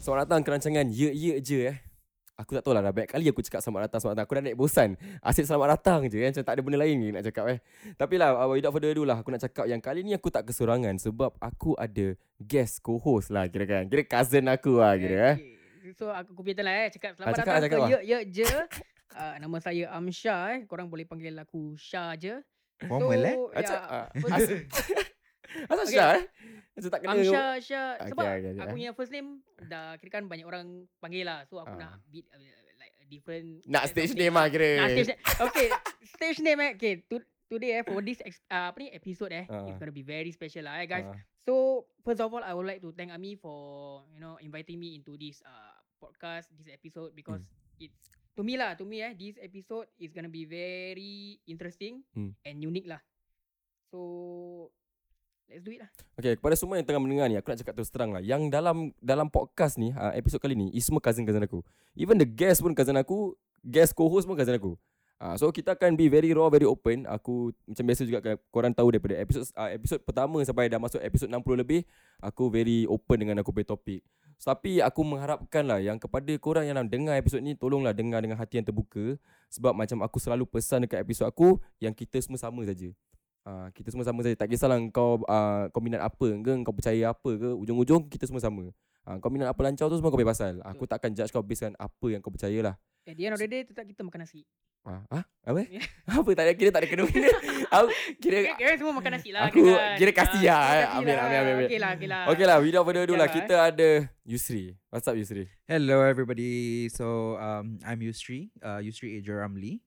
Selamat datang ke rancangan Ye Ye Je. Aku tak tahu lah, dah banyak kali aku cakap selamat datang. Aku dah naik bosan. Asyik selamat datang je, macam tak ada benda lain ni nak cakap Tapi lah, without further ado lah, aku nak cakap yang kali ni aku tak kesorangan sebab aku ada guest co-host lah kira kan. Kira cousin aku lah kira. So aku kupitan lah cakap selamat datang ke Ye Ye Je. Nama saya Amsyar. Korang boleh panggil aku Syah je. Formal Asal okay. Syah Macam tak kena Syah sebab okay. Aku punya first name dah kira kan banyak orang panggil lah. So aku nak beat like different. Nak stage name lah kira. Okay stage name okay. Today for this episode it's going to be very special lah guys. So first of all I would like to thank Ami for inviting me into this podcast, this episode, because it's to me this episode is going to be very interesting and unique lah. So let's do it lah. Okay, kepada semua yang tengah mendengar ni, aku nak cakap terus terang lah, yang dalam podcast ni, episod kali ni, is semua cousin-cousin aku. Even the guest pun cousin aku, guest co-host pun cousin aku. So kita akan be very raw, very open. Aku macam biasa juga, korang tahu daripada episod pertama sampai dah masuk episod 60 lebih, aku very open dengan aku punya topik. Tapi aku mengharapkan lah yang kepada korang yang dengar episod ni, tolonglah dengar dengan hati yang terbuka. Sebab macam aku selalu pesan dekat episod aku, yang kita semua sama saja. Kita semua sama saja. Tak kisahlah kau minat apa ke, kau percaya apa ke, ujung-ujung kita semua sama. Kau minat apa lancar tu semua kau punya pasal. Aku takkan judge kau based on apa yang kau percaya lah. At the end of the day tetap kita makan nasi. Apa? Apa tak ada, kira tak ada kena benda. Kira semua makan nasi lah. Aku kira kasih lah. Ambil. Okay lah without further ado lah, kita ada Yusri. What's up Yusri? Hello everybody. So I'm Yusri, Yusri Ejor Ramli.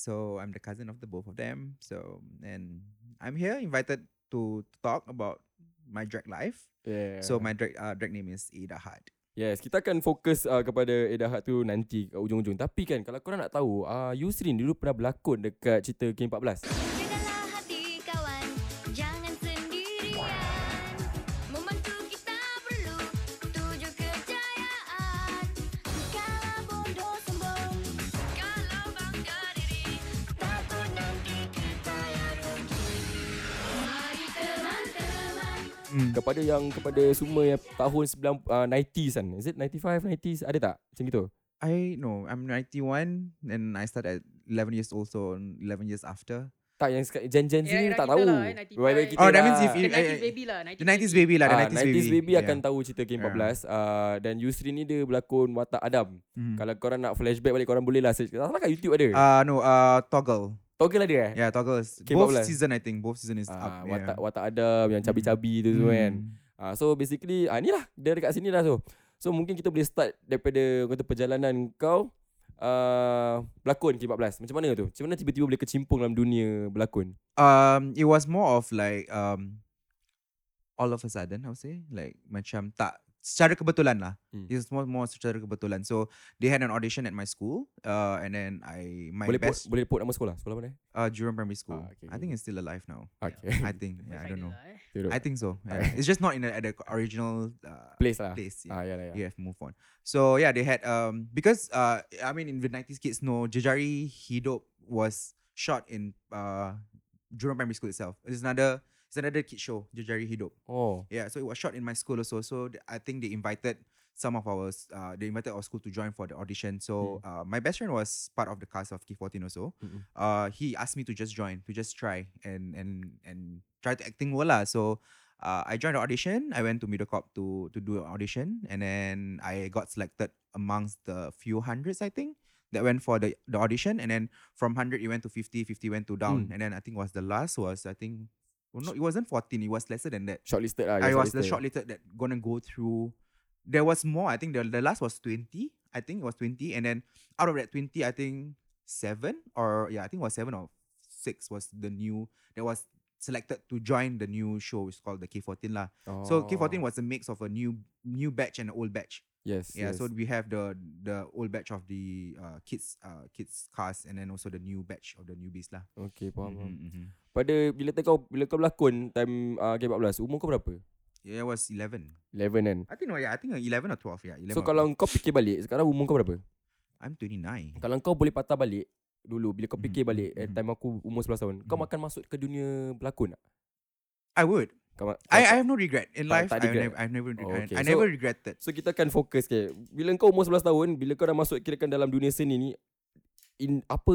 So I'm the cousin of the both of them. So and I'm here invited to talk about my drag life. Yeah. So my drag name is Ida Hart. Yes, kita akan fokus kepada Ada Hart tu nanti ujung-ujung. Tapi kan kalau korang nak tahu, Yusrin dulu pernah berlakon dekat cerita K-14. Dengarlah hati kawan, jangan sendirian. Membantu kita perlu tuju kejayaan. Kalau bodoh sombong, kalau bangga diri, takut nanti kita yang rugi. Mari teman-teman. Kepada semua yang tahun 90s kan. Is it 95, 90s? Ada tak? Macam gitu? I'm 91 and I start at 11 years old, so 11 years after. Tak, yang Gen Z ni tak tahu. Lah, that means if the 90s baby lah. The 90s baby lah. The 90s baby akan tahu cerita K-14. Dan Yusri ni dia berlakon watak Adam. Kalau korang nak flashback balik, korang boleh lah search. Tak salah kat YouTube ada? Toggle. Toggle ada ? Yeah, Toggle. Both season I think. Both season is up. Watak Adam yang cabi-cabi tu semua kan. So basically, inilah. Dia dekat sini lah tu. So mungkin kita boleh start daripada kata perjalanan kau berlakon K-14. Macam mana tu? Macam mana tiba-tiba boleh kecimpung dalam dunia berlakon? It was more of like all of a sudden I would say. Like macam tak secara kebetulan lah. It's more secara kebetulan. So they had an audition at my school, and then boleh put nama sekolah? Sekolah mana? Jurong Primary School. Okay. I think it's still alive now. Okay. I think. Yeah, I don't know. I think so. Yeah. It's just not at the original place lah. Place. Yeah. You have to move on. So yeah, they had because in the 90s kids know Jejari Hidup was shot in Jurong Primary School itself. It's another kid show, Jejari Hidup. Oh. Yeah, so it was shot in my school also. So I think they invited our school to join for the audition. So my best friend was part of the cast of K-14 also. He asked me to just join, to just try and try to acting well lah. So I joined the audition. I went to Middle Corp to do an audition. And then I got selected amongst the few hundreds, I think, that went for the audition. And then from 100, it went to 50 went to down. And then I think was the last was, I think, well, no, it wasn't 14. It was lesser than that. Shortlisted. I was the shortlisted that gonna go through. There was more. I think the last was 20. I think it was 20. And then out of that 20, I think 6 was the new. That was selected to join the new show. It's called the K-14 lah. Oh. So K-14 was a mix of a new batch and an old batch. Yes. Yeah. Yes. So we have the old batch of the kids cast, and then also the new batch of the newbies lah. Okay, faham. Pada bila kau berlakon time K14, umur kau berapa? Yeah, I was 11. 11 kan? I think 11 or 12 11. So kalau kau fikir balik, sekarang umur kau berapa? I'm 29. Kalau kau boleh patah balik dulu, bila kau fikir balik time aku umur 11 tahun, kau akan masuk ke dunia berlakon tak? I would. I have no regret in life. I never regretted. So kita akan fokus ke. Bila kau umur 11 tahun, bila kau dah masuk kirakan dalam dunia seni ni,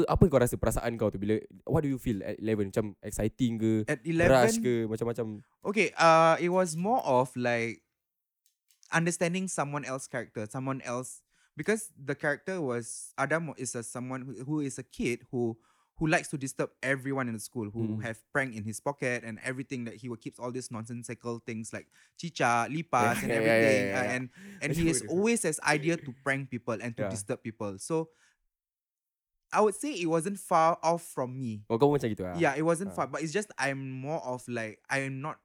apa kau rasa perasaan kau tu bila, what do you feel at 11? Macam exciting ke? At 11, rush ke? Macam-macam. Okay, it was more of like understanding someone else's character, someone else, because the character was Adam is someone who is a kid who likes to disturb everyone in the school, who have prank in his pocket and everything, that he keeps all these nonsensical things like chicha, lipas and everything. And he is always has idea to prank people and to disturb people. So I would say it wasn't far off from me. Oh, kau macam gitu lah. Yeah, it wasn't far. But it's just I'm more of like, I am not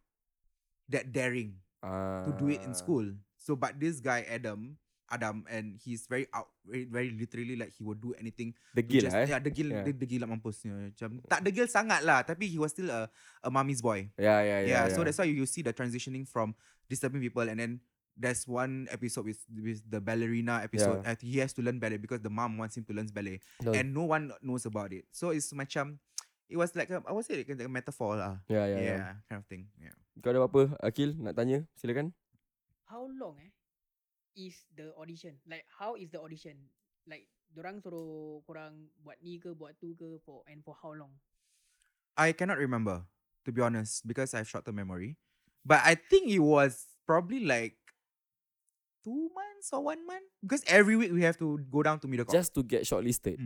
that daring to do it in school. So but this guy, Adam, and he's very out, very literally, like he would do anything. Degil lah. Yeah, degil, degil lah mampusnya. Macam tak degil sangat lah, tapi he was still a mommy's boy. Yeah. So that's why you see the transitioning from disturbing people, and then there's one episode with the ballerina episode. Yeah. He has to learn ballet because the mom wants him to learn ballet, and no one knows about it. So it's macam, it was like I would say like a metaphor lah. Yeah, kind of thing. Yeah. Kau ada apa, Akil? Nak tanya? Silakan. How long is the audition? Like, how is the audition? Like, dorang suruh korang buat ni ke, buat tu ke, for how long? I cannot remember, to be honest, because I have short-term memory. But I think it was probably like 2 months or 1 month. Because every week we have to go down to Middle Corp. Just to get shortlisted.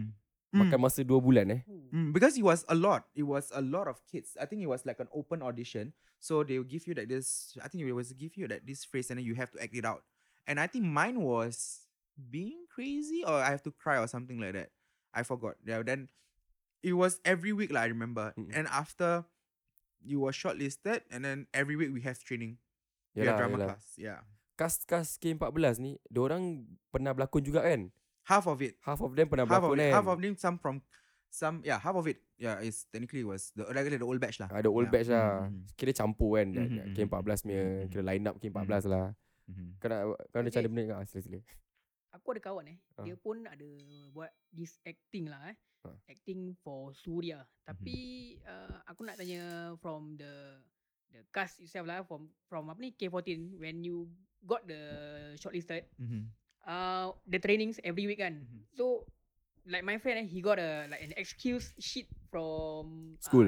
Makan masa 2 bulan Because it was a lot. It was a lot of kids. I think it was like an open audition. So they will give you like this, I think it was give you like this phrase, and then you have to act it out. And I think mine was being crazy, or I have to cry or something like that. I forgot. Yeah, then it was every week lah, I remember. And after you were shortlisted, and then every week we have training. Yalah, we have drama class. Yeah. Cast K14 ni, diorang pernah berlakon juga kan? Half of them pernah berlakon kan? Half of them half of it. Yeah, it's technically was the old batch lah. The old batch lah. Kira campur kan, K14 punya, kira line up K14 lah. Kau ada cara benda ke? Sila-sila. Aku ada kawan dia pun ada buat this acting lah acting for Suria. Tapi aku nak tanya from the cast itself lah, from apa ni, K14, when you got the shortlisted, the trainings every week kan. So like my friend he got an excuse sheet from school.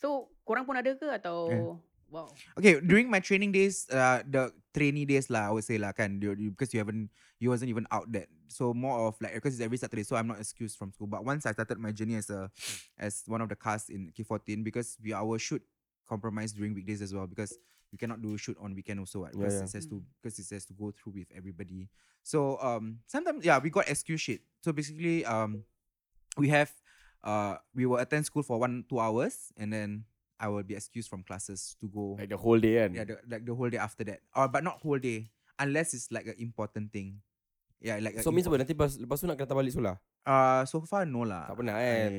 So korang pun ada ke atau Wow. Okay, during my training days, the trainee days lah, I would say lah kan, because you wasn't even out that. So more of like, because it's every Saturday, so I'm not excused from school. But once I started my journey as one of the cast in K14, because our shoot compromised during weekdays as well, because we cannot do shoot on weekend also, right? Because it has to go through with everybody. So sometimes we got excuse sheet. So basically we will attend school for 1-2 hours, and then I will be excused from classes to go like the whole day and the whole day after that, or but not whole day unless it's like an important thing. Yeah, like so means apa nanti lepas tu nak kata balik sekolah? So far no lah. Tak pernah kan?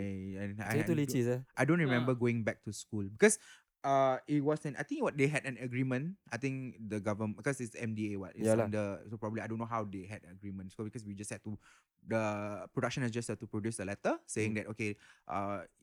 I don't remember going back to school because it wasn't. I think what they had an agreement. I think the government, because it's MDA it's under, so probably I don't know how they had an agreement. So because we just had to, the production has just had to produce a letter saying that okay,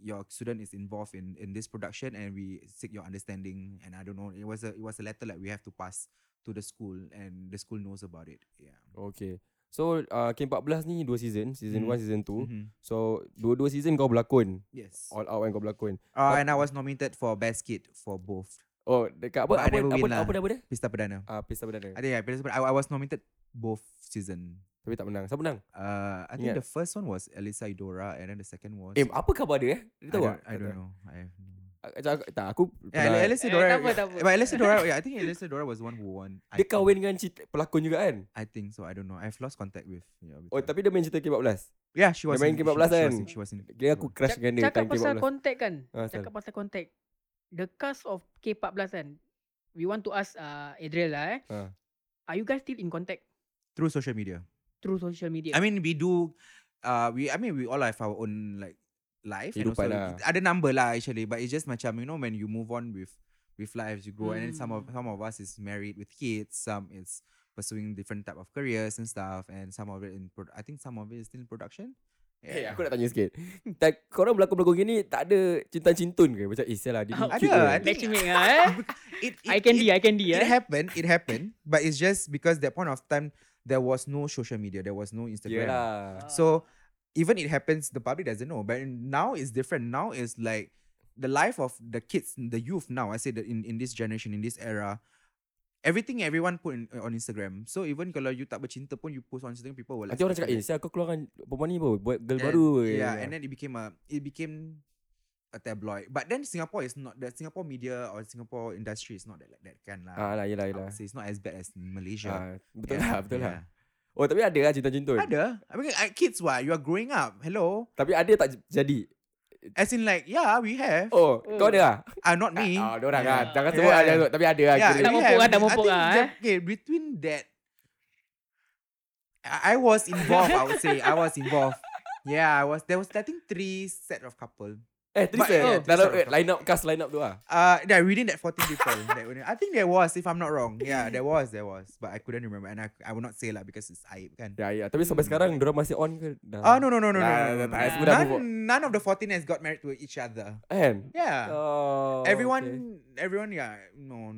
your student is involved in this production and we seek your understanding. And I don't know, it was a letter like we have to pass to the school and the school knows about it. Yeah. Okay. So K14 ni 2 season 1, season 2. So dua-dua season kau berlakon. Yes. All out and kau berlakon. And I was nominated for best kid for both. Oh, dekat apa dia? Pesta Perdana. Pesta Perdana. I was nominated both season. Tapi tak menang. Siapa menang? I think the first one was Alyssa Dora, and then the second was apa khabar dia? Dia tahu tak? I don't know. Alyssa Dora. But Alyssa Dora, I think Alyssa Dora was the one who won. Dia kahwin dengan pelakon juga kan? I think so, I don't know. I've lost contact with. Tapi dia main cerita K14. Yeah, she was. Dia main K14 kan? Dia aku crush dengan dia. Cakap pasal contact kan? Cakap pasal contact. The cast of K14 kan? We want to ask Adriel lah. Are you guys still in contact? Through social media. Through social media. I mean, we do. We all have our own like life. Hidupan lah. Ada number lah actually, but it's just macam you know when you move on with life, you grow, and then some of us is married with kids. Some is pursuing different type of careers and stuff, and some of it I think some of it is still in production. Yeah. Hey, aku nak tanya sikit. Korang berlakon-berlakon gini tak ada cinta-cintun ke? Macam salah dia. Ada. Matchmake ah eh. I can be. It happened, but it's just because that point of time there was no social media, there was no Instagram. Yeah. So even it happens, the public doesn't know. But now it's different. Now it's like the life of the kids, the youth now. I say that in this generation, in this era, everyone put on Instagram. So even kalau you tak bercinta pun, you post on Instagram, people will like. Nanti orang cakap, siapa kau keluarkan perempuan ni pun, buat girl baru. Yeah, and then it became a tabloid. But then Singapore is not that. Singapore media or Singapore industry is not that like that kan lah. Yelah. It's not as bad as Malaysia. Betul lah. Oh tapi ada lah cinta-cinta. Ada. I mean kids what, you are growing up. Hello. Tapi ada tak jadi? As in like, yeah, we have. Oh. Kau ada lah? Not me. Dorang lah. Jangan sebut lah. Tapi ada lah. Tak mumpuk lah. Okay, between that, I was involved, I would say. Yeah, there was I think 3 set of couple. Line up tu lah. Within that 14 people. I think there was, if I'm not wrong. Yeah, there was. But I couldn't remember. And I will not say lah because it's aib kan. Yeah. Tapi sampai sekarang dorang masih on ke? No. None of the 14 has got married to each other. And? Yeah. Oh, everyone yeah. No.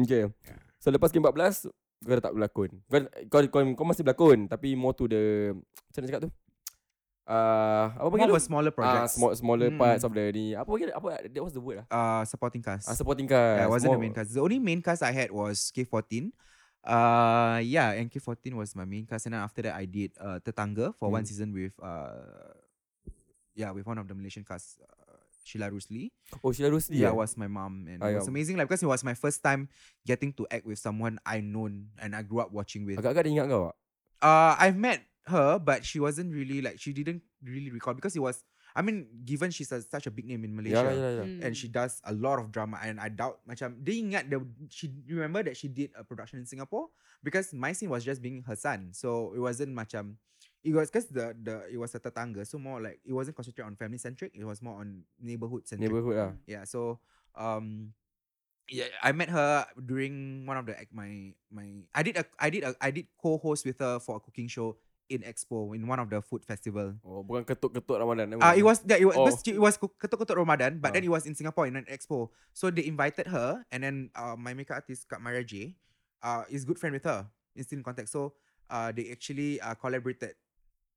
Okay. Yeah. So lepas ke 14, kau dah tak berlakon. Kau masih berlakon tapi more to the, macam mana cakap tu? Smaller projects, smaller parts of the ni. Apa that was the word lah. Supporting cast. Yeah, wasn't the main cast. The only main cast I had was K-14. And K-14 was my main cast. And then after that I did Tetangga for 1 season with one of the Malaysian cast, Sheila Rusli. Oh, Sheila Rusli. Yeah, was my mom, and it was amazing lah because it was my first time getting to act with someone I known and I grew up watching with. Agak-agak ingat kau tak? I've met her, but she wasn't really like, she didn't really recall because it was, I mean, given she's such a big name in Malaysia, and she does a lot of drama, and I doubt macam dia ingat she remember that she did a production in Singapore because my scene was just being her son, so it wasn't macam, it was because it was a tetangga, so more like it wasn't concentrated on family centric, it was more on neighborhood centric. Yeah, so I met her during one of the I did co-host with her for a cooking show in Expo, in one of the food festival. Oh, bukan ketuk-ketuk Ramadan. It was ketuk-ketuk Ramadan, but then it was in Singapore in an Expo. So they invited her, and then my makeup artist Kak Maria J is good friend with her. It's still in contact. So they actually collaborated.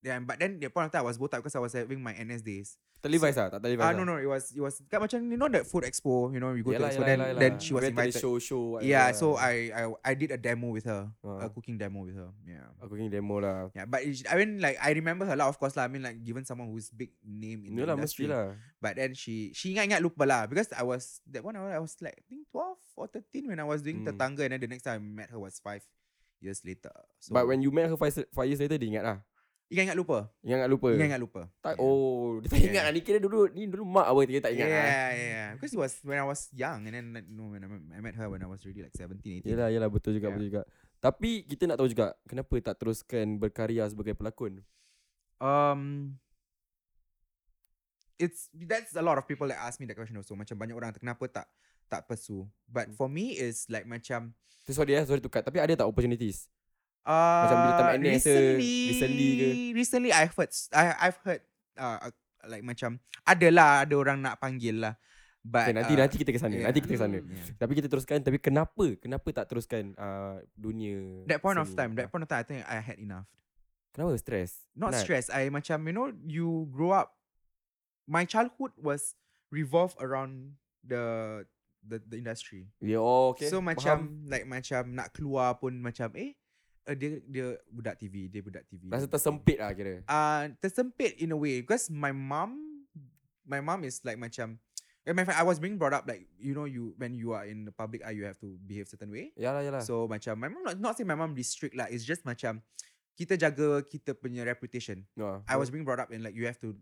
Yeah, but then the point of time I was both up because I was having my NS days. Televise lah, tak televise lah. No, it was kan macam you know that food expo, you know, you go to Expo, then she was invited. Show. Yeah, so I did a demo with her, a cooking demo with her. Yeah, a cooking demo lah. Yeah, but I mean like I remember her lah, of course lah. I mean like given someone who's big name in the industry lah. But then she ingat lupa lah because I was that one I was like I think 12 or 13 when I was doing Tetangga, and then the next time I met her was 5 years later. So, but when you met her 5 years later, dia ingat lah. Ingat lupa. Tak, oh, dia tak ingat lah. Ni kira dulu mak apa dia tak ingat lah. Yeah. Because it was when I was young, and then when I met her when I was really like 17, 18. Yelah, betul juga. Tapi kita nak tahu juga, kenapa tak teruskan berkarya sebagai pelakon? That's a lot of people that ask me that question also. Macam banyak orang, kenapa tak pursue? But for me, it's like macam... Sorry to cut. Tapi ada tak opportunities? Macam bila time NS recently I've heard like macam ada orang nak panggil lah, but okay, nanti kita kesana. Yeah. Tapi kita teruskan, tapi kenapa tak teruskan dunia that point of time I think I had enough. Kenapa stress? Not stress, I macam you know, you grow up, my childhood was revolved around the industry. Yeah, okay. So macam faham. Like macam nak keluar pun macam dia budak TV. Rasa tersempit lah kira. Tersempit in a way because my mom is like macam, I was being brought up like, you know, you when you are in the public eye, you have to behave certain way. Yalah. So macam my mom, not say my mom restrict lah, it's just macam kita jaga kita punya reputation. I was being brought up in like you have to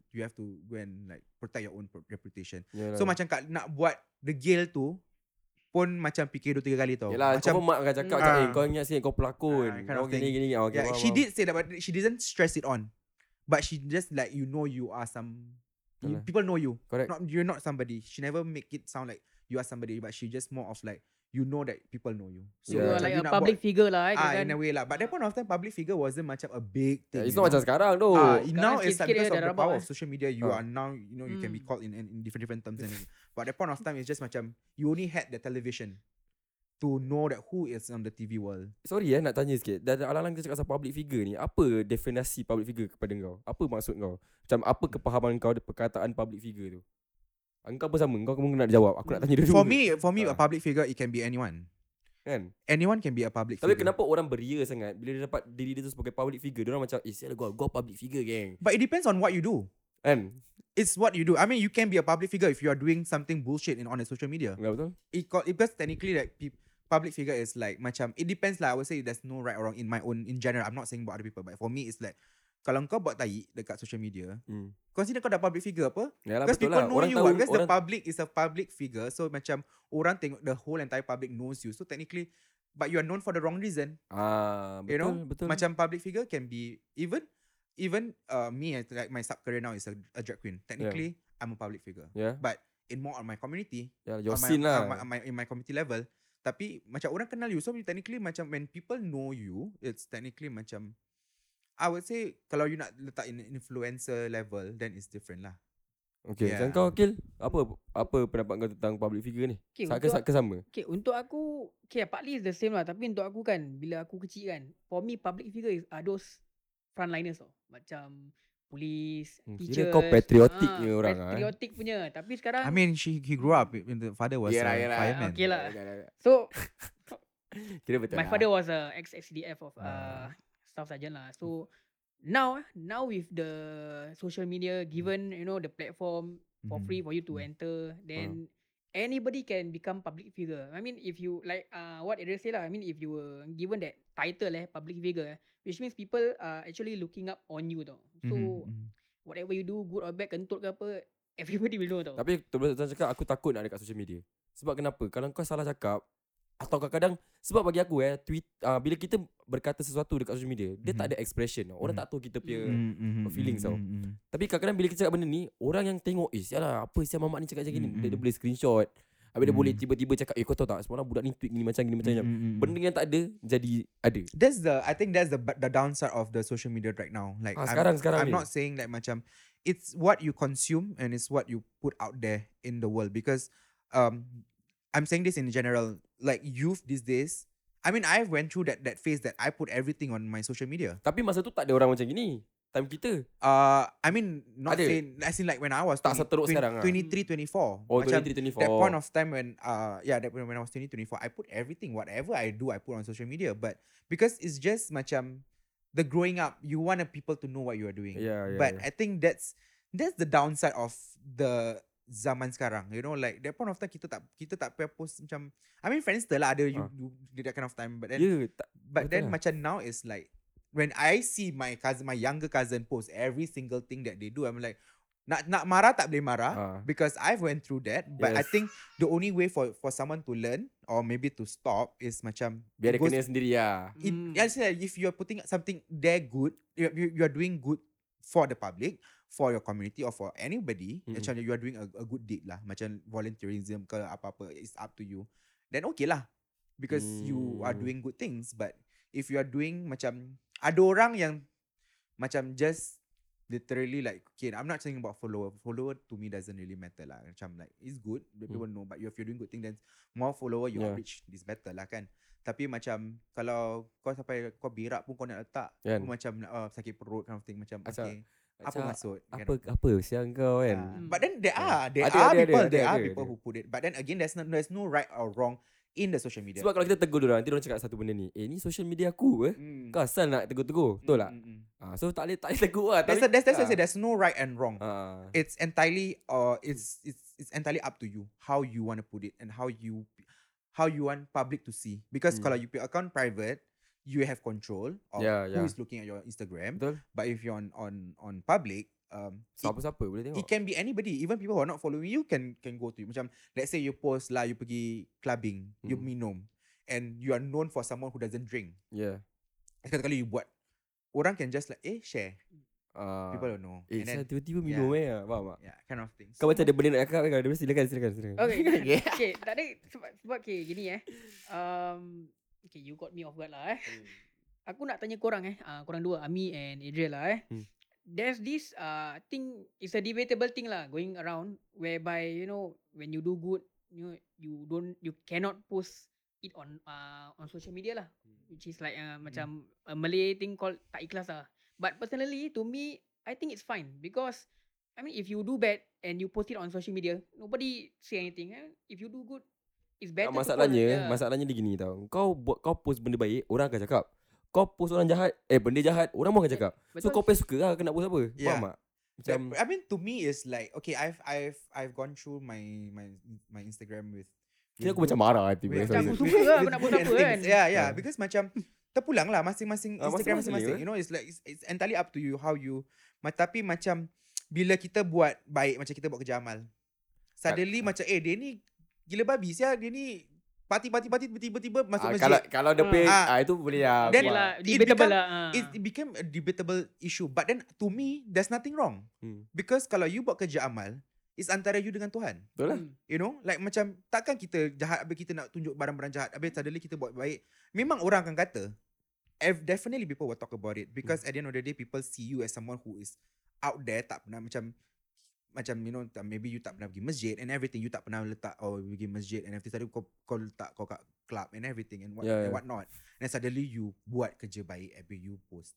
go and like protect your own reputation. Yalah. So macam nak buat the deal tu, pun macam fikir 2-3 kali tau. Yelah, macam kau pun mak akan cakap macam eh kau ingat sini kau pelakon kau gini-gini. She did say that, but she didn't stress it on. But she just like, you know, you are some people know you. Correct. Not, you're not somebody. She never make it sound like you are somebody, but she just more of like, you know that people know you. So yeah, like a public figure lah. In a way lah. But that point of time, public figure wasn't much of a big thing. It's not macam sekarang though. Now it's like because of the power of social media, you are now, you know, you can be called in different terms. But that point of time, it's just macam, you only had the television to know that who is on the TV world. Sorry nak tanya sikit. Dan alang-alang kita cakap pasal public figure ni, apa definasi public figure kepada kau? Apa maksud kau? Macam apa kepahaman kau dari perkataan public figure tu? Engkau pun sama, engkau pun nak jawab. Aku nak tanya dulu. For me a public figure, it can be anyone. Kan? Anyone can be a public figure. Tapi kenapa orang beria sangat bila dia dapat diri dia tu sebagai public figure? Dia orang macam, "Eh, sial gua public figure, geng." But it depends on what you do. Kan? It's what you do. I mean, you can be a public figure if you are doing something bullshit on the social media. Ya, betul. Because technically like public figure is like macam, it depends lah. I would say there's no right or wrong in my own, in general. I'm not saying about other people, but for me it's like, kalau kau buat tahi dekat social media, consider kau dah public figure apa? Yalah, because people lah know orang you. Tahu, because the public is a public figure. So macam orang tengok, the whole entire public knows you. So technically, but you are known for the wrong reason. Betul, you know, betul. Macam public figure can be, even me, like my sub career now is a drag queen. Technically, yeah, I'm a public figure. Yeah. But in more on my community, yeah, your scene lah. In my community level. Tapi macam orang kenal you. So technically macam when people know you, it's technically macam, I would say kalau you nak letak in influencer level, then it's different lah. Okay, macam kau Akil, apa pendapat kau tentang public figure ni? Okay, sama? Okay, untuk aku, okay, partly is the same lah. Tapi untuk aku kan, bila aku kecil kan, for me public figure is those frontliners tau. Macam police, teachers. Kira kau patriotic punya orang lah. Patriotic punya. Tapi sekarang, I mean, he grew up, the father was fireman. Okay lah. So, kira betul my father was a ex-SDF of staff saja lah. So now with the social media given, you know, the platform for free for you to enter, then anybody can become public figure. I mean, if you like what Adrian say lah, I mean if you were given that title public figure, which means people are actually looking up on you tau. So whatever you do, good or bad, kentut ke apa, everybody will know tau. Tapi terus cakap, aku takut nak dekat social media. Sebab kenapa? Kalau kau salah cakap, atau kadang-kadang, sebab bagi aku tweet, bila kita berkata sesuatu dekat social media, dia tak ada expression. Orang tak tahu kita punya feelings tau. Tapi kadang-kadang bila kita cakap benda ni, orang yang tengok, sialah apa siapa mamak ni cakap macam gini, dia boleh screenshot. Habis dia boleh tiba-tiba cakap, kau tahu tak semalam budak ni tweet gini macam. Benda yang tak ada jadi ada. I think that's the downside of the social media right now. Like I'm not saying like macam, it's what you consume and it's what you put out there in the world. Because I'm saying this in general, like youth these days. I mean, I went through that phase that I put everything on my social media. Tapi masa tu tak ada orang macam gini. Time kita. I mean, not ada. Saying, I mean like when I was tak seteruk sekarang 23, 24. Oh, macam 23, 24. That point of time when I was 20, 24, I put everything, whatever I do, I put on social media. But because it's just macam the growing up, you want people to know what you are doing. Yeah, but I think that's the downside of the zaman sekarang, you know, like that point of time kita tak payah post macam, I mean Friendster lah ada you do that kind of time, but then macam now is like when I see my cousin, my younger cousin post every single thing that they do, I'm like nak marah tak boleh marah because I've went through that, but I think the only way for someone to learn or maybe to stop is macam biar dia kena sendiri lah. If you are putting something there good, you are doing good for the public, for your community or for anybody, actually you are doing a good deed lah, macam volunteerism ke apa-apa, it's up to you, then okay lah, because you are doing good things. But if you are doing macam, ada orang yang macam just literally like, okay, I'm not saying about follower to me doesn't really matter lah, macam like it's good, people know, but if you're doing good thing, then more follower you reach, this better lah kan. Tapi macam kalau kau sampai kau berak pun kau nak letak pun macam sakit perut kind of thing, macam okay, apa maksud? Apa siang kau kan? But then there are people who put it. But then again, there's no right or wrong in the social media. Sebab kalau kita tegur diorang, nanti diorang cakap satu benda ni, ni social media aku kau asal nak tegur-tegur, betul tak? So tak boleh tegur lah. That's why I say there's no right and wrong. It's entirely it's entirely up to you how you want to put it and how you want public to see. Because kalau you put account private, you have control of who is looking at your Instagram. Betul. But if you're on public, siapa-siapa boleh tengok. It can be anybody. Even people who are not following you can go to you. Macam let's say you post lah, you pergi clubbing, you minum, and you are known for someone who doesn't drink. Yeah. Sekali-kali you buat, orang can just like share. People don't know. Saya tiba-tiba minum faham tak? Yeah, kind of things. Kau macam ada benda nak cakap kan? Silakan. Okay, tak ada sebab gini okay, you got me off guard lah. Aku nak tanya korang korang dua, Ami and Adriel There's this thing, it's a debatable thing lah going around, whereby you know when you do good, you cannot post it on social media lah, which is like macam a Malay thing called tak ikhlas lah. But personally, to me, I think it's fine because, I mean, if you do bad and you post it on social media, nobody say anything. If you do good, it's better. Masalahnya dia gini tau. Kau post benda baik, orang akan cakap. Kau post orang jahat, benda jahat, orang pun akan cakap. So kau pun suka lah, kena post apa? Faham tak? Macam, I mean, to me, it's like, okay, I've gone through my Instagram with. Kira aku macam marah tiba-tiba. Aku suka lah, aku nak post apa kan? Yeah, because macam. Terpulang lah masing-masing Instagram masing-masing. You know, it's like it's entirely up to you how you. Tapi macam bila kita buat baik, macam kita buat kerja amal, suddenly macam dia ni gila babi sia, dia ni parti tiba-tiba masuk masjid. Kalau dia pay itu boleh lah. Then it became a debatable issue. But then to me there's nothing wrong. Because kalau you buat kerja amal, it's antara you dengan Tuhan. Betul lah. You know, like macam takkan kita jahat habis kita nak tunjuk barang-barang jahat habis suddenly kita buat baik. Memang orang akan kata. Definitely people will talk about it because at the end of the day people see you as someone who is out there, tak pernah macam you know, maybe you tak pernah pergi masjid and everything, you tak pernah letak pergi masjid and everything, suddenly kau letak kau kat club and everything and what not. And suddenly you buat kerja baik habis you post.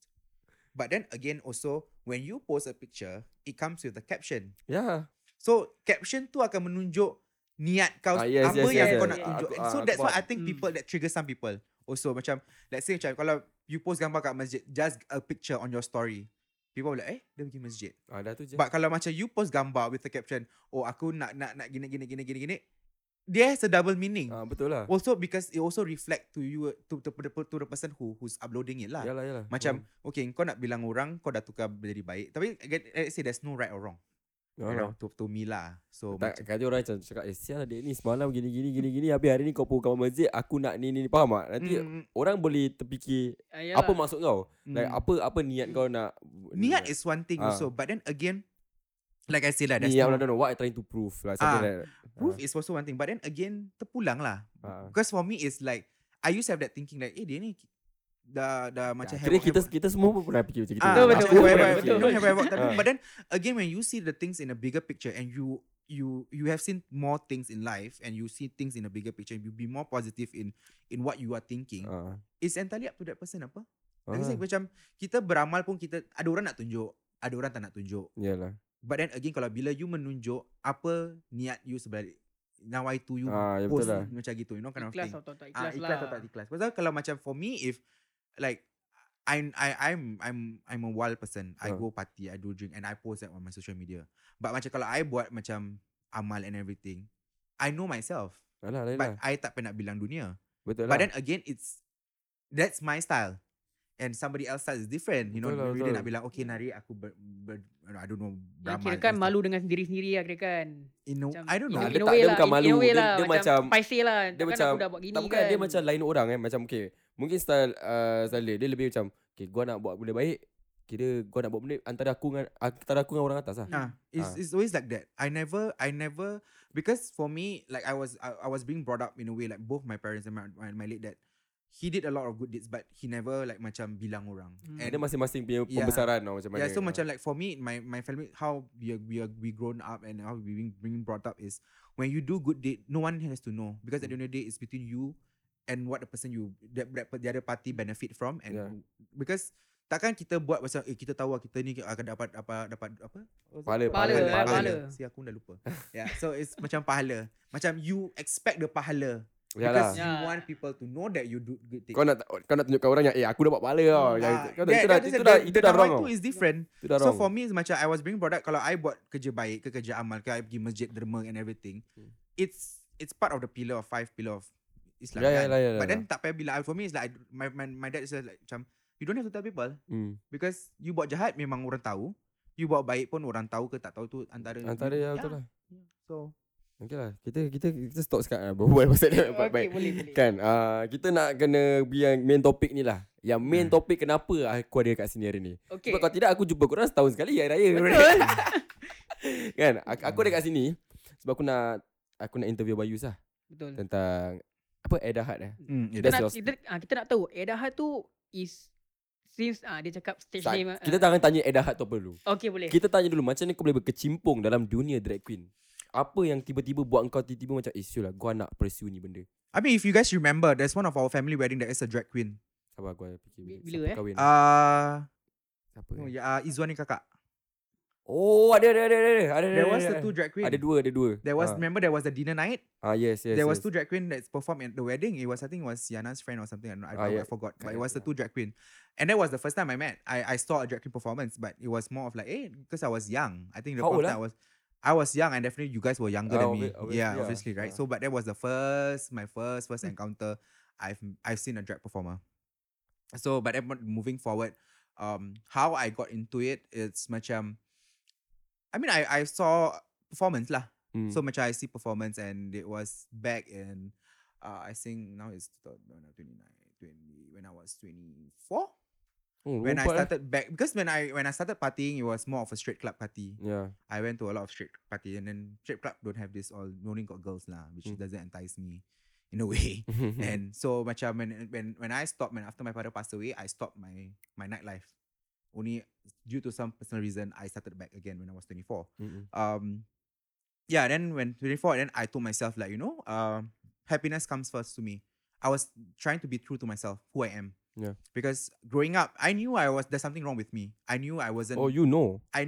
But then again also when you post a picture, it comes with a caption. Yeah. So caption tu akan menunjuk niat kau apa yang kau nak tunjuk. And so that's why I think people that trigger some people also, macam let's say macam kalau you post gambar kat masjid, just a picture on your story, people will like dia pergi masjid. Dah tu je. But kalau macam you post gambar with the caption, aku nak gini, there's a double meaning. Betul lah. Also because it also reflect to you to the person who's uploading it lah. Yalah. Macam okay, kau nak bilang orang kau dah tukar jadi baik, tapi let's say there's no right or wrong. You know, to me lah. So tak, kadang orang macam cakap sial lah dia ni semalam gini habis hari ni kau pun kat masjid, aku nak ni faham tak? Nanti orang boleh terfikir apa maksud kau, like apa niat kau nak. Niat is one thing also, but then again like I say lah, that's I don't know what I trying to prove lah, like proof is also one thing, but then again terpulang lah. Because for me it's like I used to have that thinking like dia ni dah macam heboh. Kita semua pun pernah fikir macam betul. But then again when you see the things in a bigger picture and you have seen more things in life and you see things in a bigger picture and you be more positive in what you are thinking, it's entirely up to that person apa. Like macam kita beramal pun kita ada orang nak tunjuk, ada orang tak nak tunjuk. Yalah. But then again kalau bila you menunjuk apa niat you sebenarnya, now I to you post macam gitu, you know, kind of thing. Ikhlas atau tak ikhlas. Pasal kalau macam for me if like I'm a wild person. I go party, I do drink, and I post that on my social media. But macam kalau I buat macam amal and everything, I know myself. But I tak pernah bilang dunia. Betul lah. But then again, that's my style, and somebody else style is different. You know, maybe dia nak bilang, okay nari aku I don't know. Kira kan malu dengan sendiri-sendiri lah, kira kan. I don't know. Dia bukan malu. Dia macam paiseh lah. Dia macam dia macam lain orang macam okay. Mungkin style dia lebih macam okay, gua nak buat benda baik, kira gua nak buat benda antara aku dengan orang atas lah. It's always like that. I never because for me like I was being brought up in a way like both my parents and my late dad, he did a lot of good deeds but he never like macam bilang orang. And dia masing-masing punya pembesaran tau macam mana. Yeah, so macam like for me my family how we grown up and how we being brought up is when you do good deed no one has to know because at the end of the day it's between you and what the person the other party benefit from and because takkan kita buat pasal kita tahu kita ni akan dapat apa? Pahala. Si aku dah lupa. So it's macam pahala. Macam you expect the pahala. Because you want people to know that you do good things. Kau nak tunjukkan orang yang aku dapat pahala tau. Itu dah wrong. Itu is different. So for me it's macam I was being brought up kalau I buat kerja baik ke kerja amal ke I pergi masjid derma and everything. It's part of the pillar of five pillar of Islam kan. But then tak payah bila for me it's like my dad is like macam you don't have to tell people because you buat jahat memang orang tahu you buat baik pun orang tahu ke tak tahu tu antara dia betul lah. So okey lah, kita stop sekarang lah berbual pasal dia baik. Boleh. Kan kita nak kena main topik ni lah. Yang main topik kenapa aku ada kat sini hari ni, okay. Sebab kalau tidak aku jumpa korang setahun sekali hari raya. Betul. Kan aku ada kat sini sebab aku nak interview Bayus lah. Betul. Tentang apa Ada Hart lah. Kita nak tahu Ada Hart tu is since dia cakap stage name. Kita tak akan tanya Ada Hart tu apa dulu. Okey boleh. Kita tanya dulu macam ni kau boleh berkecimpung dalam dunia drag queen. Apa yang tiba-tiba buat kau tiba-tiba macam isyulah gua nak pursue ni benda. I mean if you guys remember, there's one of our family wedding that is a drag queen. Sabar gua fikir bila kahwin. Siapa? Oh ya, Izwan ni kakak. Oh ada. There was the two drag queen. Ada dua. There was remember there was the dinner night. Yes. There was two drag queen that performed at the wedding. It was I think it was Yana's friend or something. I forgot. But it was the two drag queen. And that was the first time I met. I saw a drag queen performance, but it was more of like because I was young. I think the first time I was young and definitely you guys were younger than me. Obviously, right? So, but that was my first encounter I've seen a drag performer. So, but moving forward, how I got into it, it's macam, I mean, I saw performance lah. So, macam I see performance and it was back in, I think now it's 20, when I was 24. When I started back, because when I started partying, it was more of a straight club party. Yeah, I went to a lot of straight party, and then straight club don't have this all only got girls lah, which doesn't entice me, in a way. And so much like, when I stopped, after my father passed away, I stopped my nightlife. Only due to some personal reason, I started back again when I was 24. Then when 24, then I told myself like happiness comes first to me. I was trying to be true to myself, who I am. Yeah. Because growing up, I knew there's something wrong with me. I knew I wasn't. Oh, you know. I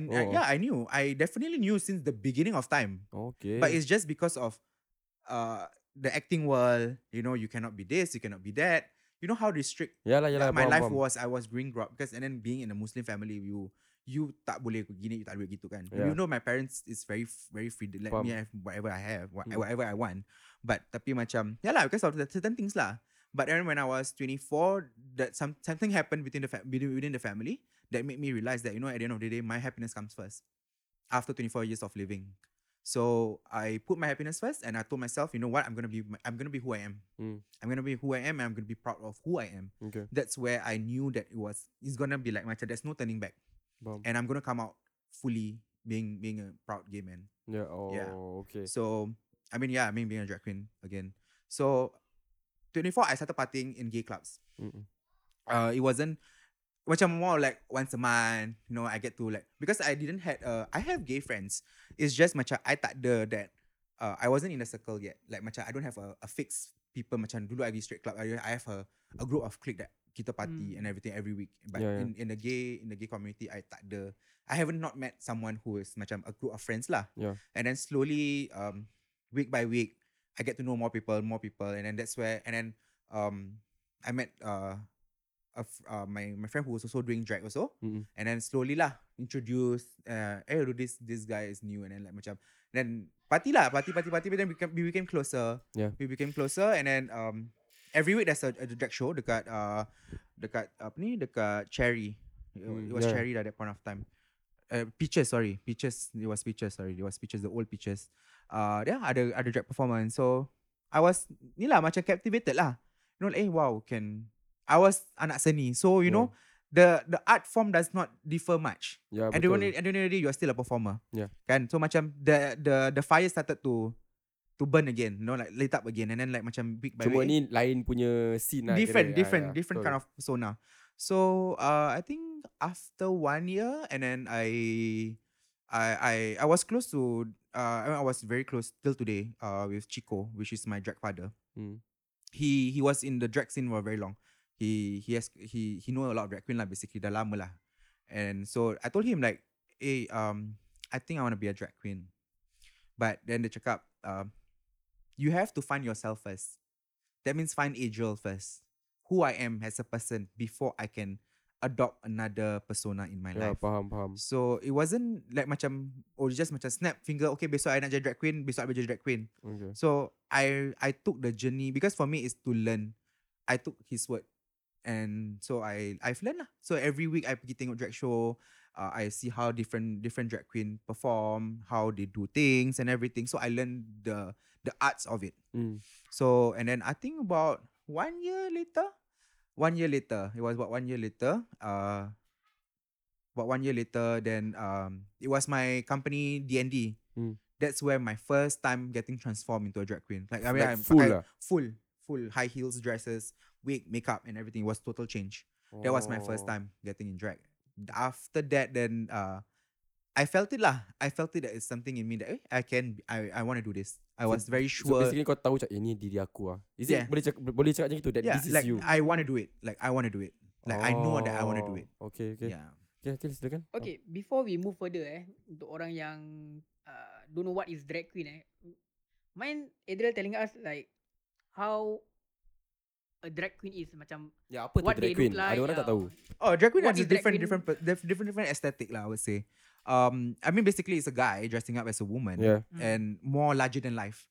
knew. I definitely knew since the beginning of time. Okay. But it's just because of the acting world. You know, you cannot be this, you cannot be that. You know how restrict my life was. I was growing up because and then being in a Muslim family, you tak boleh gini, you tak boleh gitu kan. Yeah. You know, my parents is very very free. They let me have whatever I have, whatever I want. But tapi macam because of the certain things lah. But then when I was 24, that something happened within the family that made me realize that at the end of the day, my happiness comes first. After 24 years of living, so I put my happiness first, and I told myself, you know what, I'm gonna be who I am. I'm gonna be who I am, and I'm gonna be proud of who I am. Okay. That's where I knew that it's gonna be like my child. There's no turning back, and I'm gonna come out fully being a proud gay man. Yeah. Oh. Yeah. Okay. So I mean being a drag queen again. So. 24, I started partying in gay clubs. It wasn't, macam more like once a month. I get to like because I didn't had. I have gay friends. It's just macam I tak ada that. I wasn't in a circle yet. Like macam I don't have a fixed people. Macam dulu I pergi straight club. I have a group of clique that kita party and everything every week. But in the gay community, I tak ada. I haven't not met someone who is macam a group of friends lah. Yeah. And then slowly, week by week. I get to know more people, and then that's where. And then I met my friend who was also doing drag also, and then slowly lah introduced. This guy is new, and then like macam then party. But then we became closer. Yeah, we became closer, and then every week there's a drag show dekat Cherry. It was Cherry at that point of time. Peaches. It was Peaches. The old Peaches. Dia ada drag performance. So I was macam captivated lah. I was anak seni. So know the art form does not differ much. Yeah, and at the end of the day you are still a performer. Yeah. Kan? So macam the fire started to burn again, like lit up again, and then like macam big by way. Cuma ni lain punya scene lah. Different kind of persona. So I think after 1 year and then I was close to I was very close till today with Chico, which is my drag father. He was in the drag scene for very long. He know a lot of drag queen lah, basically dah lama lah. And so I told him like, hey, I think I want to be a drag queen. But then they check up, you have to find yourself first. That means find Adriel first. Who I am as a person before I can adopt another persona in my life. Faham. So it wasn't like macam just macam snap finger. Okay, besok I nak jadi drag queen. Okay. So I took the journey because for me it's to learn. I took his word, and so I've learned lah. So every week I pergi tengok drag show. I see how different drag queen perform, how they do things and everything. So I learned the arts of it. Mm. So, and then I think about 1 year later, then it was my company D&D. Mm. That's where my first time getting transformed into a drag queen. Like, I mean, like full high heels, dresses, wig, makeup and everything. It was total change. Oh. That was my first time getting in drag. After that, then I felt it lah. I felt it that it's something in me that I want to do this. I was very sure. So basically kau tahu ini diri aku lah. Is it boleh cakap macam itu that this is like, you? I want to do it. Like I want to do it. Like I know that I want to do it. Okay. Yeah. Okay, silakan. Okay, before we move further untuk orang yang don't know what is drag queen mind Adriel telling us like how a drag queen is macam apa tu drag queen? Like, ada orang tak tahu. Oh, drag queen is different aesthetic lah, I would say. I mean basically it's a guy dressing up as a woman and more larger than life.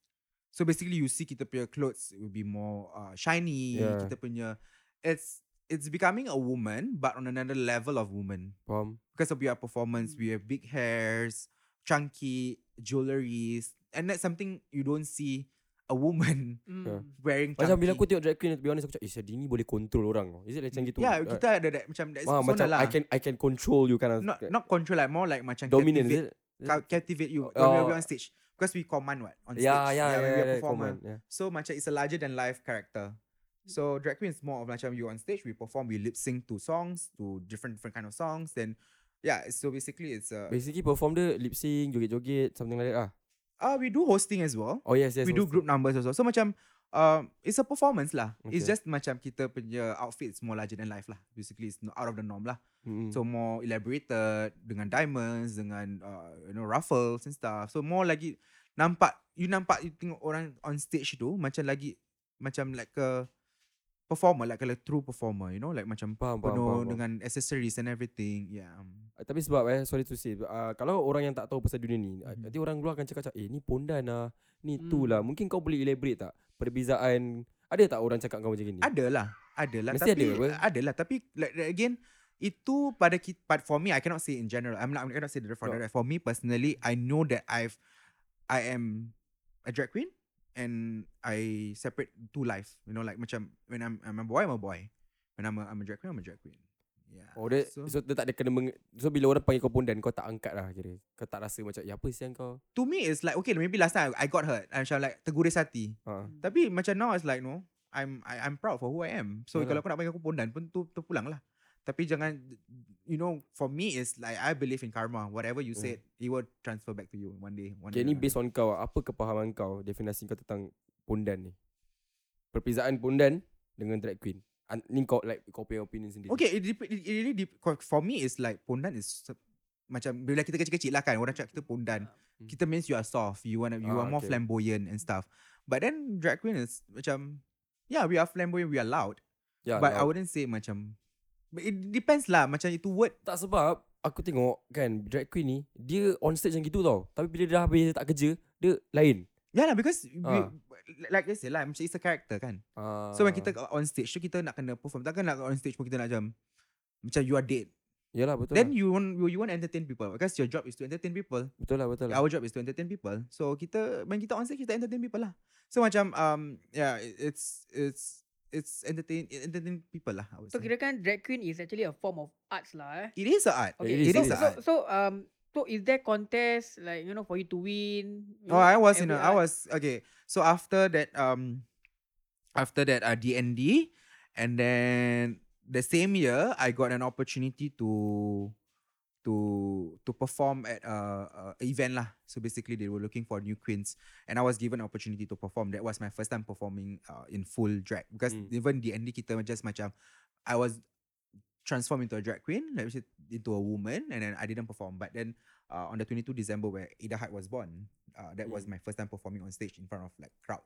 So basically you see kita punya clothes will be more shiny, kita punya it's becoming a woman but on another level of woman. Because of your performance, we have big hairs, chunky jewelries, and that's something you don't see a woman wearing. Macam bila aku tengok drag queen, to be honest, aku cakap, Dini boleh control orang. Is it like macam gitu? Yeah, kita ada that, macam that persona lah. I can control you kind of. Not control, like more like macam dominant, captivate you when we are on stage. Because we command on stage. Yeah, we are performing. So macam it's a larger than life character. So drag queen is more of macam you on stage, we perform, we lip sync to songs, to different kind of songs. Then so basically it's basically perform the lip sync, joget-joget, something like that lah. We do hosting as well. Oh yes. We hosting. Do group numbers as well. So macam it's a performance lah. Okay. It's just macam kita punya outfits more larger than life lah. Basically it's out of the norm lah. Mm-hmm. So more elaborated dengan diamonds, dengan ruffles and stuff. So more lagi you tengok orang on stage tu macam like a performer, like a true performer, like macam penuh dengan accessories and everything. Yeah. Tapi sebab sorry to say, kalau orang yang tak tahu pasal dunia ni, nanti orang luar akan cakap, ni pondan lah, ni tu lah. Mungkin kau boleh elaborate tak? Perbezaan, ada tak orang cakap kau macam ni? Adalah. Mesti tapi, adalah. Tapi like, again, itu but for me, I cannot say in general. I cannot say that for that. For me personally, I know that I am a drag queen and I separate two life. Like macam when I'm a boy, I'm a boy. When I'm a drag queen, I'm a drag queen. Yeah. Oh, so dia tak ada kena so bila orang panggil kau pondan, kau tak angkat lah kira. Kau tak rasa macam apa siang kau. To me it's like okay, maybe last time I got hurt. I'm like terguris hati. Tapi macam now it's like no, I'm proud for who I am. So kalau kau nak panggil aku pondan pun tu pulang lah. Tapi jangan for me it's like I believe in karma. Whatever you said, it will transfer back to you one day. Ni based on kau, apa kepahaman kau, definisi kau tentang pondan ni? Perbezaan pondan dengan drag queen. Ni kau like kau punya opinion sendiri. Okay, it really for me is like pondan is macam bila kita kecil-kecil lah kan, orang cakap kita pondan, kita means you are soft, you are more flamboyant and stuff. But then drag queen is macam we are flamboyant, we are loud. Yeah, but loud. I wouldn't say macam it depends lah macam itu word. Tak sebab aku tengok kan drag queen ni dia on stage macam gitu tau. Tapi bila dah habis tak kerja, dia lain. Yeah lah, because like I say lah, macam it's a character kan. So when kita on stage tu, kita nak kena perform. Takkan nak on stage pun kita nak macam you are dead. Yalah, betul. Then lah. you won't entertain people because your job is to entertain people. Betul lah. Our job is to entertain people. So when kita on stage, kita entertain people lah. So macam it's entertain people lah. So kirakan drag queen is actually a form of arts lah. It is an art. Okay. It is an art. So is there contest like for you to win? I was okay. So after that D&D, and then the same year I got an opportunity to perform at a event lah. So basically they were looking for new queens and I was given an opportunity to perform. That was my first time performing in full drag because even D&D kita just macam I was transform into a drag queen, like into a woman, and then I didn't perform. But then on the 22 December where Ida Hart was born, that was my first time performing on stage in front of like crowd.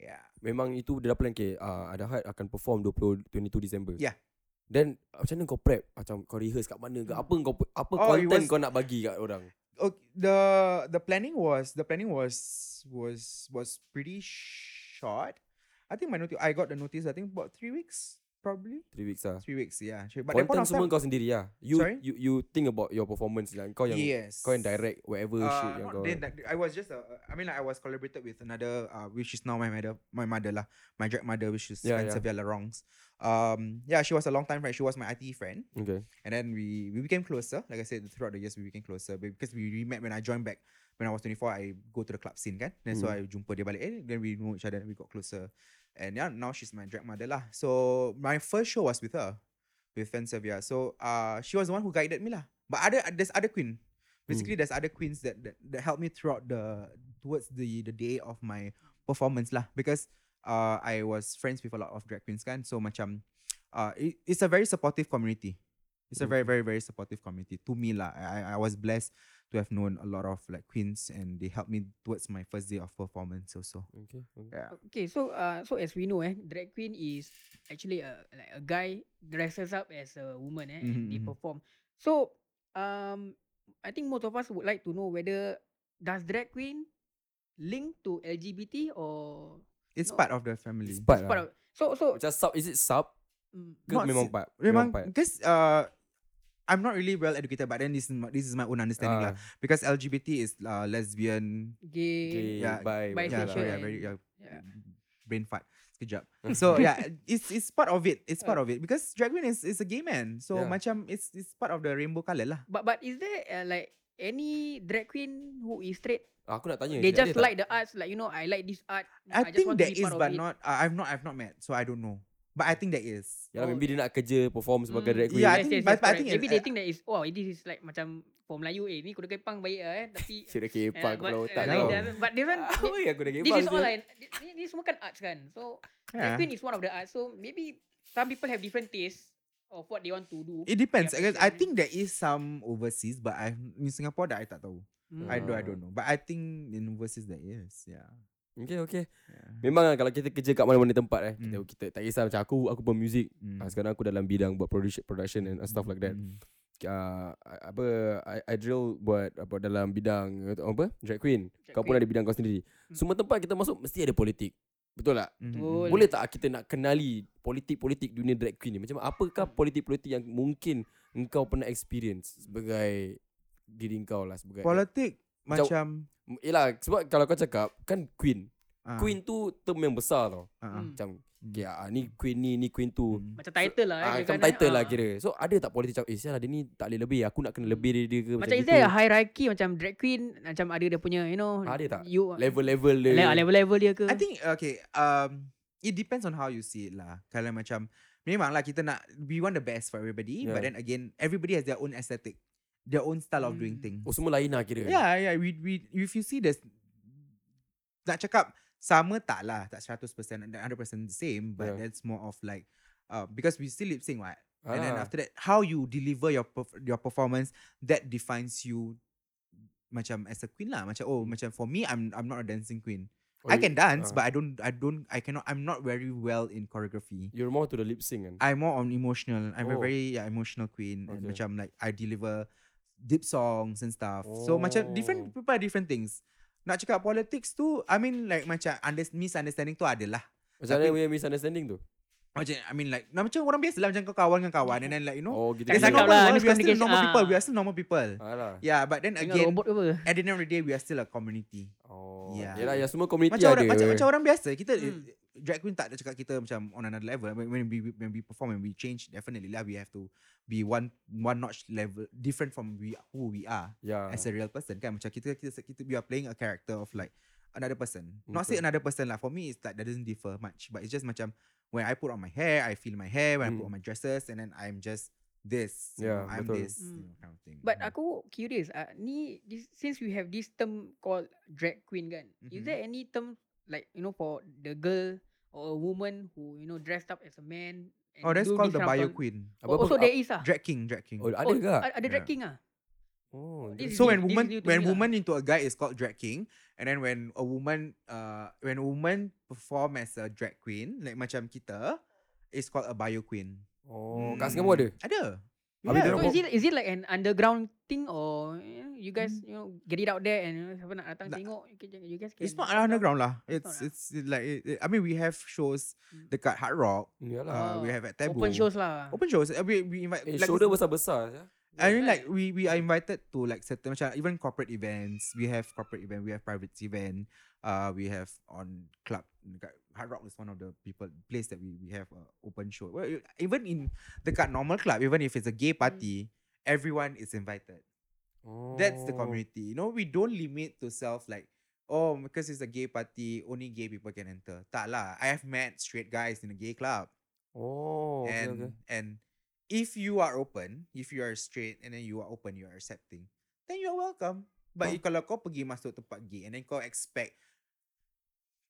Yeah. Memang itu dia dah plan ke Ida Hart akan perform 22 December. Yeah. Then macam mana kau prep? Macam kau rehearse kat mana ke? Apa content kau nak bagi kat orang? Okay, the planning was pretty short. I think I got the notice I think about 3 weeks. Probably 3 weeks lah. 3 weeks, yeah. But content semua kau sendiri lah. You think about your performance lah. Kau yang yes. Kau yang direct whatever shit yang kau. I was just I was collaborated with another which is now my mother lah. My drag mother, which is Sevilla Rongs. Yeah, she was a long time friend. She was my IT friend. Okay. And then we became closer. Like I said, throughout the years we became closer because we met when I joined back. When I was 24, I go to the club scene kan. Then so I jumpa dia balik. Then we know each other and we got closer. And yeah, now she's my drag mother lah. So my first show was with her, with Fensevia. So she was the one who guided me lah. But there's other queen. Basically, there's other queens that helped me throughout towards the day of my performance lah. Because I was friends with a lot of drag queens kan. So macam it's a very supportive community. It's a very, very, very supportive community to me lah. I was blessed to have known a lot of like queens, and they helped me towards my first day of performance also. Okay. Yeah. Okay, so as we know, drag queen is actually a guy dresses up as a woman, and they perform. So I think most of us would like to know whether does drag queen link to LGBT or it's no? Part of the family. It's part of so just sub. Is it sub? Not memang part. Because I'm not really well educated, but then this is my own understanding lah. Because LGBT is lesbian, gay, bisexual, brain fart. Sekejap. So yeah, it's part of it. It's part of it because drag queen is a gay man. So macam it's part of the rainbow colour lah. But is there like any drag queen who is straight? Aku nak tanya. They just like the arts, like you know, I like this art. I think there is, but not. I've not met, so I don't know. But I think that is. Yeah, maybe dia nak kerja perform sebagai drag queen. Yeah, I think maybe they think that is. Wow, this is like macam for Melayu ni kuda kepang baik tapi kuda kepang kalau tak tahu. But they run. This is all like ni semua kan arts kan. So drag queen is one of the arts. So maybe some people have different tastes of what they want to do. It depends. I think there is some overseas, but in Singapore dah I tak tahu. I don't know. But I think in overseas there is. Yeah. Okay. Memang lah kalau kita kerja kat mana-mana tempat kita tak kisah macam aku buat music. Sekarang aku dalam bidang buat production and stuff like that. I drill buat apa dalam bidang apa? Drag queen. Drag kau queen. Pun ada bidang kau sendiri. Semua tempat kita masuk mesti ada politik. Betul tak? Boleh tak kita nak kenali politik-politik dunia drag queen ni? Macam apakah politik-politik yang mungkin engkau pernah experience sebagai diri engkau lah sebagai politik macam yelah sebab kalau kau cakap kan queen. Queen tu term yang besar tau. Macam ni queen ni queen tu. Macam title lah macam title lah kira. So ada tak politik cakap sialah dia ni tak boleh lebih. Aku nak kena lebih dari dia ke macam gitu. Macam is there a hierarchy macam drag queen macam ada dia punya you know. Ada tak? Level-level dia. Level-level dia ke? I think okay it depends on how you see it lah. Kalau macam memanglah kita nak we want the best for everybody but then again everybody has their own aesthetic. Their own style of doing things. Oh, semua lain lah kira. Yeah. We if you see this, nak cakap sama tak lah, tak 100%, 100% the same. But that's more of like, because we still lip sync, right? And then after that, how you deliver your performance that defines you, macam as a queen lah. Macam macam for me, I'm not a dancing queen. I can dance, but I'm not very well in choreography. You're more to the lip sync. And I'm more on emotional. I'm a very emotional queen. Okay. And macam like I deliver deep songs and stuff. So macam different people different things. Nak cakap politics tu, I mean like macam misunderstanding tu adalah. Macam mana punya misunderstanding tu? Macam I mean like macam orang biasa lah macam kau kawan dengan kawan and then like you know. There's normal people. We are still normal people. Alah. Yeah, but then again at the end of the day we are still a community. Yelah, ya semua community macam ada. Macam orang biasa kita drag queen tak ada cakap kita macam on another level. When we perform and we change definitely lah we have to be one notch level different from who we are as a real person kan macam kita we are playing a character of like another person. Not say another person lah for me it's like that doesn't differ much but it's just macam when I put on my hair I feel my hair when I put on my dresses and then I'm just this I'm betul. This kind of thing. But aku curious ni since we have this term called drag queen kan is there any term like you know for the girl or a woman who you know dressed up as a man and that's called the bio queen. So there is drag king ada ke ada drag king ah so when woman into a guy is called drag king and then when a woman perform as a drag queen like macam kita is called a bio queen. Kat Singapura ada? Ada. Yeah. So is it like an underground thing or you guys, you know, get it out there, and you know, siapa nak datang tengok, you guys can. It's not underground lah. It's like I mean, we have shows dekat Hard Rock. We have at Tabu. Open shows lah. Open shows. We invite like shoulder besar-besar. Yeah? I mean, like we are invited to like certain macam even corporate events. We have corporate event. We have private event. We have on club. Hard Rock is one of the place that we have an open show. Well, even in the normal club, even if it's a gay party, everyone is invited. Oh. That's the community. You know, we don't limit to self like, oh, because it's a gay party, only gay people can enter. Tak lah. I have met straight guys in a gay club. Oh. And if you are open, if you are straight, and then you are open, you are accepting, then you are welcome. But kalau kau pergi masuk tempat gay and then kau expect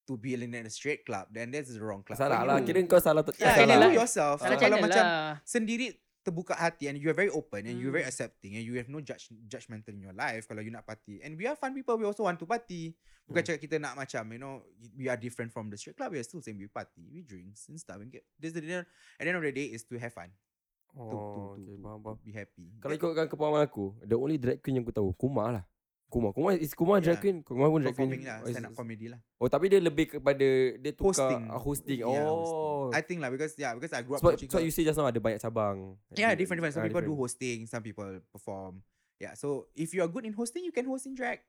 to be in a straight club, then that's the wrong club. Salah lah. Kira kau salah. Salah yourself. Salah kalau macam sendiri terbuka hati and you're very open and you're very accepting and you have no judgmental in your life kalau you nak party. And we are fun people. We also want to party. Bukan cakap kita nak macam, you know, we are different from the straight club. We are still same. We party. We drinks and stuff. And this is the end of the day is to have fun. To be happy. Kalau ikutkan kepahaman aku, the only drag queen yang aku tahu, Kumar lah. Kumar drag queen. Kumar pun drag queen lah, stand up comedy lah. Oh, tapi dia lebih kepada dia tukar hosting. Yeah, hosting. I think lah because I grew up watching. So you say just now ada banyak cabang. Yeah, different. Some people do hosting, some people perform. Yeah, so if you are good in hosting, you can host in drag.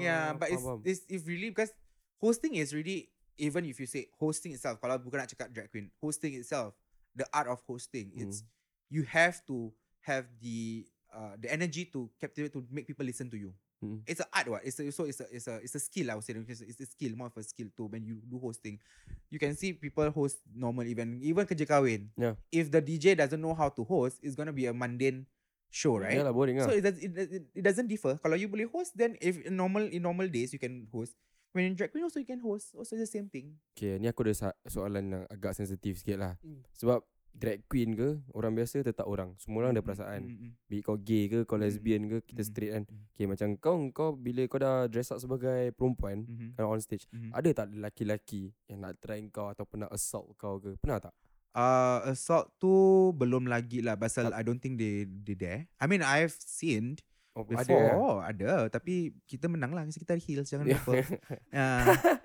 Yeah, but it's really because hosting is really, even if you say hosting itself, kalau bukan nak cakap drag queen, hosting itself, the art of hosting, it's you have to have the energy to captivate, to make people listen to you. It's an art, what? It's a skill. I would say it's a skill, more of a skill too. When you do hosting, you can see people host normal event, even kerja kahwin. Yeah. If the DJ doesn't know how to host, it's gonna be a mundane show, right? Yeah, boring. So it doesn't differ. Kalau you boleh host, then if in normal days you can host. When in drag queen also you can host, also the same thing. Okay, ni aku ada soalan yang agak sensitif sikit lah. Sebab drag queen ke, orang biasa tetap orang. Semua orang ada perasaan. Bila kau gay ke, kau lesbian ke, kita straight kan. Okay, macam kau bila kau dah dress up sebagai perempuan on stage, ada tak lelaki-lelaki yang nak try kau atau pernah assault kau ke? Pernah tak? Assault tu belum lagi lah. Pasal I don't think they dare. I mean, I've seen before ada tapi kita menang lah kasi kita heels, jangan lupa.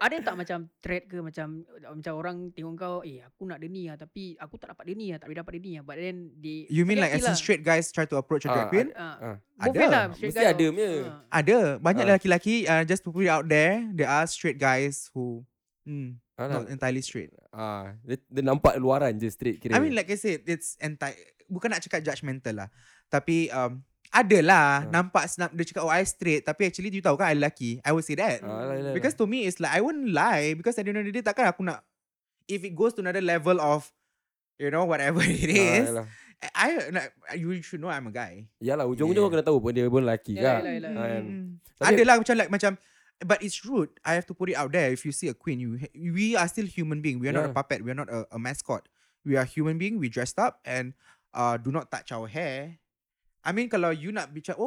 Ada tak macam threat ke, macam orang tengok kau, aku nak deni lah tapi aku tak dapat deni lah, tak boleh dapat deni lah, but then they, you mean like as in straight guys try to approach a drag queen? Ada mesti ada punya. Ada banyak lelaki-lelaki, just to put it out there, there are straight guys who not entirely straight. Dia nampak luaran je straight kira. I mean like I said, it's bukan nak cakap judgmental lah, tapi adalah nampak snap dia cakap, oh I straight, tapi actually you tahu kan I lelaki. I would say that because to me it's like I won't lie, because at the end of the day takkan aku nak, if it goes to another level of, you know, whatever it is, you should know I'm a guy. Yalah, ujung-ujung kena tahu dia pun lelaki kan. Adalah macam but it's rude. I have to put it out there. If you see a queen, we are still human being. We are not a puppet. We are not a mascot. We are human being. We dressed up and do not touch our hair. I mean, kalau you nak bicara,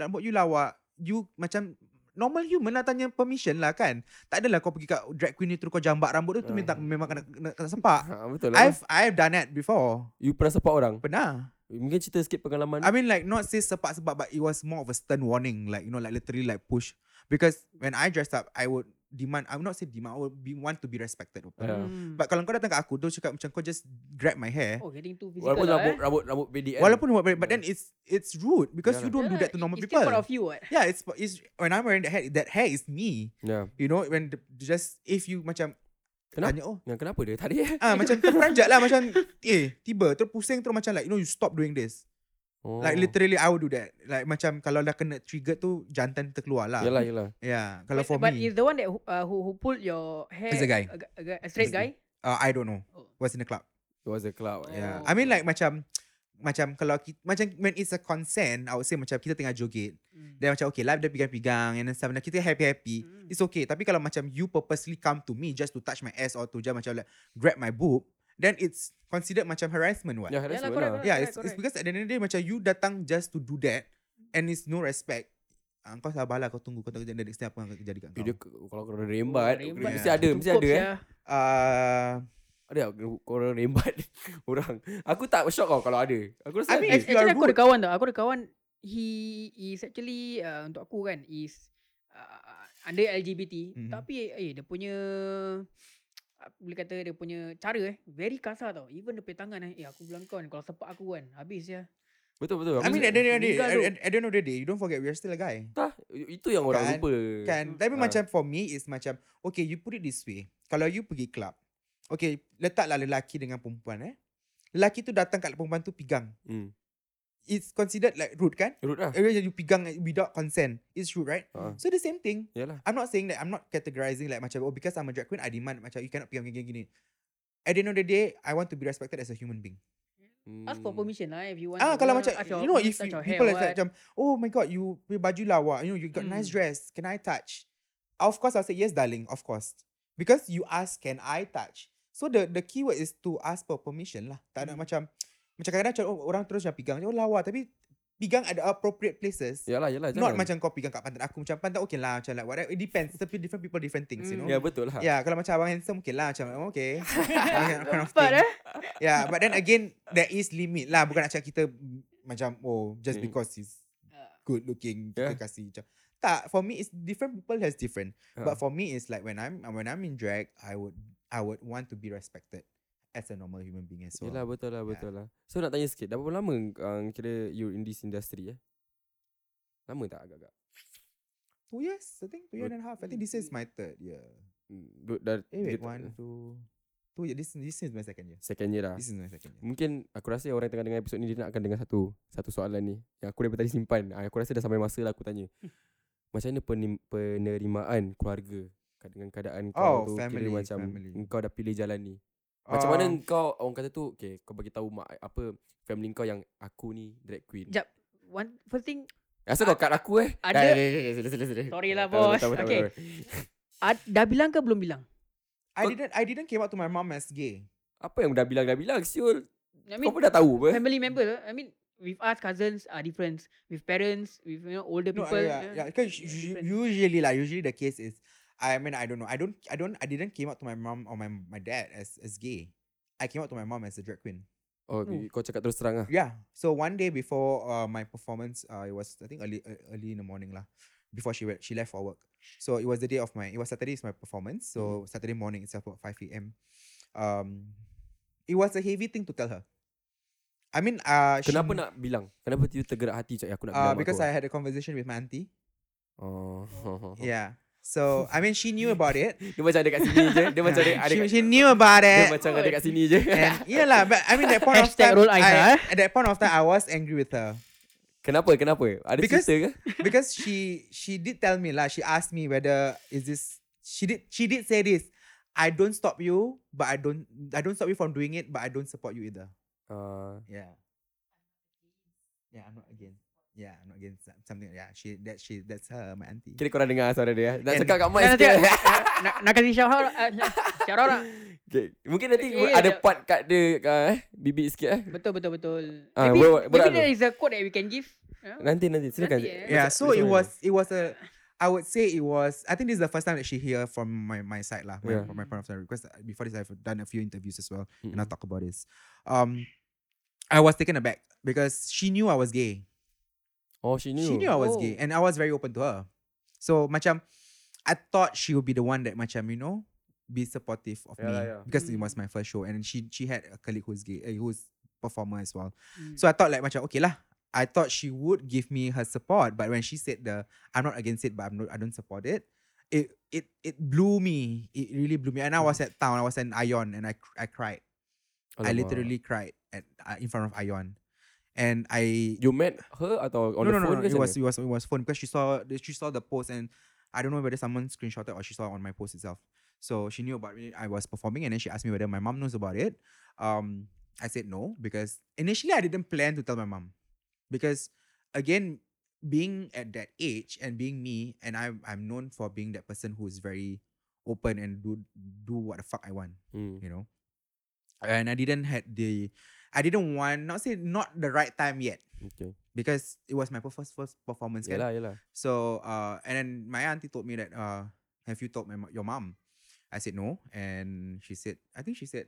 rambut you lawak, you macam normal human lah, tanya permission lah kan. Tak adalah kau pergi kat drag queen ni terus kau jambak rambut dia tu, memang kena sempak. Betul lah. I've done that before. You pernah sepak orang? Pernah. Mungkin cerita sikit pengalaman. I mean like, not say sepak-sepak, but it was more of a stern warning. Like, you know, like literally like push. Because when I dressed up, I would demand, I would not say demand, I would want to be respected. But kalau kau datang kat aku, dia cakap macam kau just grab my hair. Oh, getting too physical. Walaupun rambut BDN. But then it's rude because you don't do that to normal people. It's still part of you. Yeah, it's when I'm wearing that hair is me. Yeah. You know, when just if you macam tanya, kenapa dia tadi? Macam terperanjat lah, macam tiba terpusing terus macam like, you know, you stop doing this. Like literally I would do that. Like macam kalau dah kena trigger tu, jantan terkeluar lah. Yalah. Yeah, kalau for me. But is the one that who pulled your hair is a guy. A straight guy? I don't know. Was in the club. It was a club. Yeah. I mean like macam kalau macam when it's a consent, I would say macam kita tengah joget. Then macam okay lah, dia pegang-pegang and stuff. Kita happy-happy. It's okay. Tapi kalau macam you purposely come to me just to touch my ass or to just macam like grab my boob, then it's considered macam harassment, what? Yeah, harassment lah. Yeah, it's because at the end of the day macam you datang just to do that and it's no respect. Kau sabarlah, kau tunggu jadi next apa yang akan jadi kat kau. Dia kalau kau rembat mesti ada. Ada orang rembat orang. Aku tak shock kalau ada. Aku rasa. Aku ada kawan tau. Aku ada kawan he is actually untuk aku kan is under LGBT, tapi dia punya boleh kata dia punya cara very kasar tau. Even depan tangan aku bilang kau kalau sepak aku kan habis ya. Betul. I mean at the end of the day, you don't forget we are still a guy. Itu yang orang lupa. Kan. Tapi macam for me is macam okay, you put it this way. Kalau you pergi club, okay, letaklah lelaki dengan perempuan. Lelaki tu datang kat perempuan tu pegang. It's considered like rude kan? Rude lah. You pegang without consent. It's rude, right? So the same thing. Yalah. I'm not saying that, I'm not categorizing like macam because I'm a drag queen I demand macam you cannot pegang gini-gini. At the end of the day, I want to be respected as a human being. Ask for permission lah if you want. Kalau macam you know if people like macam oh my god you baju lawa, you know you got nice dress, can I touch? Of course I'll say yes darling, of course. Because you ask can I touch. So the keyword is to ask for permission lah. Tak nak macam kadang-kadang orang terus macam pegang macam lawa, tapi pegang ada appropriate places. Yalah, not macam kau pegang kat pantat aku, macam pantat okay lah, macam like whatever, it depends, tapi different people different things, you know. Ya, betul lah. Ya, kalau macam abang handsome okay lah, macam okay. Kind of thing. Yeah, but then again there is limit lah, bukan nak cakap kita macam oh just because he's good looking kita kasih macam. Tak, for me it's different, people has different. But for me it's like when I'm in drag, I would want to be respected as a normal human being as well. Yelah, betul lah. So nak tanya sikit, dah berapa lama kira you in this industry Lama tak agak-agak? 2 years, I think 2 years and a half. I think this is my 3rd year. This is my 2nd year. 2nd year lah. This is my 2nd year. Mungkin aku rasa orang tengah dengar episod ni dia nak akan dengar satu soalan ni yang aku daripada tadi simpan. Aku rasa dah sampai masa lah aku tanya. Macam mana penerimaan keluarga dengan keadaan kau tu kira macam kau dah pilih jalan ni? Macam mana kau, orang kata tu, okay, kau bagi tahu mak apa family kau yang aku ni drag queen. Sekejap, first thing. Asal kau kat aku ada. Sorry lah bos. Okay. Dah bilang ke belum bilang? I didn't came out to my mom as gay. Apa yang dah bilang siul. Kau pun dah tahu apa? Family member, I mean with us cousins are different. With parents, with older people. Yeah. Usually the case is I mean, I don't know. I didn't came out to my mom or my dad as gay. I came out to my mom as a drag queen. Oh, kau cakap terus terang lah. Yeah. So one day before my performance, it was I think early in the morning lah. Before she left for work. So it was the day of it was Saturday is my performance. So Saturday morning itself about 5 a.m. It was a heavy thing to tell her. I mean, kenapa nak bilang? Kenapa you tergerak hati cakap aku nak bilang? Because I had a conversation with my auntie. Oh. Yeah. So, I mean, she knew about it. Dia macam ada kat sini je. Dia macam ada she knew about it. Dia macam ada kat sini je. Iyalah, but I mean, at that point of time, I was angry with her. Kenapa? Ada cerita ke? Because she did tell me lah. She asked me whether is this. She did say this. I don't stop you, but I don't stop you from doing it, but I don't support you either. Yeah, I'm not against. Yeah, I'm not against something. Yeah, that's her, my auntie. Kira korang dengar suara dia. Nak cakap kat mic sikit. Nak kasi shout out lah. Okay. Mungkin nanti ada part kat dia bibik sikit Betul. Maybe there is a quote that we can give. Nanti silakan. Yeah, so it was a I would say it was I think this is the first time that she hear from my side lah. From my point of view, because before this I've done a few interviews as well and I'll talk about this. I was taken aback because she knew I was gay. Oh, she knew I was gay, and I was very open to her. So, macam, I thought she would be the one that, macam, you know, be supportive of me because it was my first show, and she had a colleague who's gay, who's performer as well. So I thought like, macam, okay lah. I thought she would give me her support, but when she said I'm not against it, but I don't support it. It blew me. It really blew me, and I was at town. I was in Ion, and I cried. I literally cried in front of Ion. And you met her atau on the phone? No. It was phone because she saw the post, and I don't know whether someone screenshotted or she saw it on my post itself. So she knew about it. I was performing, and then she asked me whether my mom knows about it. I said no because initially I didn't plan to tell my mom because again, being at that age and being me, and I'm known for being that person who is very open and do what the fuck I want, you know. And I didn't want, not say not the right time yet. Okay. Because it was my first performance. Yelah. So, and then my auntie told me that, have you told your mom? I said no. And she said, I think she said,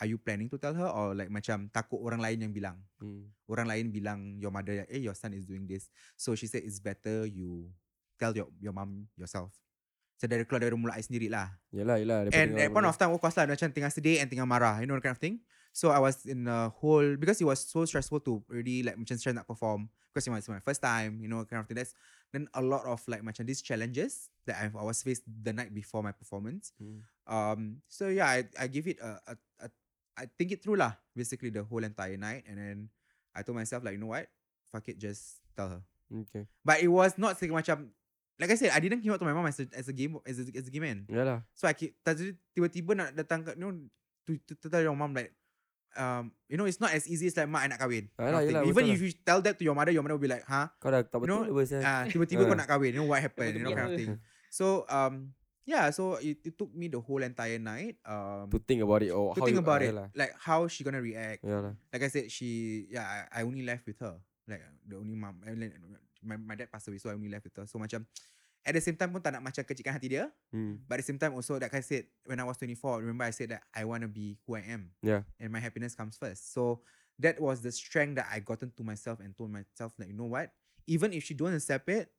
are you planning to tell her? Or like macam takut orang lain yang bilang. Orang lain bilang your mother, eh, your son is doing this. So she said it's better you tell your mom yourself. So dari keluar dari mulut I sendirilah. Yalah. And at point of time, of course lah, macam tengah sedih and tengah marah, you know, that kind of thing. So I was in a whole, because it was so stressful to really like macam try nak perform, because it was my first time, you know, kind of thing. That's then a lot of like macam these challenges that I was faced the night before my performance. So yeah, I give it I think it through lah, basically the whole entire night. And then I told myself like, you know what, fuck it, just tell her. Okay. But it was not like macam, like I said, I didn't come out to my mom as a gay man. Yeah lah. So I keep tiba-tiba nak datang kat, you know, to tell your mom like, you know, it's not as easy as like, mak I nak kahwin. Even if you tell that to your mother will be like, huh? Kau dah tak betul, you know, tiba-tiba kau nak kahwin, you know what happened, you know, kind of thing. So yeah, so it took me the whole entire night to think about it, or like how she gonna react. Yeah, like I said, I only left with her. Like the only mom, my dad passed away, so I only left with her. So macam at the same time pun tak nak macam kecilkan hati dia. But at the same time also, like I said, when I was 24, remember I said that I want to be who I am. Yeah. And my happiness comes first. So that was the strength that I gotten to myself and told myself, like, you know what? Even if she don't accept it,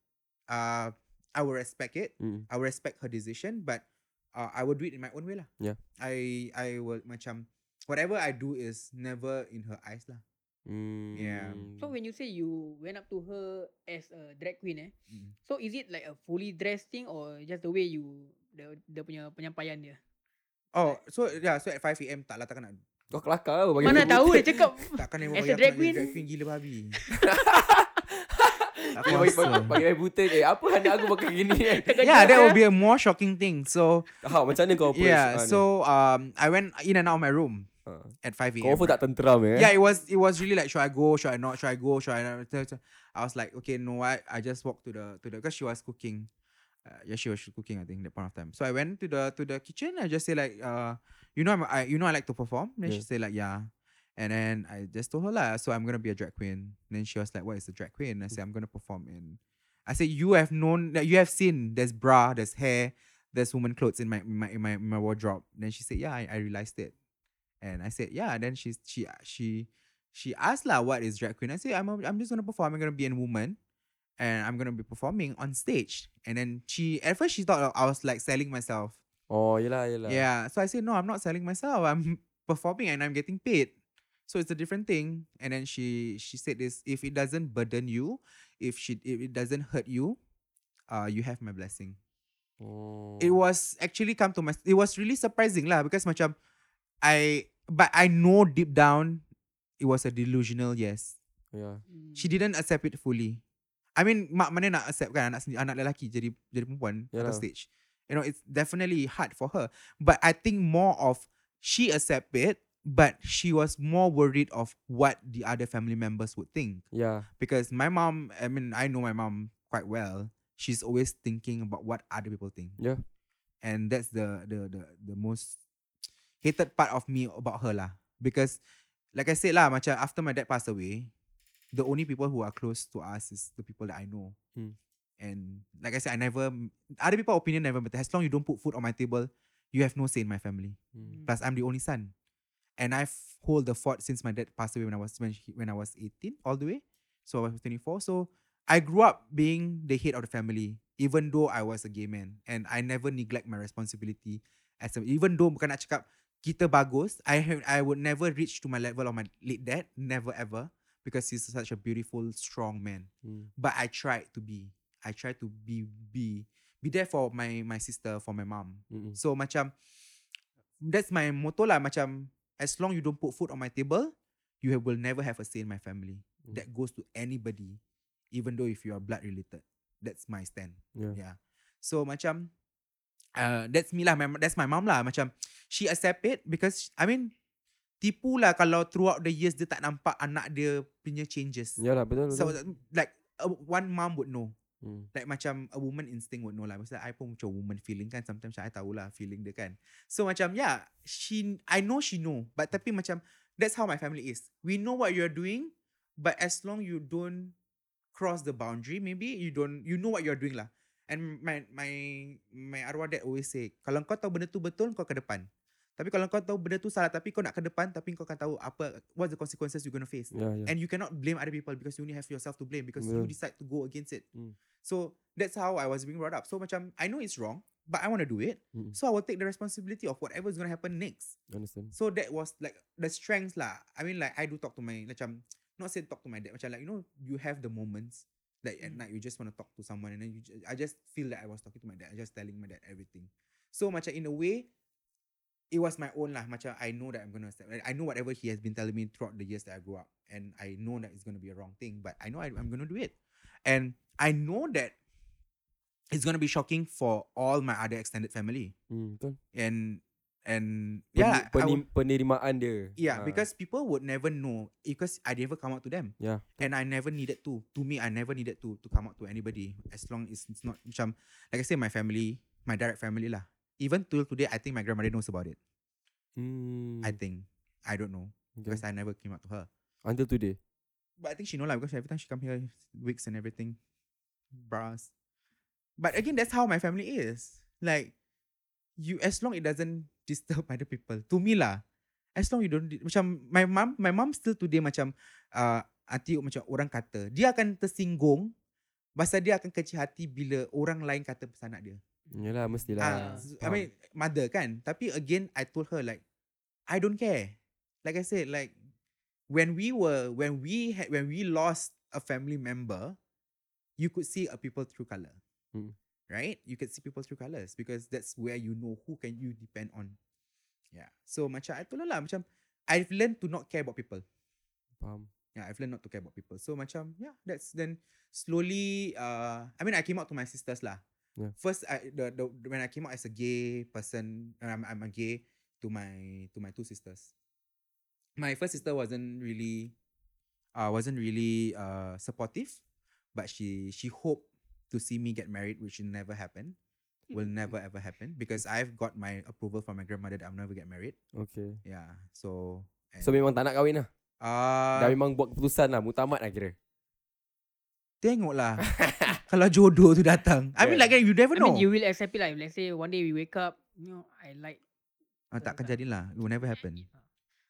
I will respect it. I will respect her decision, but I will do it in my own way lah. Yeah. I will macam, whatever I do is never in her eyes lah. Yeah. So when you say you went up to her as a drag queen, so is it like a fully dressed thing, or just the way you the punya penyampaian dia? Oh, so yeah, so at 5 AM tak lah, takkan nak. Kau kelakar lah. Mana tahu dia cakap takkan as a drag queen. Drag queen gila babi. Aku bagi buta je. Apa anak aku pakai gini? Yeah, that would be a more shocking thing. So macam mana kau operate? Yeah, so I went in and out of my room at 5 AM. Kau tak tenteram eh? Yeah, it was really like, should I go? Should I not? Should I go? Should I not? I was like, okay, no, I just walked to the because she was cooking. Yeah, she was cooking, I think, at that point of time. So I went to the kitchen. I just say like, you know I like to perform. Then she said like, yeah. And then I just told her lah, so I'm gonna be a drag queen. And then she was like, what is a drag queen? And I said, I'm gonna perform in. I said, you have known that, you have seen there's bra, there's hair, there's woman clothes in my wardrobe. And then she said, yeah, I realized it. And I said, yeah. And then she asked lah, what is drag queen? I said, I'm just gonna perform. I'm gonna be a woman, and I'm gonna be performing on stage. And then at first she thought I was like selling myself. Oh, yelah. Yeah. So I said, no, I'm not selling myself. I'm performing and I'm getting paid. So it's a different thing. And then she said this: if it doesn't burden you, if it doesn't hurt you, you have my blessing. Oh. It was actually come to my. It was really surprising lah, because macam I know deep down it was a delusional yes. Yeah. She didn't accept it fully. I mean, mak mana nak accept kan anak lelaki jadi perempuan on stage. You know, it's definitely hard for her. But I think more of she accept it, but she was more worried of what the other family members would think. Yeah. Because my mom, I mean, I know my mom quite well. She's always thinking about what other people think. Yeah. And that's the most hated part of me about her lah. Because like I said lah, macam after my dad passed away, the only people who are close to us is the people that I know. And like I said, other people's opinion never matter. As long as you don't put food on my table, you have no say in my family. Plus I'm the only son. And I've hold the fort since my dad passed away when I was 18 all the way. So I was 24. So I grew up being the head of the family, even though I was a gay man. And I never neglect my responsibility. Even though bukan nak cakap kita bagus, I would never reach to my level of my late dad, never ever, because he's such a beautiful, strong man. But I tried to be. I tried to be there for my sister, for my mom. So macam that's my motto lah, macam as long you don't put food on my table, you will never have a say in my family. That goes to anybody, even though if you are blood related. That's my stand. Yeah. So macam that's me lah, that's my mom lah. Macam she accept it because I mean, tipu lah kalau throughout the years dia tak nampak anak dia punya changes. Yalah, betul. So like one mom would know. Like macam a woman instinct would know lah. Maksudnya I pun macam woman feeling kan, sometimes I tahulah feeling dia kan. So macam yeah, I know she know. But tapi macam that's how my family is. We know what you're doing, but as long you don't cross the boundary, maybe you know what you're doing lah. And my arwah dad always say, kalau kau tahu benda tu betul, kau ke depan. Tapi kalau kau tahu benda tu salah tapi kau nak ke depan, tapi kau akan tahu apa, what's the consequences you're going to face. Yeah. And you cannot blame other people because you only have yourself to blame because you decide to go against it. So that's how I was being brought up. So macam I know it's wrong, but I want to do it. So I will take the responsibility of whatever is going to happen next. Understand. So that was like the strengths lah. I mean, like I do talk to my, macam not say talk to my dad, macam like, you know, you have the moments that at night you just want to talk to someone, and then you, I just feel that I was talking to my dad. I just telling my dad everything. So macam in a way, it was my own lah. Macam I know that I'm gonna step. I know whatever he has been telling me throughout the years that I grew up, and I know that it's gonna be a wrong thing, but I know I'm gonna do it, and I know that it's gonna be shocking for all my other extended family. Betul. And yeah, penerimaan dia. Yeah, because people would never know because I never come out to them. Yeah. And I never needed to. To me, I never needed to come out to anybody as long as it's not macam, like I say, my family, my direct family lah. Even till today, I think my grandmother knows about it. I think. I don't know. Okay. Because I never came out to her. Until today? But I think she knows lah, because every time she come here, wigs and everything. Bras. But again, that's how my family is. Like, you, as long it doesn't disturb other people. To me lah. As long you don't, macam my mom still today macam, auntie macam orang kata. Dia akan tersinggung, pasal dia akan kecil hati bila orang lain kata pasal anak dia. Yalah, mestilah. I mean, mother kan. Tapi again, I told her like, I don't care. Like I said, like, when we lost a family member, you could see a people through colour. Right? You can see people through colours because that's where you know who can you depend on. Yeah. So macam I told her lah, macam I've learned to not care about people. Faham. Yeah, I've learned not to care about people. So macam yeah, that's then slowly. I mean, I came out to my sisters lah. Yeah. First, when I came out as a gay person, I'm a gay to my two sisters. My first sister wasn't really supportive, but she hoped to see me get married, which never happened, will never ever happen because I've got my approval from my grandmother that I'll never get married. Okay. Yeah. So memang tak nak kahwin lah. Dah memang buat keputusan lah, muktamad lah kira. Tengok lah. Kalau jodoh tu datang. I mean like you never know. I mean you will accept it lah. Like, let's say one day we wake up, you know, I like. Takkan jadilah. It will never happen.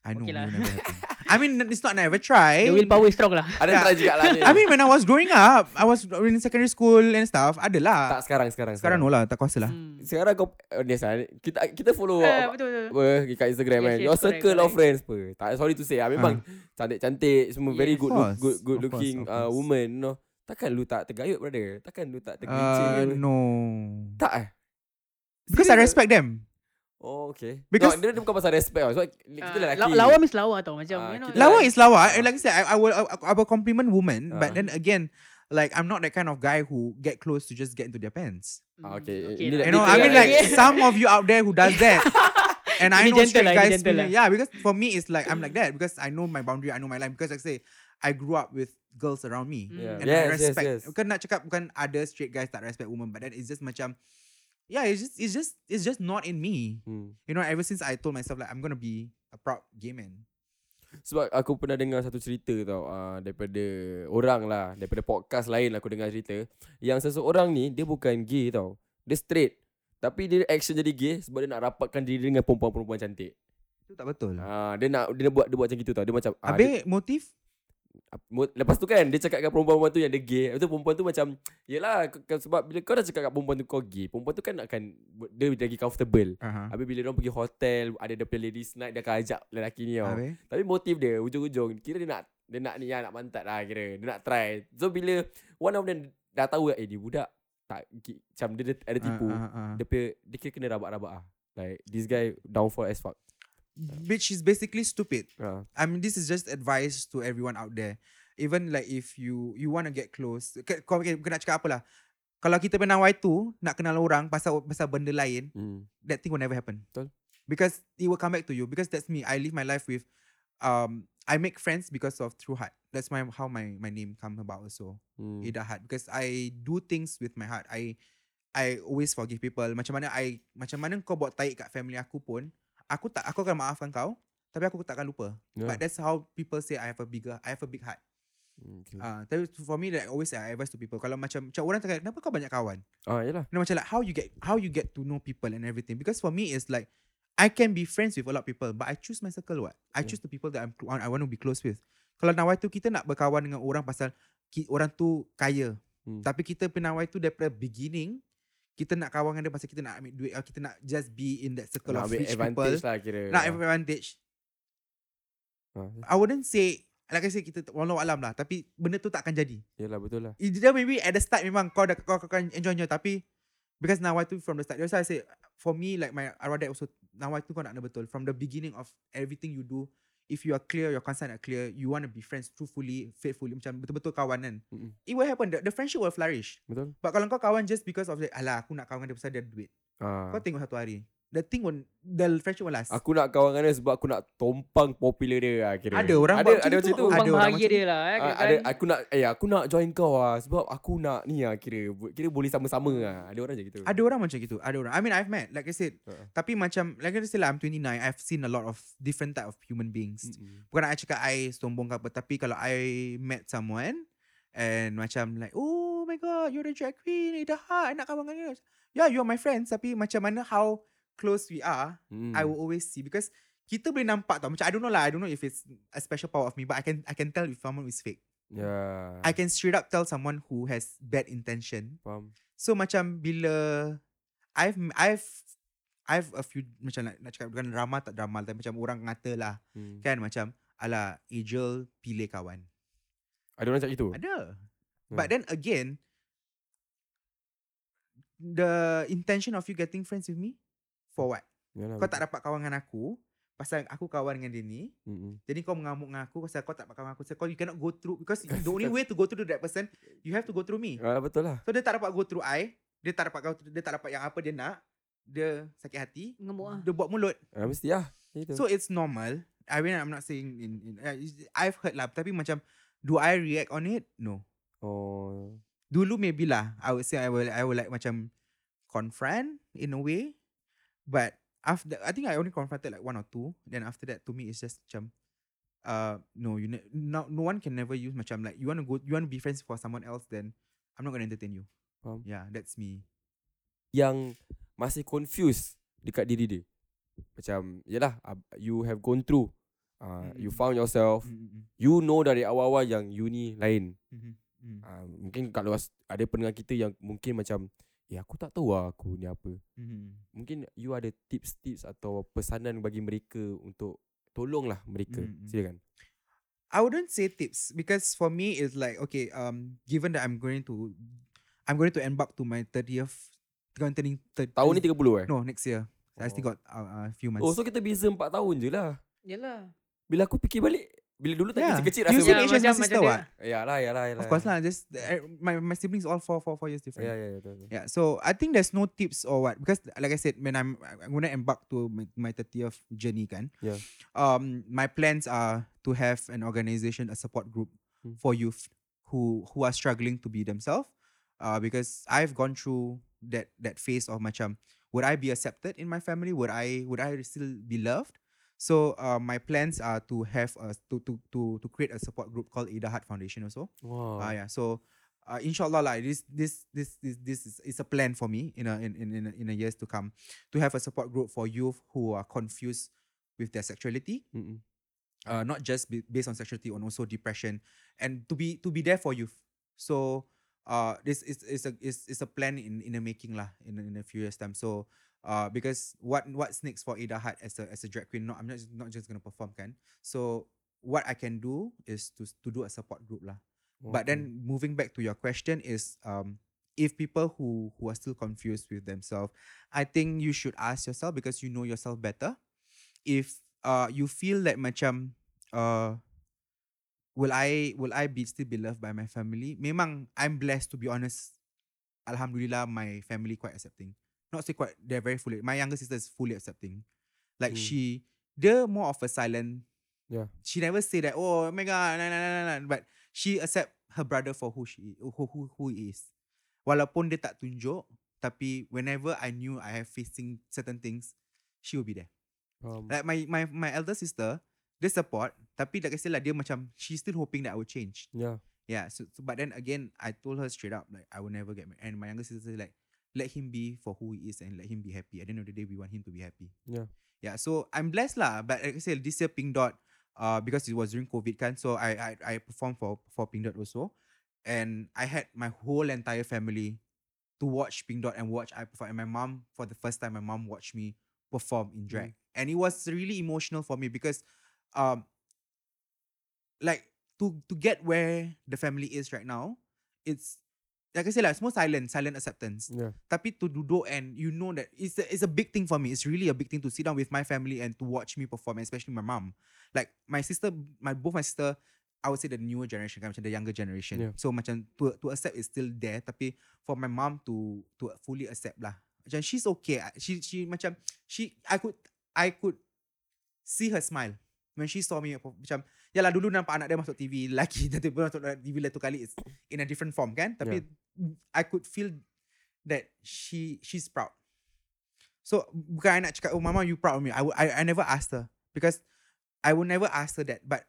I know, okay lah. It will never happen. I mean, it's not never try. The willpower is strong lah. Ada try juga lah. I mean, when I was growing up, I was in secondary school and stuff. Adalah. Tak sekarang. No lah, tak kuasa lah. Sekarang kau, kita follow betul. Kat Instagram kan. Your circle of friends apa. Sorry to say, memang cantik-cantik semua, very good looking woman. No, takkan lu tak tergayut, brother. Takkan lu tak tergelincir. No. Tak . Because I respect them. Oh, okay. Because no, dia bukan pasal respect lah. So, kita lelaki. Lawa is lawa tau. Macam, lawa is lawa. Like I said, I will compliment women. But then again, like, I'm not that kind of guy who get close to just get into their pants. Okay. You know, I mean like, some of you out there who does that. And I know straight guys. Yeah, because for me, it's like, I'm like that. Because I know my boundary, I know my line. Because like I say, I grew up with girls around me. Yeah. And I respect. Bukan nak cakap, bukan ada straight guys tak respect women. But then it's just macam, yeah, it's just not in me. You know, ever since I told myself like I'm gonna be a proud gay man. Sebab aku pernah dengar satu cerita tau, daripada orang lah, daripada podcast lain lah aku dengar cerita yang seseorang ni dia bukan gay tau, dia straight, tapi dia action jadi gay sebab dia nak rapatkan diri dengan perempuan-perempuan cantik. Itu tak betul. Dia buat macam gitu tau. Dia macam habis motif. Lepas tu kan dia cakap kat perempuan-perempuan tu yang dia gay. Lepas tu perempuan tu macam, yelah, sebab bila kau dah cakap kat perempuan tu kau gay, perempuan tu kan akan, dia lagi comfortable. Habis bila diorang pergi hotel, ada the ladies night, dia akan ajak lelaki ni tau. Tapi motif dia ujung-ujung, kira dia nak ni lah, nak pantat lah kira. Dia nak try. So bila one of them dah tahu dia budak tak, macam dia ada tipu, dia kira kena rabak-rabak lah. Like this guy downfall as fuck. Which is basically stupid. I mean, this is just advice to everyone out there. Even like if you want to get close, kau nak cakap apalah. Kalau kita pernah Y2 nak kenal orang pasal benda lain, that thing will never happen. Betul. Because it will come back to you. Because that's me. I live my life with I make friends because of True Heart. That's how my name come about also. Ida Hart. Because I do things with my heart. I always forgive people. Macam mana kau buat taik kat family aku pun, aku akan maafkan kau, tapi aku takkan lupa. But that's how people say I have a big heart. Okay. Tapi for me, like always I advise to people. Kalau macam orang cakap, kenapa kau banyak kawan? Yalah. Macam like how you get to know people and everything. Because for me, it's like I can be friends with a lot of people, but I choose my circle. What I choose the people that I want to be close with. Kalau nawai tu kita nak berkawan dengan orang pasal orang tu kaya, tapi kita penawai tu daripada beginning kita nak kawan dengan dia pasal kita nak ambil duit, kita nak just be in that circle nak of rich people lah, kira. Nak ambil advantage. I wouldn't say, like I say, kita walau alam lah, tapi benda tu tak akan jadi. Yelah, betul lah. Dia maybe at the start memang kau dah kau akan enjoy-enjoy, tapi because nawai tu from the start. That's why I say for me, like my arwah dad also, nawai tu kau nak betul from the beginning of everything you do. If you are clear, your concern are clear, you want to be friends truthfully, faithfully, macam betul-betul kawan kan, it will happen. The friendship will flourish. Betul. But kalau kau kawan just because of like, alah aku nak kawan dia pasal dia duit, kau tengok satu hari the friendship will last. Aku nak kawan dia sebab aku nak tompang popular dia lah, kira. Ada orang ada macam tu. Ada orang macam dia lah, kan? Ada, aku nak join kau lah sebab aku nak ni lah, kira boleh sama-sama lah. Ada orang macam gitu. Ada orang macam gitu. Ada orang, I mean I've met, like I said, tapi macam like I said lah, I'm 29, I've seen a lot of different type of human beings. Bukan nak I cakap I sombong ke apa, tapi kalau I met someone and macam like, oh my god, you're a drag queen, Ida Hart, I nak kawan dengan you. Yeah, you're my friends, tapi macam mana how close we are, I will always see, because kita boleh nampak tau. Macam I don't know if it's a special power of me, but I can tell if someone is fake. Yeah, I can straight up tell someone who has bad intention. Faham. So macam bila I've a few, macam nak cakap bukan drama, tak drama, tapi macam orang ngata lah, kan, macam ala Angel pilih kawan. Ada orang cakap itu? Ada. But then again, the intention of you getting friends with me for what? Yalah, kau tak dapat kawan dengan aku pasal aku kawan dengan dia ni. Jadi kau mengamuk dengan aku pasal kau tak dapat kawan aku. So you cannot go through, because the only way to go through that person, you have to go through me. Yalah, betul lah. So dia tak dapat go through I, dia tak dapat yang apa dia nak. Dia sakit hati, ngemuk dia buat mulut. Mesti lah. So it's normal. I mean, I'm not saying in I've heard lah, tapi macam do I react on it? No. Oh. Dulu maybe lah, I would say I will like macam confront in a way. But after, I think I only confronted like one or two. Then after that, to me, it's just macam, no, you no one can never use macam like you want to be friends for someone else, then I'm not gonna entertain you. Yeah, that's me. Yang masih confused dekat diri dia, macam yelah, you have gone through, you found yourself, you know dari awal-awal yang you ni lain. Mungkin kat luar ada pendengar kita yang mungkin macam, aku tak tahu lah aku ni apa. Mungkin you ada tips-tips atau pesanan bagi mereka untuk tolonglah mereka. Silakan. I wouldn't say tips, because for me it's like, okay, given that I'm going to embark to my 30th, turning 30. Tahun ni 30 eh? No, next year. So I still got a few months. Oh, so kita beza 4 tahun je lah. Yalah. Bila aku fikir balik, bila dulu tak kecil-kecil rasa macam Asian sister what? Yalah. Of course lah, just my siblings all 4 years different. Yeah, so I think there's no tips or what, because like I said, when I'm going to embark to my 30th journey kan. Yeah. My plans are to have an organization, a support group for youth who are struggling to be themselves, because I've gone through that phase of macam, would I be accepted in my family? Would I still be loved? So my plans are to have to create a support group called Ada Hart Foundation also. Wow. So inshallah lah, this is a plan for me in a years to come, to have a support group for youth who are confused with their sexuality. Not just based on sexuality, on also depression, and to be there for youth. So this is a plan in the making lah, in a few years time. So because what's next for Ada Hart as a drag queen? No, I'm not just gonna perform kan. So what I can do is to do a support group lah. Okay. But then moving back to your question is, if people who are still confused with themselves, I think you should ask yourself, because you know yourself better. If you feel that macam will I be still be loved by my family? Memang I'm blessed, to be honest. Alhamdulillah, my family quite accepting. Not say quite, they're very fully. My younger sister is fully accepting. Like they're more of a silent. Yeah. She never say that, oh my god, nah. But she accept her brother for who he is. Walaupun dia tak tunjuk, tapi whenever I knew I have facing certain things, she will be there. Like my elder sister, dia support, tapi like I said lah, dia macam, she's still hoping that I will change. Yeah. So but then again, I told her straight up, like I will never get married. And my younger sister is like, let him be for who he is and let him be happy. At the end of the day, we want him to be happy. Yeah. Yeah, so I'm blessed lah. But like I said, this year Pink Dot, because it was during COVID kan, so I performed for Pink Dot also, and I had my whole entire family to watch Pink Dot and watch I perform. And my mom, for the first time, my mom watched me perform in drag, and it was really emotional for me because, like to get where the family is right now, it's like I said lah, it's more silent acceptance. Yeah. Tapi to duduk and you know that it's a big thing for me. It's really a big thing to sit down with my family and to watch me perform, especially my mom. Like my sister, both my sister. I would say the newer generation kan, macam the younger generation. Yeah. So macam to accept is still there, tapi for my mom to fully accept lah. Macam she's okay. She macam she I could see her smile when she saw me, macam yalah dulu nampak anak dia masuk TV lelaki, tapi masuk TV lah tu kali is in a different form kan, tapi I could feel that she's proud. So bukan I nak cakap, oh mama you proud of me. I never asked her because I would never ask her that, but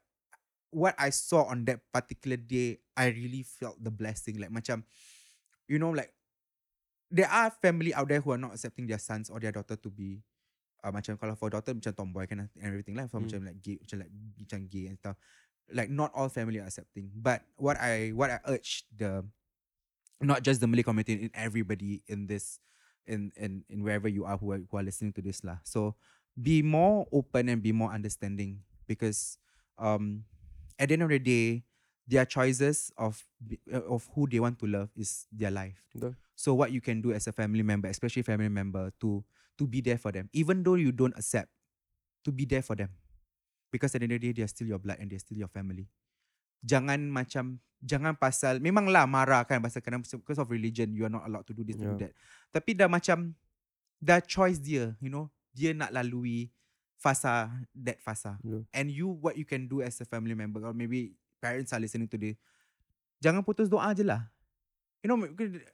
what I saw on that particular day, I really felt the blessing. Like macam, you know, like there are family out there who are not accepting their sons or their daughter to be macam kalau for daughter macam tomboy kan and everything lah, for macam like gay, macam gay and stuff. Like not all family are accepting. But what I urge the, not just the Malay community, in everybody in this, in wherever you are who are listening to this lah. So be more open and be more understanding because at the end of the day, their choices of who they want to love is their life. Yeah. So what you can do as a family member, especially family member, to be there for them, even though you don't accept, to be there for them, because at the end of the day, they are still your blood and they are still your family. Jangan pasal memanglah marah kan, pasal kerana because of religion you are not allowed to do this and that. Tapi dah choice dia, you know, dia nak lalui fasa. Yeah. And you, what you can do as a family member, or maybe parents are listening today, jangan putus doa je lah. You know,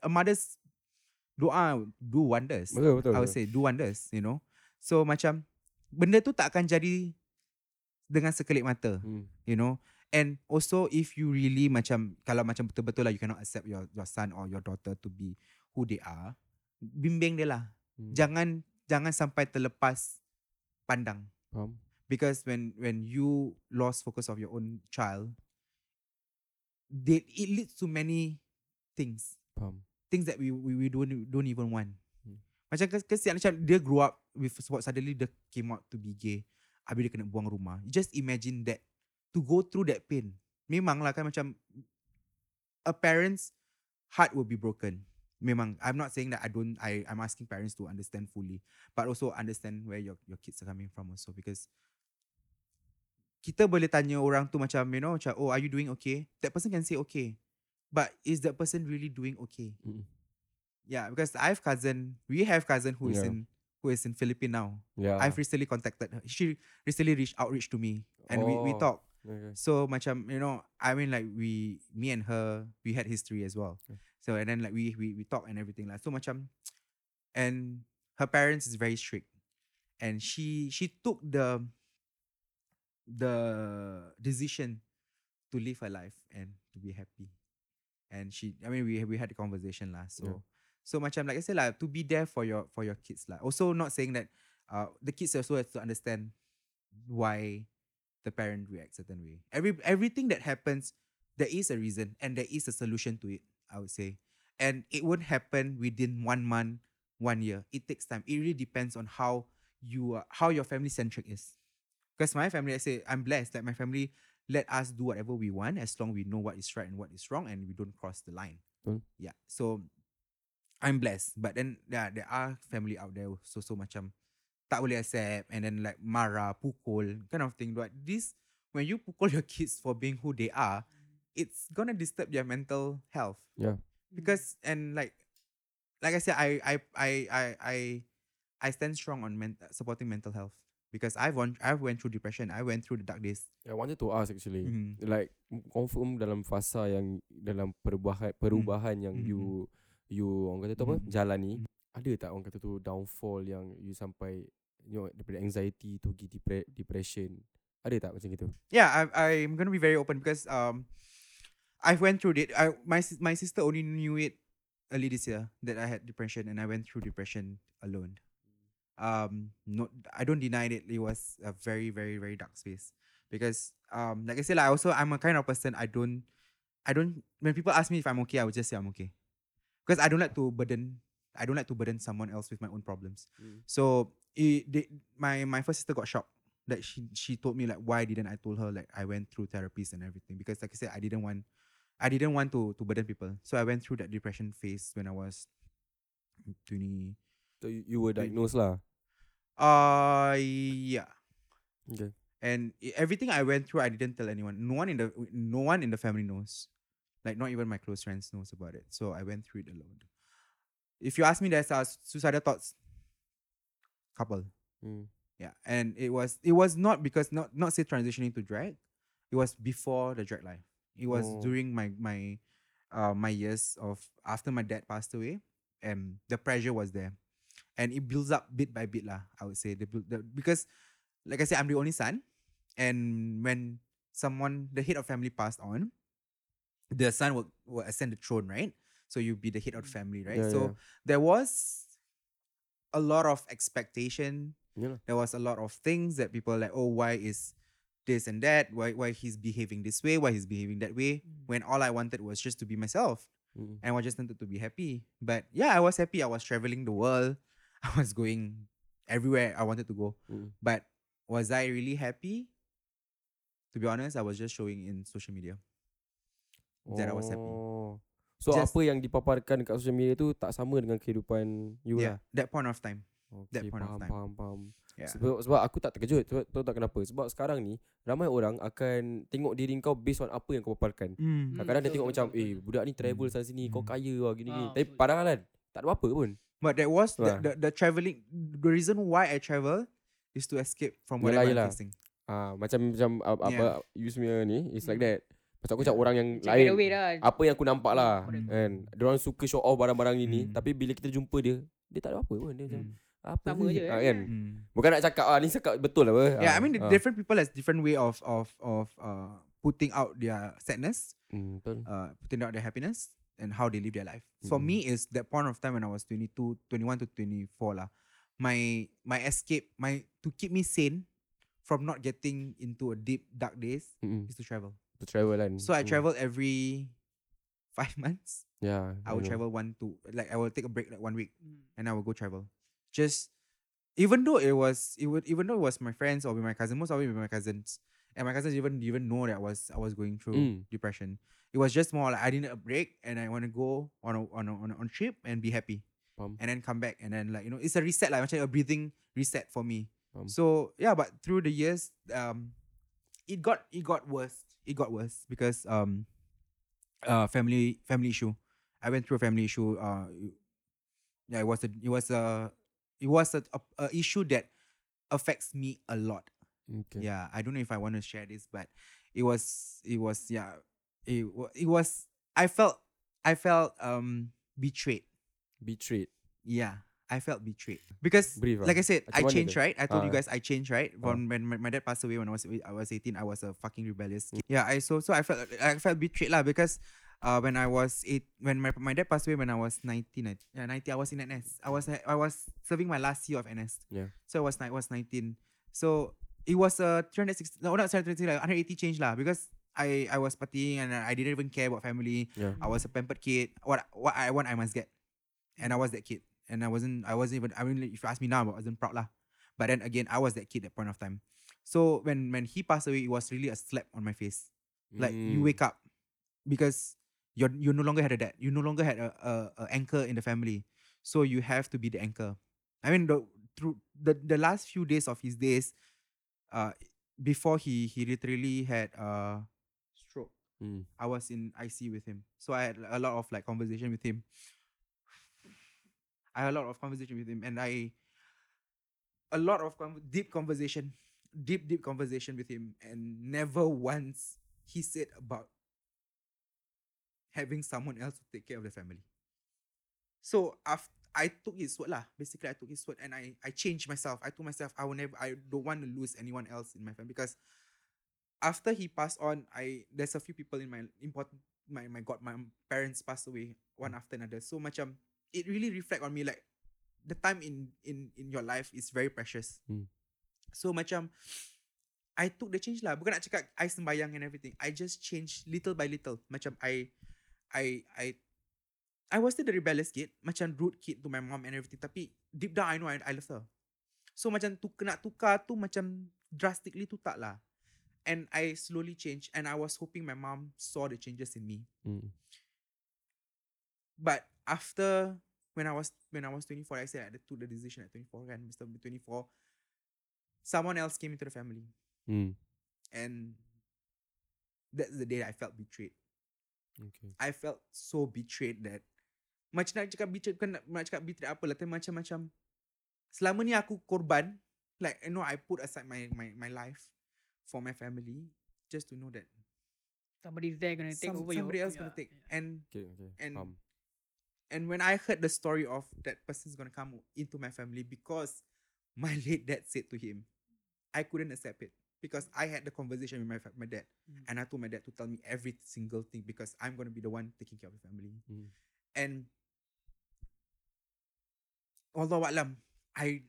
a mother's doa do wonders. Betul. I would say do wonders, you know. So macam benda tu tak akan jadi dengan sekelip mata, you know. And also if you really macam, kalau macam betul-betul lah you cannot accept your son or your daughter to be who they are, bimbing dia lah. Jangan sampai terlepas pandang. Because when you lost focus of your own child, it leads to many things. Things that we don't even want. Macam kesian, macam dia grew up with support, suddenly dia came out to be gay, habis dia kena buang rumah. Just imagine that, to go through that pain. Memang lah kan macam, a parent's heart will be broken. Memang, I'm not saying that I'm asking parents to understand fully, but also understand where your kids are coming from also, because kita boleh tanya orang tu macam, you know, macam, oh are you doing okay? That person can say okay, but is that person really doing okay? Yeah, because we have cousin who is in Philippines now. Yeah. I've recently contacted her. She recently outreached to me and we talked. Okay. So macam, you know, I mean like me and her, we had history as well. Okay. So and then like we talk and everything lah. So macam, and her parents is very strict, and she took the decision to live her life and to be happy, and we had a conversation lah. So so macam like I said lah, to be there for your kids lah. Also not saying that the kids also have to understand why the parent reacts certain way. Everything that happens, there is a reason and there is a solution to it, I would say. And it won't happen within 1 month, 1 year. It takes time. It really depends on how your family centric is. Because my family, I say, I'm blessed that my family let us do whatever we want as long as we know what is right and what is wrong and we don't cross the line. Yeah. So I'm blessed. But then there are family out there so macam tak boleh accept and then like marah, pukul, kind of thing. But this, when you pukul your kids for being who they are, it's gonna disturb their mental health. Yeah. Because and like I said, I stand strong on supporting mental health because I've went through depression. I went through the dark days. I wanted to ask actually, like confirm dalam fasa yang dalam perubahan yang you orang kata tu apa jalani, ada tak orang kata tu downfall yang you sampai, you know, daripada anxiety to depression, ada tak macam gitu? Yeah, I'm gonna be very open because I went through it. My sister only knew it early this year that I had depression, and I went through depression alone. I don't deny it. It was a very, very, very dark space because, like I said, like also I'm a kind of person I don't. When people ask me if I'm okay, I would just say I'm okay, because I don't like to burden someone else with my own problems. Mm. So my first sister got shocked. Like she told me like, why didn't I told her like I went through therapies and everything, because like I said, I didn't want to burden people. So I went through that depression phase when I was 20. So you were diagnosed lah? Yeah. Okay. And everything I went through, I didn't tell anyone. No one in the family knows. Like not even my close friends knows about it. So I went through it alone. If you ask me, there's suicidal thoughts. Couple. Mm. Yeah. And it was not because not say transitioning to drag. It was before the drag life. It was during my years of after my dad passed away, and the pressure was there, and it builds up bit by bit lah. I would say because, like I said, I'm the only son, and when the head of family passed on, the son will ascend the throne, right? So you'll be the head of family, right? Yeah, so there was a lot of expectation. Yeah. There was a lot of things that people like, oh, why is this and that, why he's behaving this way, why he's behaving that way, when all I wanted was just to be myself. Mm. And I just wanted to be happy. But yeah, I was happy. I was traveling the world. I was going everywhere I wanted to go. Mm. But was I really happy? To be honest, I was just showing in social media that I was happy. So just, apa yang dipaparkan dekat social media tu tak sama dengan kehidupan you lah. That point of time. Okay, faham. Yeah. Sebab aku tak terkejut. Tahu tak kenapa? Sebab sekarang ni ramai orang akan tengok diri kau based on apa yang kau paparkan. Kadang-kadang dia tengok macam budak ni travel sana sini, kau kaya lah gini. Tapi padahal kan tak ada apa pun. But that was the travelling. The reason why I travel is to escape from whatever I'm facing. Macam apa you semua ni is like that. Pasal aku cakap orang yang lain lah. Apa yang aku nampak lah kan. Diorang suka show off barang-barang ini, tapi bila kita jumpa dia tak ada apa pun. Dia macam apa je kan. Bukan nak cakap ni cakap betul lah apa. Yeah, I mean the different people has different way of putting out their sadness, putting out their happiness and how they live their life. For me is that point of time when I was 21 to 24 lah. My escape, to keep me sane from not getting into a deep dark days is to travel. To travel and so I travel every 5 months. Yeah, I will travel I will take a break like 1 week and I will go travel. Just even though it was my friends or with my cousin, most of it with my cousins, and my cousins didn't even know that I was going through depression. It was just more like I needed a break and I want to go on a trip and be happy, and then come back and then like it's a reset, like a breathing reset for me. So yeah, but through the years, it got worse. It got worse because family issue. I went through a family issue. It was an issue that affects me a lot. Okay. Yeah, I don't know if I want to share this, but it was. I felt betrayed. Betrayed. Yeah, I felt betrayed because, like I said, I changed. Right, I told you guys I changed. Right, when my dad passed away when I was 18, I was a fucking rebellious kid. Yeah, so I felt betrayed lah because. When I was eight, when my dad passed away when I was 19, I was in NS. I was serving my last year of NS. Yeah. So I was 19. So it was a 360. No, not 360. Like 180 change lah. Because I was partying and I didn't even care about family. Yeah. I was a pampered kid. What I want, I must get. And I was that kid. And I wasn't even. I mean, if you ask me now, I wasn't proud lah. But then again, I was that kid at point of time. So when he passed away, it was really a slap on my face. Like you wake up because. You no longer had a dad. You no longer had a anchor in the family. So you have to be the anchor. I mean, through the last few days of his days, before he literally had a stroke, I was in IC with him. So I had a lot of like conversation with him. Deep conversation with him, and never once he said about having someone else to take care of the family. So after I took his word lah. Basically, I took his word and I changed myself. I told myself I don't want to lose anyone else in my family, because after he passed on, there's a few people in my important my parents passed away one after another. So macam it really reflect on me like the time in your life is very precious. So macam I took the change lah. Bukan nak cakap I sembayang and everything. I just change little by little. Macam I was still the rebellious kid, macam rude kid to my mom and everything. Tapi deep down I know I love her. So macam nak tukar tu macam drastically tu tak lah. And I slowly changed. And I was hoping my mom saw the changes in me. But after when I was 24, I said I took the decision at 24. And Mr. 24, someone else came into the family. And that's the day I felt betrayed. Okay. I felt so betrayed that macam nak cakap betrayed, bukan nak cakap betrayed apa lah, tapi macam selama ni aku korban, like you know, I put aside my life for my family just to know that somebody's there gonna take over. Somebody else gonna take. And and when I heard the story of that person's gonna come into my family because my late dad said to him, I couldn't accept it. Because I had the conversation with my dad. And I told my dad to tell me every single thing because I'm going to be the one taking care of the family. And although I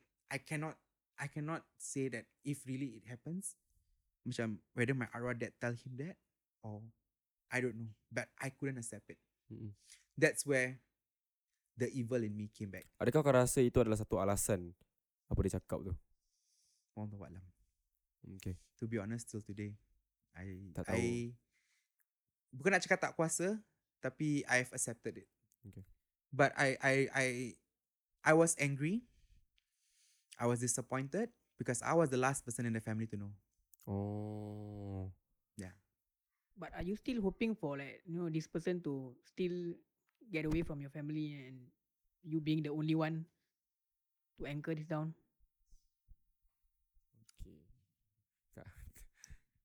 cannot say that if really it happens, macam whether my arwah dad tell him that or I don't know. But I couldn't accept it. That's where the evil in me came back. Adakah kau rasa itu adalah satu alasan apa dia cakap tu? Wallahu a'lam. Okay. To be honest, till today I bukan nak cakap tak kuasa, tapi I've accepted it. Okay. But I was angry. I was disappointed because I was the last person in the family to know. Oh. Yeah. But are you still hoping for, like, you know, this person to still get away from your family and you being the only one to anchor this down?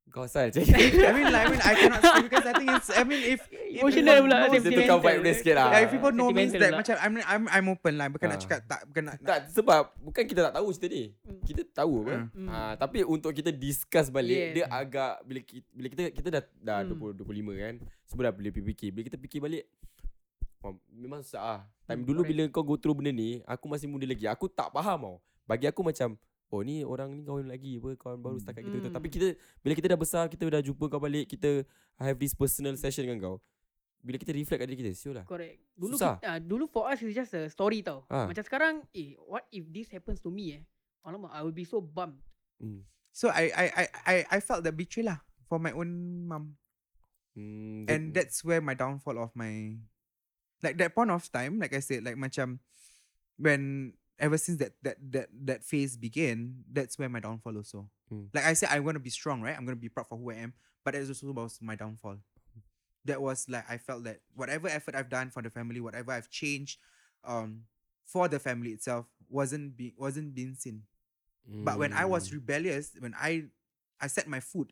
Kosal je. I mean I cannot say because I think it's, I mean, if emotional pula dia tukar vibe dia sikit lah. If people know means that macam I'm open lah. Bukan nak cakap tak, bukan nak tak, sebab bukan kita tak tahu cerita ni. Kita tahu apa. Tapi untuk kita discuss balik, dia agak bila kita dah 25 kan. Semua dah boleh fikir. Bila kita fikir balik, memang susah lah. Time dulu bila kau go through benda ni, aku masih muda lagi. Aku tak faham tau. Bagi aku macam, oh ni orang ni kawan lagi apa, kawan baru setakat gitu. Tapi kita bila kita dah besar, kita dah jumpa kau balik, kita have this personal session dengan kau. Bila kita reflect kat diri kita, sure lah. Correct. Dulu kita, dulu for us it's just a story tau. Macam sekarang, what if this happens to me? Alamak, I will be so bummed. So I felt the betrayal lah for my own mum. And that's where my downfall of my, like that point of time, like I said, like macam when ever since that phase began, that's where my downfall also. Like I said, I'm going to be strong, right? I'm going to be proud for who I am. But that also was my downfall. That was like, I felt that whatever effort I've done for the family, whatever I've changed for the family itself, wasn't being seen. But when I was rebellious, when I set my foot,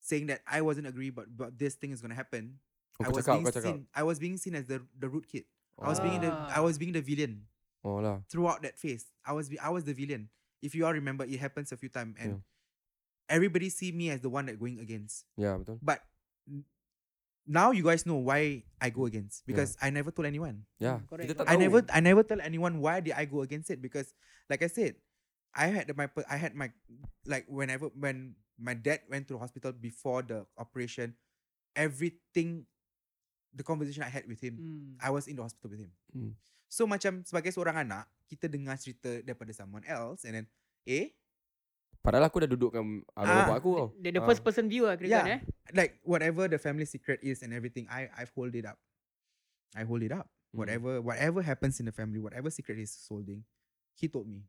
saying that I wasn't agree, but this thing is going to happen, I was being seen as the rude kid. Oh. I was being the villain. Oh lah. Throughout that phase, I was the villain. If you all remember, it happens a few times, and everybody see me as the one that going against. Yeah, betul. But now you guys know why I go against, because I never told anyone. Yeah, correct. I never tell anyone why did I go against it, because like I said, I had my like when my dad went to the hospital before the operation, everything, the conversation I had with him, I was in the hospital with him. So macam sebagai seorang anak, kita dengar cerita daripada someone else, and then padahal aku dah duduk dengan bapak aku tau. The first person view lah kira kan. Like whatever the family secret is and everything, I've hold it up. I hold it up. Whatever happens in the family, whatever secret is holding, he told me.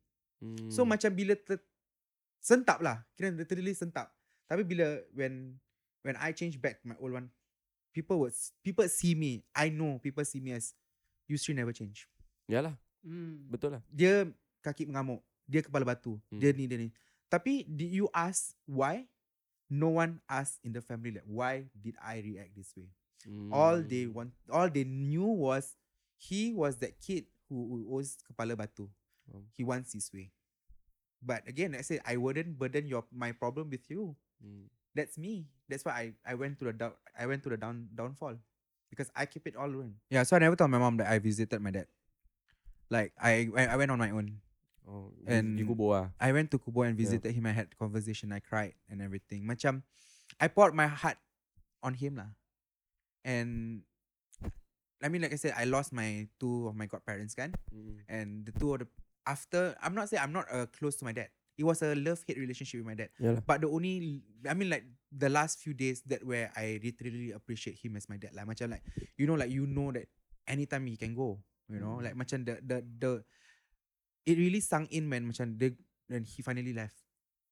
So macam bila sentap lah, kira literally sentap. Tapi bila when I change back my old one, people see me. I know people see me as, you still never change. Yalah. Betul lah. Dia kaki mengamuk, dia kepala batu, dia ni. Tapi did you ask why? No one asked in the family, like why did I react this way? All they knew was he was that kid who was kepala batu. He wants his way. But again, I said I wouldn't burden my problem with you. That's me. That's why I went to the downfall. Because I keep it all alone. Yeah, so I never told my mom that I visited my dad. Like I went on my own. Oh, and you Kubo lah. I went to Kubo and visited him. I had conversation. I cried and everything. Macam I poured my heart on him lah. And I mean, like I said, I lost my two of my godparents kan. And the two of the after, I'm not saying I'm not close to my dad. It was a love-hate relationship with my dad. Yeah. But the only, I mean like the last few days that where I literally appreciate him as my dad. Like macam like you know that anytime he can go, you know, like macam the it really sunk in, man. Macam then he finally left.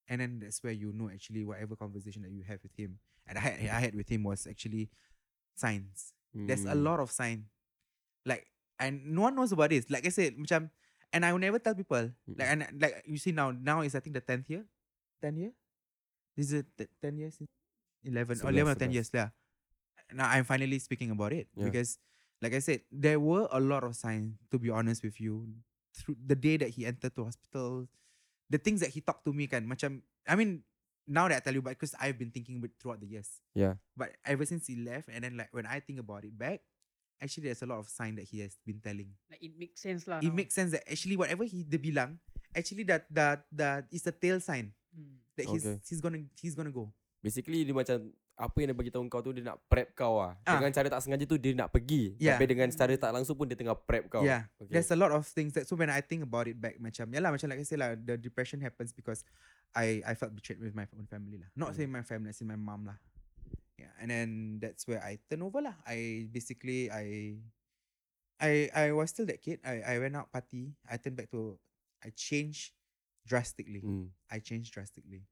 And then that's where you know actually whatever conversation that you have with him and I had with him was actually signs. There's a lot of sign. Like, and no one knows about this. Like I said, macam, and I will never tell people. Like, and like you see now is I think the 10th year. 10 year? This is 10 years? 11. So 11 or 10 years. Yeah. Now I'm finally speaking about it. Yeah. Because, like I said, there were a lot of signs, to be honest with you. Through the day that he entered the hospital, the things that he talked to me kan, macam, I mean, now that I tell you, but because I've been thinking with throughout the years. Yeah. But ever since he left, and then like when I think about it back, actually there's a lot of sign that he has been telling. Like it makes sense lah. It makes sense that actually whatever he dia bilang, actually that is a tail sign that he's gonna go. Basically dia macam apa yang dia bagi tahu kau tu dia nak prep kau lah. Dengan cara tak sengaja tu dia nak pergi. Tapi dengan secara tak langsung pun dia tengah prep kau. Yeah. Okay. There's a lot of things that so when I think about it back macam yalah macam like I say lah, the depression happens because I felt betrayed with my own family lah. Not saying my family, I saying my mom lah. Yeah, and then that's where I turn over lah. I basically I was still that kid. I went out party. I turned back to I changed drastically. I changed drastically.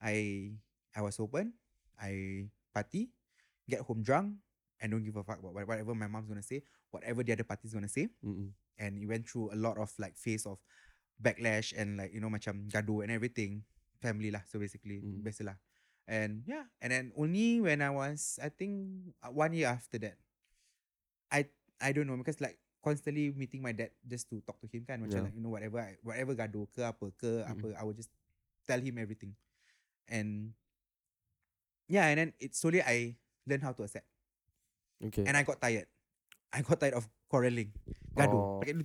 I was open. I party, get home drunk, and don't give a fuck about whatever my mom's gonna say, whatever the other party's gonna say. And it went through a lot of like phase of backlash and like, you know, macam gaduh and everything. Family lah. So basically, biasalah. And yeah. And then only when I was, I think 1 year after that, I don't know, because like constantly meeting my dad just to talk to him kan. Macam like, you know, whatever gaduh ke apa, I would just tell him everything. And yeah, and then it slowly I learned how to accept. Okay. And I got tired. of quarreling. Gaduh. Like,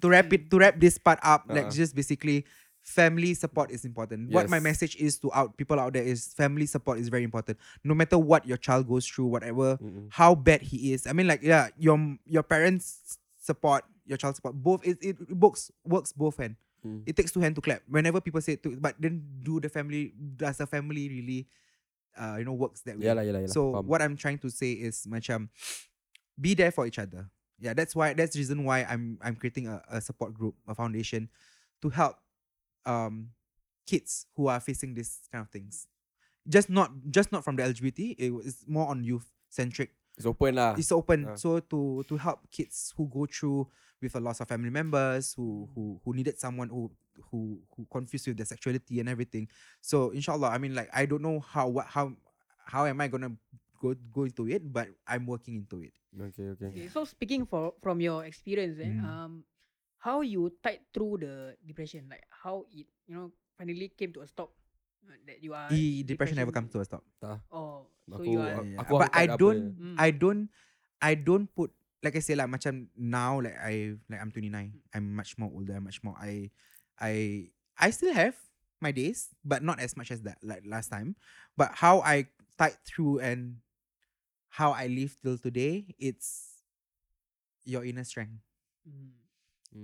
to wrap this part up, like just basically family support is important. Yes. What my message is to people out there is family support is very important. No matter what your child goes through, whatever, how bad he is. I mean like yeah, your parents support, your child support, both it works both hands. It takes two hands to clap. Whenever people say but then does the family really you know works that way. Yalah. So what I'm trying to say is macam be there for each other. Yeah, that's the reason why I'm creating a support group, a foundation to help kids who are facing this kind of things. Just not from the LGBT, it's more on youth centric. It's open lah. It's open. So to help kids who go through with a loss of family members, who needed someone who confused with their sexuality and everything. So inshallah, I mean like I don't know how am I gonna go into it, but I'm working into it. Okay. So speaking from your experience, how you tied through the depression, like how it finally came to a stop. That you are depression never comes to a stop. Oh, so you are. But I don't put, like I say lah, macam now like I'm 29. I'm much more older. I still have my days, but not as much as that like last time. But how I tied through and how I live till today, it's your inner strength.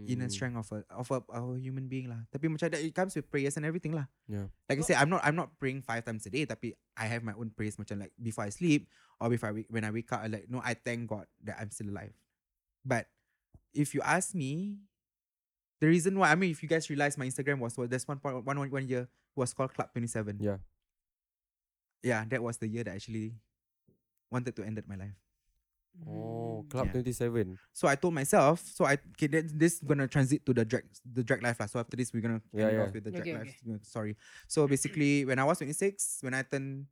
Inner strength of a human being lah. Tapi macam that it comes with prayers and everything lah. Yeah. Like I said, I'm not praying 5 times a day. Tapi I have my own prayers macam like before I sleep or when I wake up. I like I thank God that I'm still alive. But if you ask me, the reason why, I mean, if you guys realize my Instagram was there's 1.11 year was called Club 27. Yeah, that was the year that I actually wanted to end my life. Oh, Club 27. So I told myself, this is gonna transit to the drag life lah. So after this, we're gonna end off with the drag life. Okay. Sorry. So basically, when I was 26, when I turned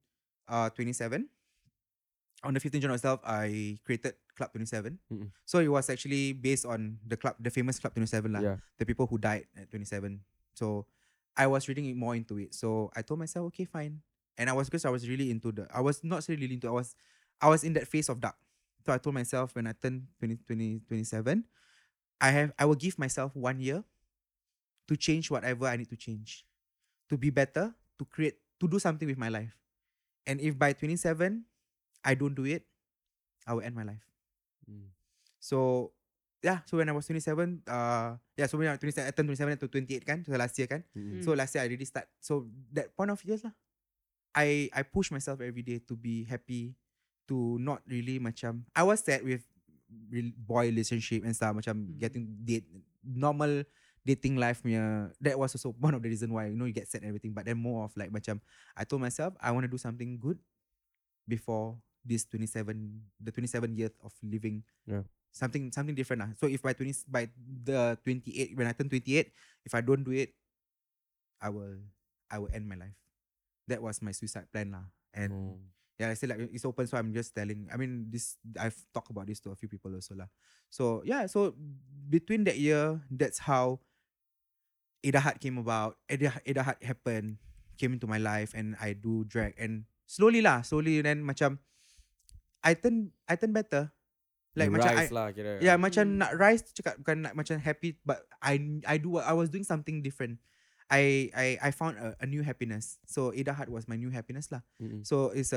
27, on the 15th January itself, I created Club 27. So it was actually based on the famous Club 27 lah. Yeah. The people who died at 27. So I was reading it more into it. So I told myself, okay, fine. And I was in that phase of dark. So I told myself when I turned 27, I will give myself 1 year to change whatever I need to change, to be better, to create, to do something with my life. And if by 27 I don't do it, I will end my life. So yeah, so when I was 27, so when I was 27, I turned 27 to 28 kan, so last year kan. So last year I really start. So that point of years lah, I push myself every day to be happy, to not really macam, I was sad with boy relationship and stuff macam getting date, normal dating life punya. That was also one of the reason why, you know, you get sad and everything. But then more of like macam, I told myself I want to do something good before this 27th year of living. Yeah. Something different lah. So if by the 28, when I turn 28, if I don't do it, I will end my life. That was my suicide plan lah. And yeah, I said like it's open, so I'm just telling. I mean, this I've talked about this to a few people also lah. So yeah, so between that year, that's how Ida Hart came about. Ida Hart happened, came into my life, and I do drag, and slowly then macam I turn better. Like you macam rise lah, kira. Yeah, macam nak rise tu cakap, bukan nak macam happy, but I was doing something different. I found a new happiness. So Ida Hart was my new happiness lah. So is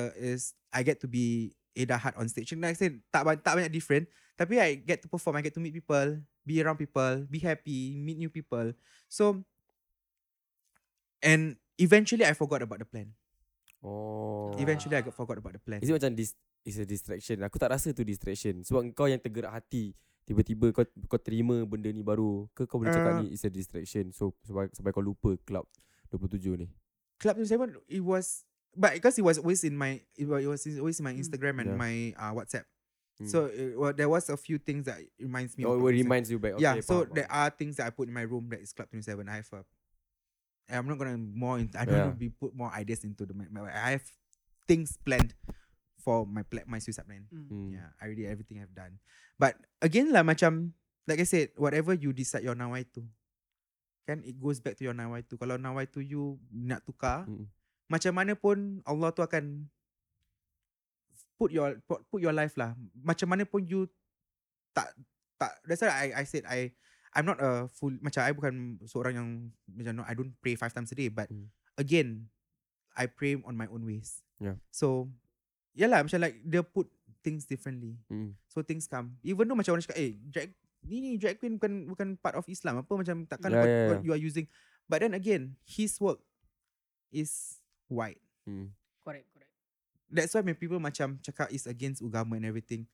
I get to be Ida Hart on stage. Like I said, tak banyak different, tapi I get to perform, I get to meet people, be around people, be happy, meet new people. So and eventually I forgot about the plan. Oh. Eventually I forgot about the plan. Is it macam this? It's a distraction. Aku tak rasa tu distraction. Sebab kau yang tergerak hati, tiba-tiba kau terima benda ni baru. Kau boleh cakap ni it's a distraction. So sampai kau lupa Club 27 ni. Club 27 it was, but because it was always in my Instagram and my WhatsApp. So there was a few things that reminds me. It reminds you back. Okay, yeah. So there are things that I put in my room that is Club 27. I have a, I'm not gonna more. I don't want to be put more ideas into the. I have things planned for my suicide plan. Yeah, I already everything I've done. But again lah macam, like I said, whatever you decide your nawai tu, kan it goes back to your nawai tu. Kalau nawai tu you nak tukar, macam mana pun Allah tu akan put your life lah. Macam mana pun you tak. That's why I said I'm not a full, macam I bukan seorang yang macam, no, I don't pray 5 times a day. But again, I pray on my own ways. Yeah. So yalah, macam like they put things differently. So things come. Even though macam orang cakap, drag queen bukan part of Islam, apa macam takkan what you are using. But then again, his work is white. Correct. That's why many people macam cakap is against agama and everything.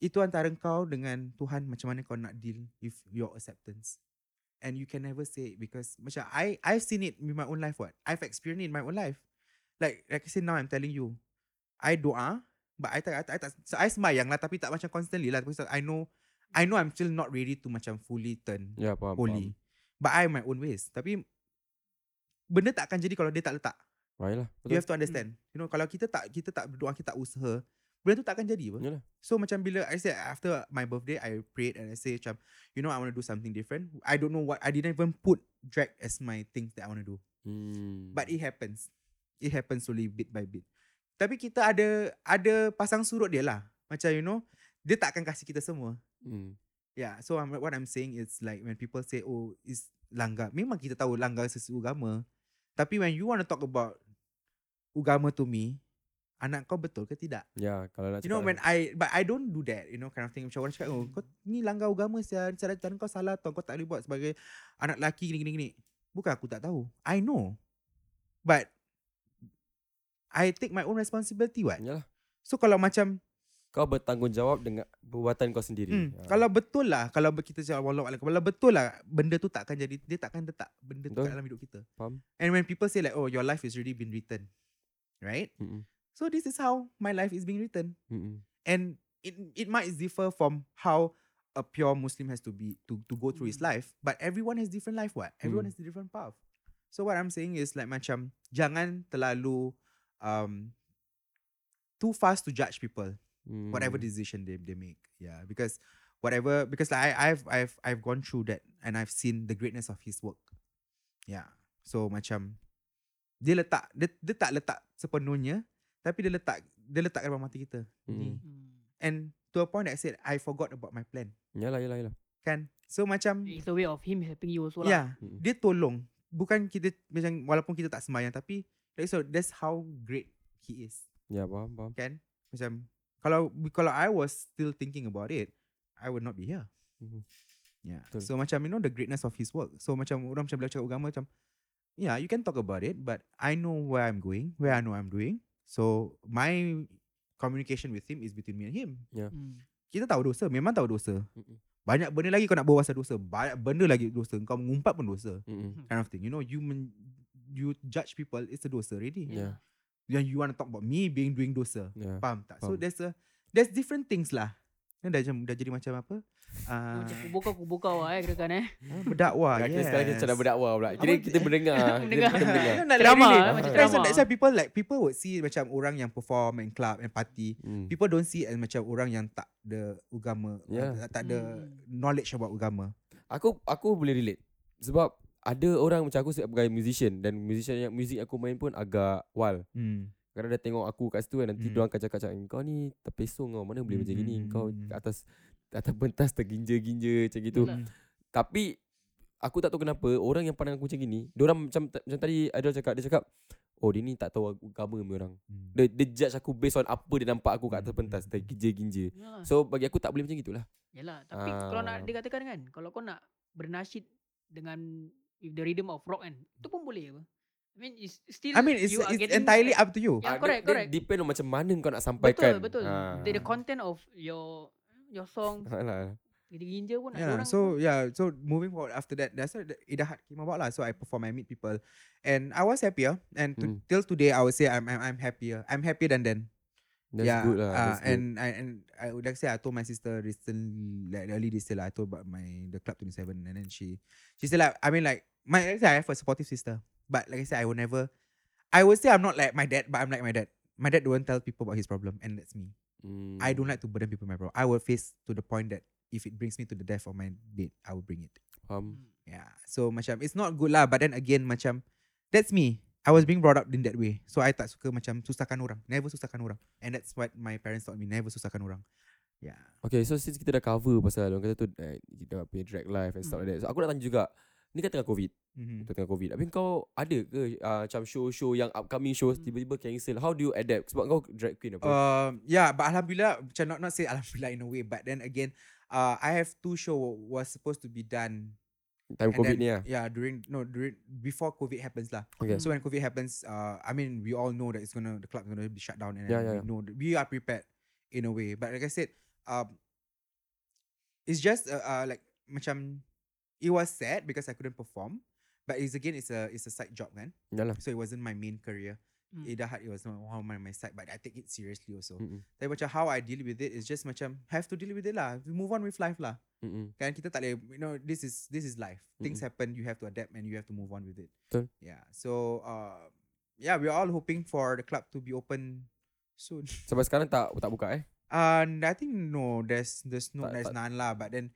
Itu antara kau dengan Tuhan, macam mana kau nak deal with your acceptance. And you can never say it because macam I've seen it in my own life. I've experienced it in my own life. Like I said, now I'm telling you, I doa, but I tak so I sembahyang lah, tapi tak macam constantly lah. Because I know I'm still not ready to macam fully turn holy. But I my own ways. Tapi benda tak akan jadi kalau dia tak letak. Baiklah, betul. You have to understand. You know, kalau kita tak berdoa, kita tak usaha, benda tu tak akan jadi. So macam bila I said after my birthday, I prayed and I say macam, you know, I want to do something different. I don't know what, I didn't even put drag as my things that I want to do. But it happens. It happens slowly, bit by bit. Tapi kita ada pasang surut dia lah. Macam, you know, dia tak akan kasih kita semua. Yeah, so what I'm saying is like when people say, oh, it's langgar. Memang kita tahu langgar sesuatu agama. Tapi when you want to talk about agama to me, anak kau betul ke tidak? Yeah, kalau nak, you know, when but I don't do that, you know, kind of thing. Macam orang cakap, oh, kau ni langgar agama, cara kau salah tau, kau tak boleh buat sebagai anak lelaki, gini. Bukan aku tak tahu. I know. But I take my own responsibility. Yalah. So kalau macam kau bertanggungjawab dengan perbuatan kau sendiri. Kalau betul lah, kalau kita cakap kalau betul lah benda tu tak akan jadi, dia tak akan letak benda tu kat dalam hidup kita. Faham? And when people say like, oh, your life is already been written, right? So this is how my life is being written. And it might differ from how a pure Muslim has to be to go through his life, but everyone has different life. Everyone has a different path. So what I'm saying is like macam jangan terlalu too fast to judge people, whatever decision they make. Yeah, because like I've gone through that and I've seen the greatness of his work. Yeah, so macam dia tak letak sepenuhnya, tapi dia letak dalam mata kita. And to a point that I said I forgot about my plan. Yalah. Kan? So macam it's a way of him helping you also lah. Yeah, dia tolong. Bukan kita macam walaupun kita tak sembahyang, tapi like, so that's how great he is. Ya, yeah, faham. Kan? Macam kalau I was still thinking about it, I would not be here. Mm-hmm. Yeah. Betul. So macam you know the greatness of his work. So macam orang macam bila cakap agama macam yeah, you can talk about it, but I know where I'm going, where I know I'm doing. So my communication with him is between me and him. Yeah. Mm. Kita tahu dosa, memang tahu dosa. Mm-mm. Banyak benda lagi kau nak bawa pasal dosa. Banyak benda lagi dosa. Kau mengumpat pun dosa. Mm-mm. Kind of thing. You know, you judge people, it's a dosa already. Yeah. Yang you want to talk about me being doing dosa. Yeah. Faham tak? Faham. So there's different things lah. Dah jadi macam apa? Kubur kau lah katakan berdakwah. Yes. Sekarang kita sedang berdakwah pula. Jadi kita mendengar. Drama. That's why people would see macam orang yang perform and club and party. Mm. People don't see as macam orang yang tak ada agama. Yeah. Tak ada knowledge about agama. Aku boleh relate. Sebab ada orang macam aku sebagai musician. Dan music aku main pun agak wild. Mm. Kadang dia tengok aku kat situ kan, nanti diorang kacak-kacak, kau ni terpesong kau, mana boleh macam gini, kau atas pentas terginja-ginja macam gitu. Tapi aku tak tahu kenapa orang yang pandang aku macam gini, diorang macam tadi ada cakap, oh dia ni tak tahu agama ni orang. Dia judge aku based on apa dia nampak aku kat atas pentas terginja-ginja. Yalah. So bagi aku tak boleh macam gitulah. Yalah, tapi kalau nak dikatakan kan, kalau kau nak bernasyid dengan the rhythm of rock kan, itu pun boleh apa? It's entirely up to you. Yeah, correct. Depend on macam mana kau nak sampaikan. Betul. The content of your song. Ginja pun ada orang. So moving forward after that, that's what Ida Hart came about lah. So I perform, I meet people, and I was happier. And till today, I would say I'm happier. I'm happier than then. That's good lah. And I would like say I told my sister recently, like early this year, I told about the Club 27, and then she said like, I have a supportive sister. But like I said, I would say I'm not like my dad, but I'm like my dad. My dad don't tell people about his problem, and that's me. I don't like to burden people with my problem. I will face to the point that if it brings me to the death of my bed, I will bring it. Yeah. So macam it's not good lah. But then again, macam that's me. I was being brought up in that way. So I tak suka macam susahkan orang. Never susahkan orang. And that's what my parents taught me. Never susahkan orang. Yeah. Okay, so since kita dah cover pasal orang kata tu kita punya drag life and stuff like that. So aku nak tanya juga, ni kan tengah COVID. Tengah COVID. Tapi kau ada ke macam show yang upcoming shows tiba-tiba cancel? How do you adapt? Sebab kau drag queen apa? But alhamdulillah, macam not say alhamdulillah in a way, but then again, I have two show was supposed to be done time and COVID then, ni lah. Yeah, during before COVID happens lah. Okay. So when COVID happens, we all know that it's gonna the club's gonna be shut down, and we know that we are prepared in a way. But like I said, it's just like macam. It was sad because I couldn't perform, but it's a side job kan. Yalah. So it wasn't my main career. Ida Hart, it was not my side, but I take it seriously also. Tapi macam how I deal with it is just macam have to deal with it lah. We move on with life lah. Kan kita tak boleh, this is life. Things happen, you have to adapt and you have to move on with it. Betul. Yeah. So we're all hoping for the club to be open soon. Sampai sekarang tak buka eh? I think no, there's none lah. But then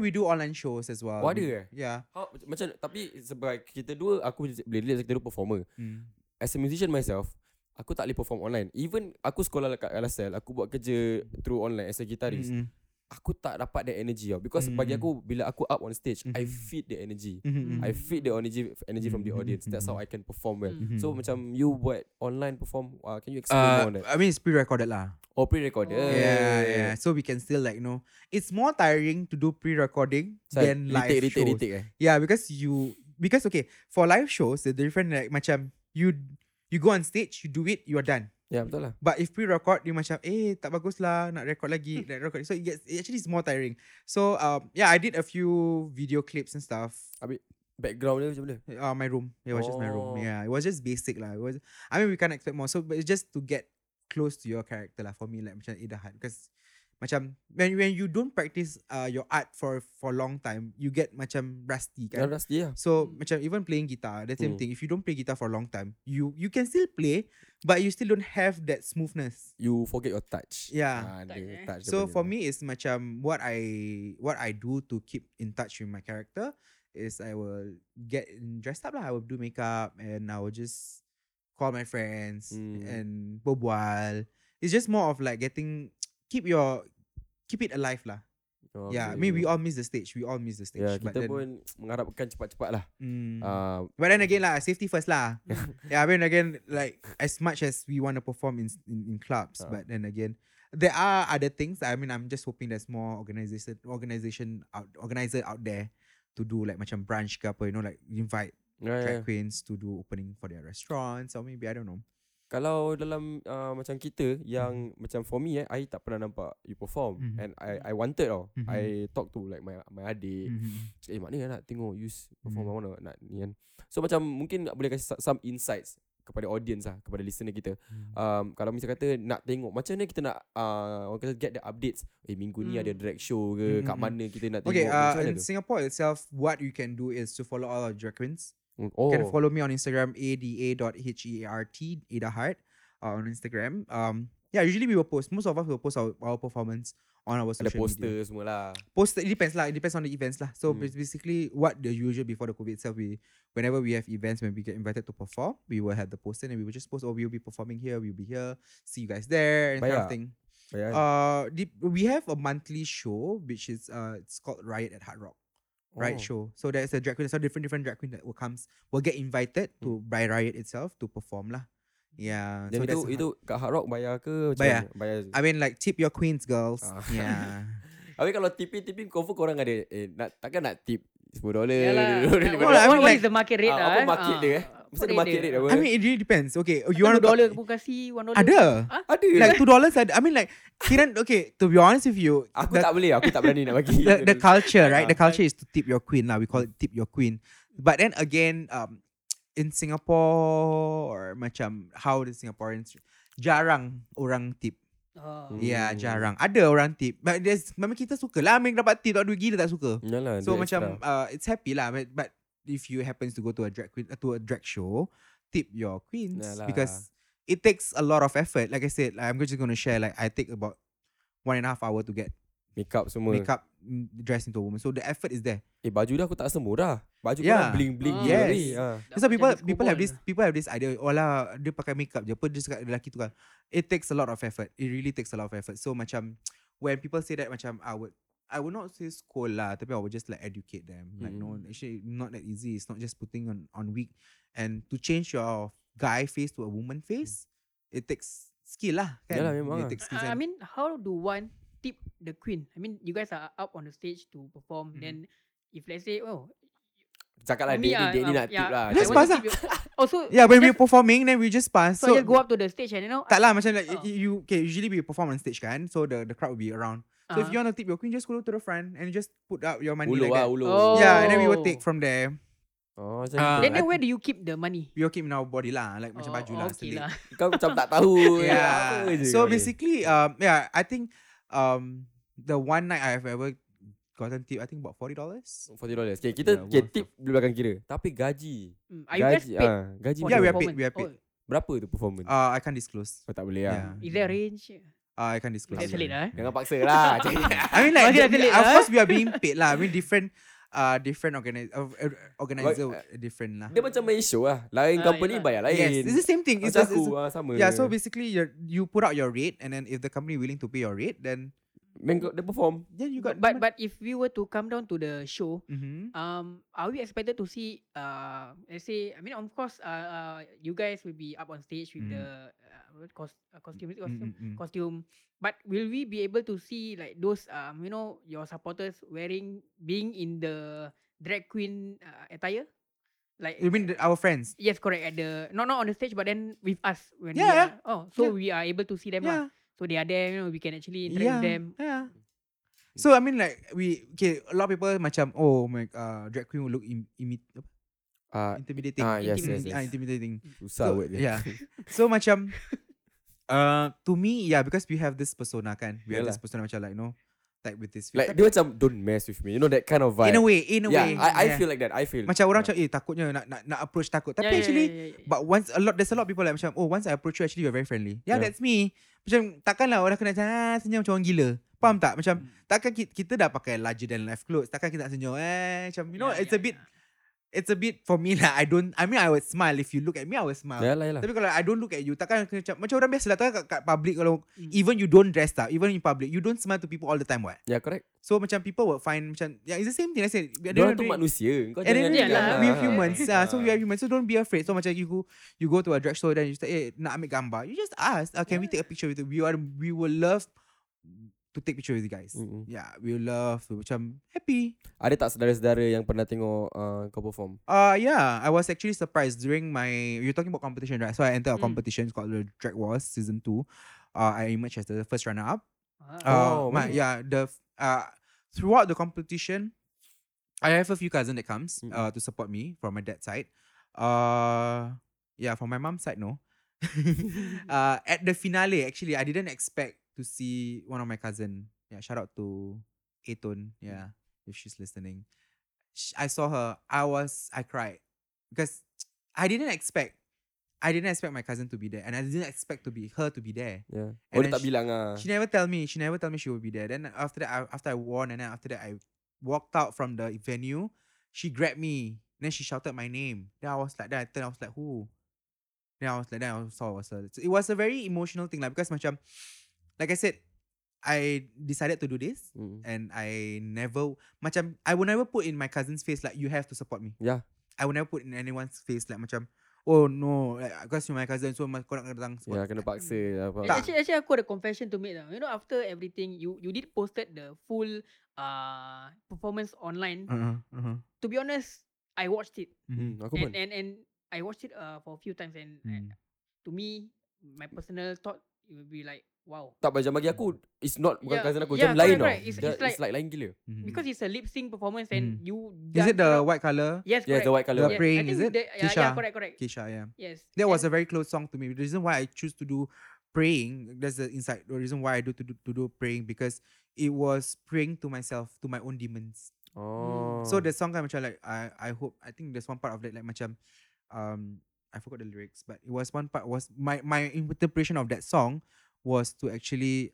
we do online shows as well. Oh, ada eh? Yeah. Macam, tapi sebagai kita dua, aku boleh relate kita dua performer. As a musician myself, aku tak boleh perform online. Even aku sekolah kat LSL, aku buat kerja through online as a guitarist. Aku tak dapat that energy tau. Because bagi aku, bila aku up on stage, I feed the energy. I feed the energy from the audience. That's how I can perform well. So macam you buat online perform, can you explain more on that? It's pre-recorded lah. Oh, pre-recorded. Yeah. So we can still like, it's more tiring to do pre-recording than live shows. Retake Yeah, because okay, for live shows, the different like macam you go on stage, you do it, you're done. Yeah, betul lah. But if pre-record, you macam, tak bagus lah, nak record lagi, nak record. So it actually is more tiring. So, I did a few video clips and stuff. Habis background dia macam mana? My room. It was just my room. Yeah, it was just basic lah. It was, we can't expect more. So, but it's just to get close to your character lah for me, like macam Ida Hart, because macam when you don't practice your art for long time, you get macam rusty kan. Rusty. So macam even playing guitar, the same thing. If you don't play guitar for a long time, you can still play, but you still don't have that smoothness. You forget your touch. Yeah. Touch. So for me, it's macam what I do to keep in touch with my character is I will get dressed up lah. I will do makeup and I will just call my friends and berbual. It's just more of like keep it alive lah. Okay. Yeah, I mean we all miss the stage. Yeah, kita pun mengharapkan cepat-cepat lah. But then again lah, safety first lah. Yeah, I mean again, like as much as we want to perform in clubs, but then again, there are other things. I mean, I'm just hoping there's more organizer out there to do like macam brunch ke apa, you know, like invite drag queens to do opening for their restaurants or maybe I don't know. Kalau dalam macam kita yang macam for me I tak pernah nampak you perform and I wanted I talk to like my adik maknanya nak tengok you perform mana nak ni kan. So macam mungkin boleh kasi some insights kepada audience lah, kepada listener kita. Kalau misalnya kata nak tengok macam mana kita nak orang kata get the updates, minggu ni ada drag show ke kat mana kita nak tengok. Okay, in Singapore itself what you can do is to follow all our drag queens. You can follow me on Instagram, ada.heart, Ida Hart on Instagram. Yeah, usually we will post, most of us will post our performance on our social media. Ada poster semua lah. Poster, it depends on the events lah. So basically, what the usual before the COVID itself, whenever we have events, when we get invited to perform, we will have the poster and we will just post, oh, we'll be performing here, we'll be here, see you guys there, and kind of thing. We have a monthly show, which is, it's called Riot at Hard Rock. Show. So there's a drag queen. So different drag queen that will get invited to by Riot itself to perform lah. Yeah. Then so itu kat Hard Rock bayar ke? Bayar. I mean like tip your queens, girls. Yeah. Habis kalau tipping confirm korang ada takkan nak tip $10. Yalah. What is the market rate lah? Apa market dia mesti ada market rate apa? I mean it really depends. Okay, you want $1 pun kasi $1. Ada. Like $2 ada. I mean like kiran okay, to be honest with you, aku tak berani nak bagi. The culture, right? The culture is to tip your queen lah. We call it tip your queen. But then again, in Singapore or macam how the Singaporeans jarang orang tip. Yeah, jarang. Ada orang tip. But memang kita suka lah. Memang dapat tip. Tak ada gila tak suka. Yalah, so macam it's happy lah. But if you happens to go to a drag queen, to a drag show, tip your queens. Yalah. Because it takes a lot of effort. Like I said, I'm just going to share. Like I take about 1.5 hours to get makeup semua. Makeup dress into a woman. So the effort is there. Baju dah aku tak semurah. Baju korang bling-bling. Yes. So people have this idea, oh lah dia pakai makeup je. Apa dia cakap lelaki tu kan. It takes a lot of effort. It really takes a lot of effort. So macam when people say that macam I would not say scold lah, tapi I would just like educate them. Like no, actually not that easy. It's not just putting on wig. And to change your guy face to a woman face, it takes skill lah kan. Yalah, memang. It takes skill. I mean how do one tip the queen? I mean you guys are up on the stage to perform. Then if let's say cakap lah dia ni nak tip lah. Just pass lah. When we're performing then we just pass. So you go up to the stage and you know tak lah macam like you okay, usually we perform on stage kan. So the crowd will be around. So if you want to tip your queen, just go to the front and just put out your money like that. Yeah, and then we will take from there. Then where do you keep the money? We will keep in our body lah. Like macam baju lah. Kau macam tak tahu. So basically I think the one night I have ever gotten tip, I think about $40. Okay, kita tip di belakang kira. Tapi gaji. Gaji. Yeah, we are paid. Berapa tu performance? I can't disclose. Oh, tak boleh lah. Is there a range? I can't disclose. Jangan paksa lah. I mean like, of course we are being paid lah. I mean different organizer different lah. Dia macam main show lah. Lain company bayar lain. Yes, it's the same thing. It's just sama. Yeah, so basically you put out your rate and then if the company willing to pay your rate, then they perform. Yeah, you got. But if we were to come down to the show, are we expected to see? Let's say, I mean, of course, you guys will be up on stage with the costume. But will we be able to see like those your supporters being in the drag queen attire? Like you mean our friends? Yes, correct. At the not on the stage, but then with us when we are, we are able to see them. Yeah. So they are there, we can actually interact with them. Yeah. So I mean like a lot of people macam drag queen will look intimidating. Yes. Intimidating. Usah word dia. Yeah. So macam to me, because we have this persona kan. We have this persona macam like, with this feel. Like dia macam don't mess with me. You know that kind of vibe. In a way. I feel like that. Macam orang macam takutnya nak approach takut. Tapi actually but there's a lot of people like macam once I approach you actually you're very friendly. Yeah, that's me. Macam takkanlah orang kena senyum macam orang gila. Faham tak? Macam takkan kita dah pakai larger than life clothes. Takkan kita nak senyum macam it's a bit it's a bit for me lah. I don't, I mean I would smile. If you look at me, I would smile. Yalah. Tapi kalau I don't look at you, takkan macam orang biasa lah. Takkan kat public kalau even you don't dress up, even in public, you don't smile to people all the time, what? Yeah, correct. So macam people will find macam, yeah, it's the same thing. I said, orang tu manusia. Kau jangan lah. We are humans. So we are humans. So don't be afraid. So macam you go to a drag store, then you say, nak ambil gambar, you just ask, can we take a picture with you? We will love to take picture with you guys. Mm-hmm. Yeah, we love to macam happy. Ada tak saudara-saudara yang pernah tengok kau perform? Yeah, I was actually surprised during my, you're talking about competition, right? So I entered a competition called the Drag Wars Season 2. I emerged as the first runner up. Throughout the competition, I have a few cousins that comes to support me from my dad's side. Yeah, from my mom's side, no. At the finale, actually, I didn't expect to see one of my cousin. Yeah, shout out to Aton. Yeah, if she's listening. I saw her. I cried. Because I didn't expect my cousin to be there. And I didn't expect her to be there. Yeah. Oh, dia tak bilang lah. She never tell me. She never tell me she would be there. Then after I won, and then after that I walked out from the venue, she grabbed me. And then she shouted my name. Then I was like, then I turned, I was like, who? Then I saw it was her. So it was a very emotional thing lah. Because macam, like I said, I decided to do this, and I never, macam, I would never put in my cousin's face like, you have to support me. Yeah. I would never put in anyone's face like macam, oh no, like, because you're my cousin, so korang kena datang support. Yeah, kena paksa. Actually, aku ada confession to make lah. You know, after everything, you did posted the full performance online. To be honest, I watched it. Aku pun. And I watched it for a few times, and to me, my personal thought, it would be like, wow. Tak macam bagi aku, it's not bukan cousin aku, macam lain tau. It's like lain gila. Because it's a lip sync performance, and you. Is it the white colour? Yes, correct. Yes, the white colour. The praying, is it? Kisha. Yeah, correct. Kisha, yeah. Yes. That was a very close song to me. The reason why I choose to do praying, that's the insight. The reason why I do praying, because it was praying to myself, to my own demons. Oh. So the song kind of like I hope, I think there's one part of that like macam, I forgot the lyrics, but it was one part was my interpretation of that song. Was to actually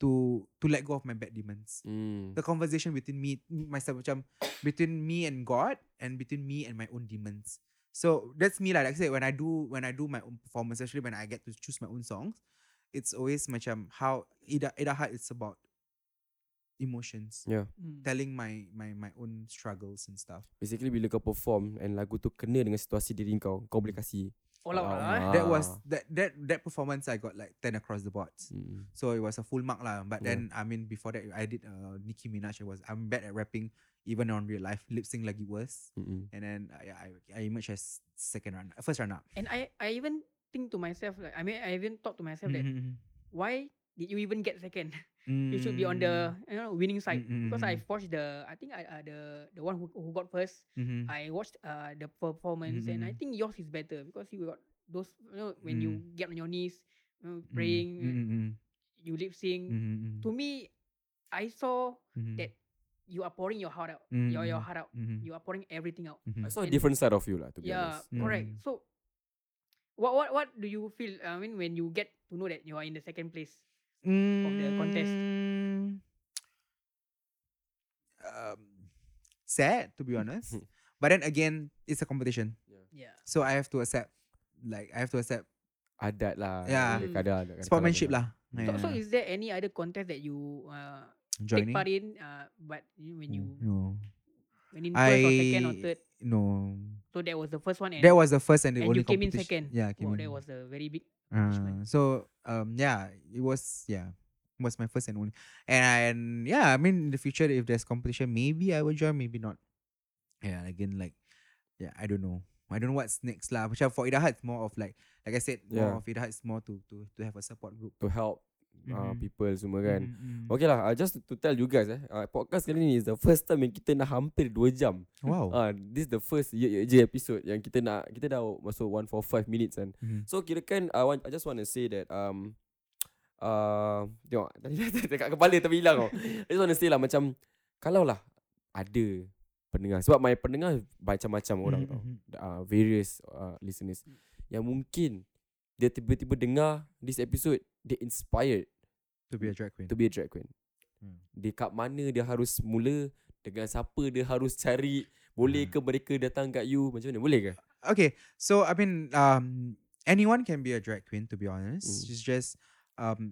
to let go of my bad demons. The conversation between me myself, macam between me and God, and between me and my own demons. So that's me lah. Like I said, when I do my own performance, especially when I get to choose my own songs, it's always macam how Ida Hart is about emotions. Yeah. Telling my own struggles and stuff. Basically bila kau perform and lagu tu kena dengan situasi diri kau, kau boleh kasih that was that performance. I got like 10 across the board, so it was a full mark lah. But then I mean before that I did Nicki Minaj. I'm bad at rapping, even on real life. Lip sync lagi worse. And then I emerged as first runner up. And I even think to myself, like I mean I even thought to myself that why did you even get second? You should be on the winning side. Because I watched the one who got first. I watched the performance, and I think yours is better because you got those when you get on your knees, praying, you lip sync. To me, I saw that you are pouring your heart out, your heart out. You are pouring everything out. I saw a different side of you lah. To be honest. Yeah, correct. So, what do you feel? I mean, when you get to know that you are in the second place of the contest, sad to be honest. But then again, it's a competition. Yeah. So I have to accept, adat lah. Yeah. Sportsmanship lah. Yeah. So is there any other contest that you take part in? But when you when in first or second or third? No. So that was the first one. And that was the first and the only competition. And you came in second. Yeah. That was a very big. So it was my first and only, and yeah, I mean in the future if there's competition, maybe I will join, maybe not. Yeah, again, like I don't know what's next lah. Which for Ida Hart, it's more of like I said, more of Ida Hart is more to have a support group to help people semua kan. Okay lah, just to tell you guys, podcast kali ni is the first time yang kita nak hampir 2 jam. Wow. This is the first YJ episode yang kita dah masuk 145 minutes kan. So kirakan I just want to say that tengok tadi dekat kepala tapi hilang. I just want to say lah macam kalau lah ada pendengar, sebab my pendengar macam-macam orang tau, various listeners yang mungkin dia tiba-tiba dengar this episode, dia inspired To be a drag queen. Dia kat mana dia harus mula, dengan siapa dia harus cari Boleh ke mereka datang kat you? Macam mana? Boleh ke? Okay, so I mean anyone can be a drag queen, to be honest. It's just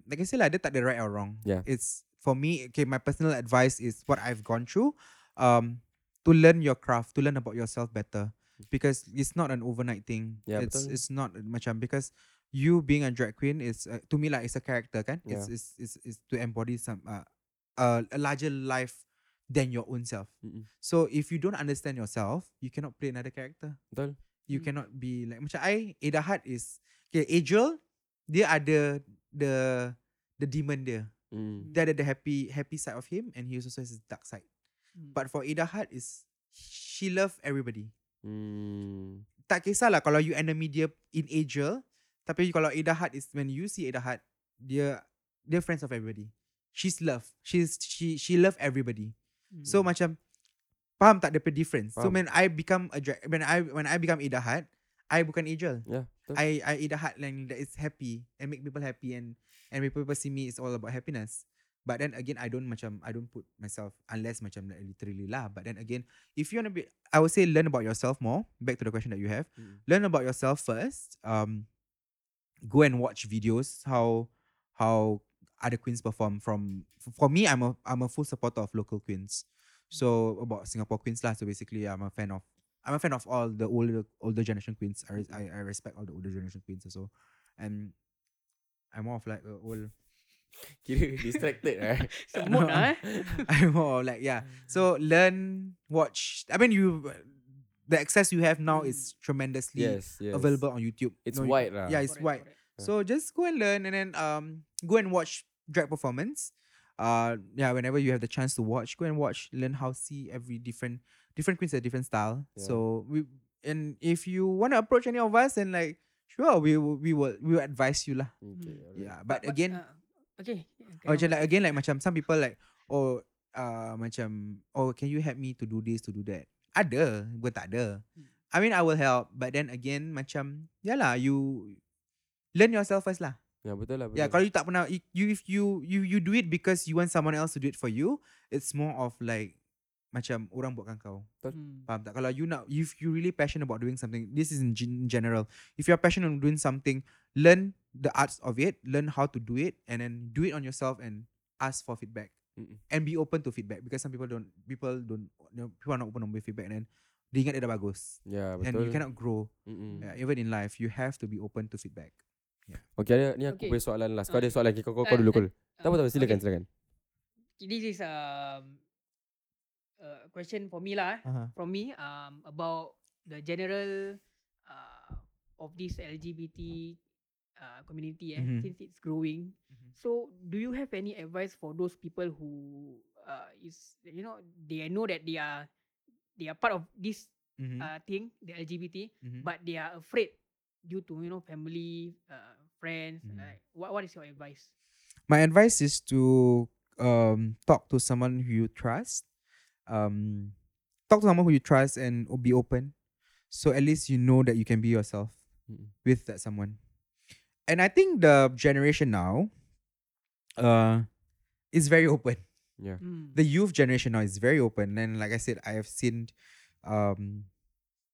like I said lah, dia tak ada right or wrong. Yeah. It's for me, okay, my personal advice is what I've gone through, to learn your craft, to learn about yourself better, because it's not an overnight thing. Yeah, it's not macam, because you being a drag queen is to me like it's a character, kan? Yeah. It's to embody some a larger life than your own self. Mm-mm. So if you don't understand yourself, you cannot play another character. Betul. You cannot be like macam Ada Hart is okay, Angel, dia ada the demon dia. Dia ada the happy side of him, and he also has his dark side. But for Ada Hart is she love everybody. Tak kisahlah kalau you enemy dia in Angel, tapi kalau Ada Hart is, when you see Ada Hart, dia friends of everybody. She's love. She love everybody. So macam faham tak the difference? Faham. So when I become Ada Hart, I bukan Angel. Yeah. I Ada Hart like that is happy and make people happy, and people see me it's all about happiness. But then again, I don't put myself unless macam like, literally lah. But then again, if you want to be, I would say learn about yourself more. Back to the question that you have, learn about yourself first. Go and watch videos how other queens perform. From for me, I'm a full supporter of local queens. So about Singapore queens lah. So basically, I'm a fan of all the older generation queens. I respect all the older generation queens also, and I'm more of like old. Kira distracted semut I'm more like, yeah. So learn, watch. I mean, the access you have now is tremendously available on YouTube. It's wide lah. Yeah, it's wide. So just go and learn, and then go and watch drag performance. Yeah, whenever you have the chance to watch, go and watch. Learn how see every different queens at different style. Yeah. So and if you want to approach any of us, and like sure, we will advise you lah. Okay, yeah, but again. Okay. Or just like again, like macam some people like, can you help me to do this, to do that? Ada, gue tak ada. I mean, I will help, but then again, macam yalah, you learn yourself first lah. Yeah, betul lah. Betul. Yeah, kalau you tak pernah, you do it because you want someone else to do it for you. It's more of like macam orang buatkan kau. Faham tak? Kalau you nak, if you really passionate about doing something, this is in general. If you're passionate on doing something, learn the arts of it, learn how to do it, and then do it on yourself and ask for feedback. And be open to feedback, because some people are not open to feedback, and then dia ingat dia dah bagus. Yeah, betul. And you cannot grow. Even in life, you have to be open to feedback. Yeah. Okay, ni aku punya soalan last. Kau ada soalan, kau dulu kau. Tak apa, silakan. This is question for me lah, from me about the general of this LGBT community since it's growing. So do you have any advice for those people who is, you know, they know that they are part of this thing, the LGBT, but they are afraid due to, you know, family, friends, like, what is your advice? My advice is to talk to someone who you trust. Talk to someone who you trust and be open, so at least you know that you can be yourself with that someone. And I think the generation now is very open. Yeah, the youth generation now is very open. And like I said, I have seen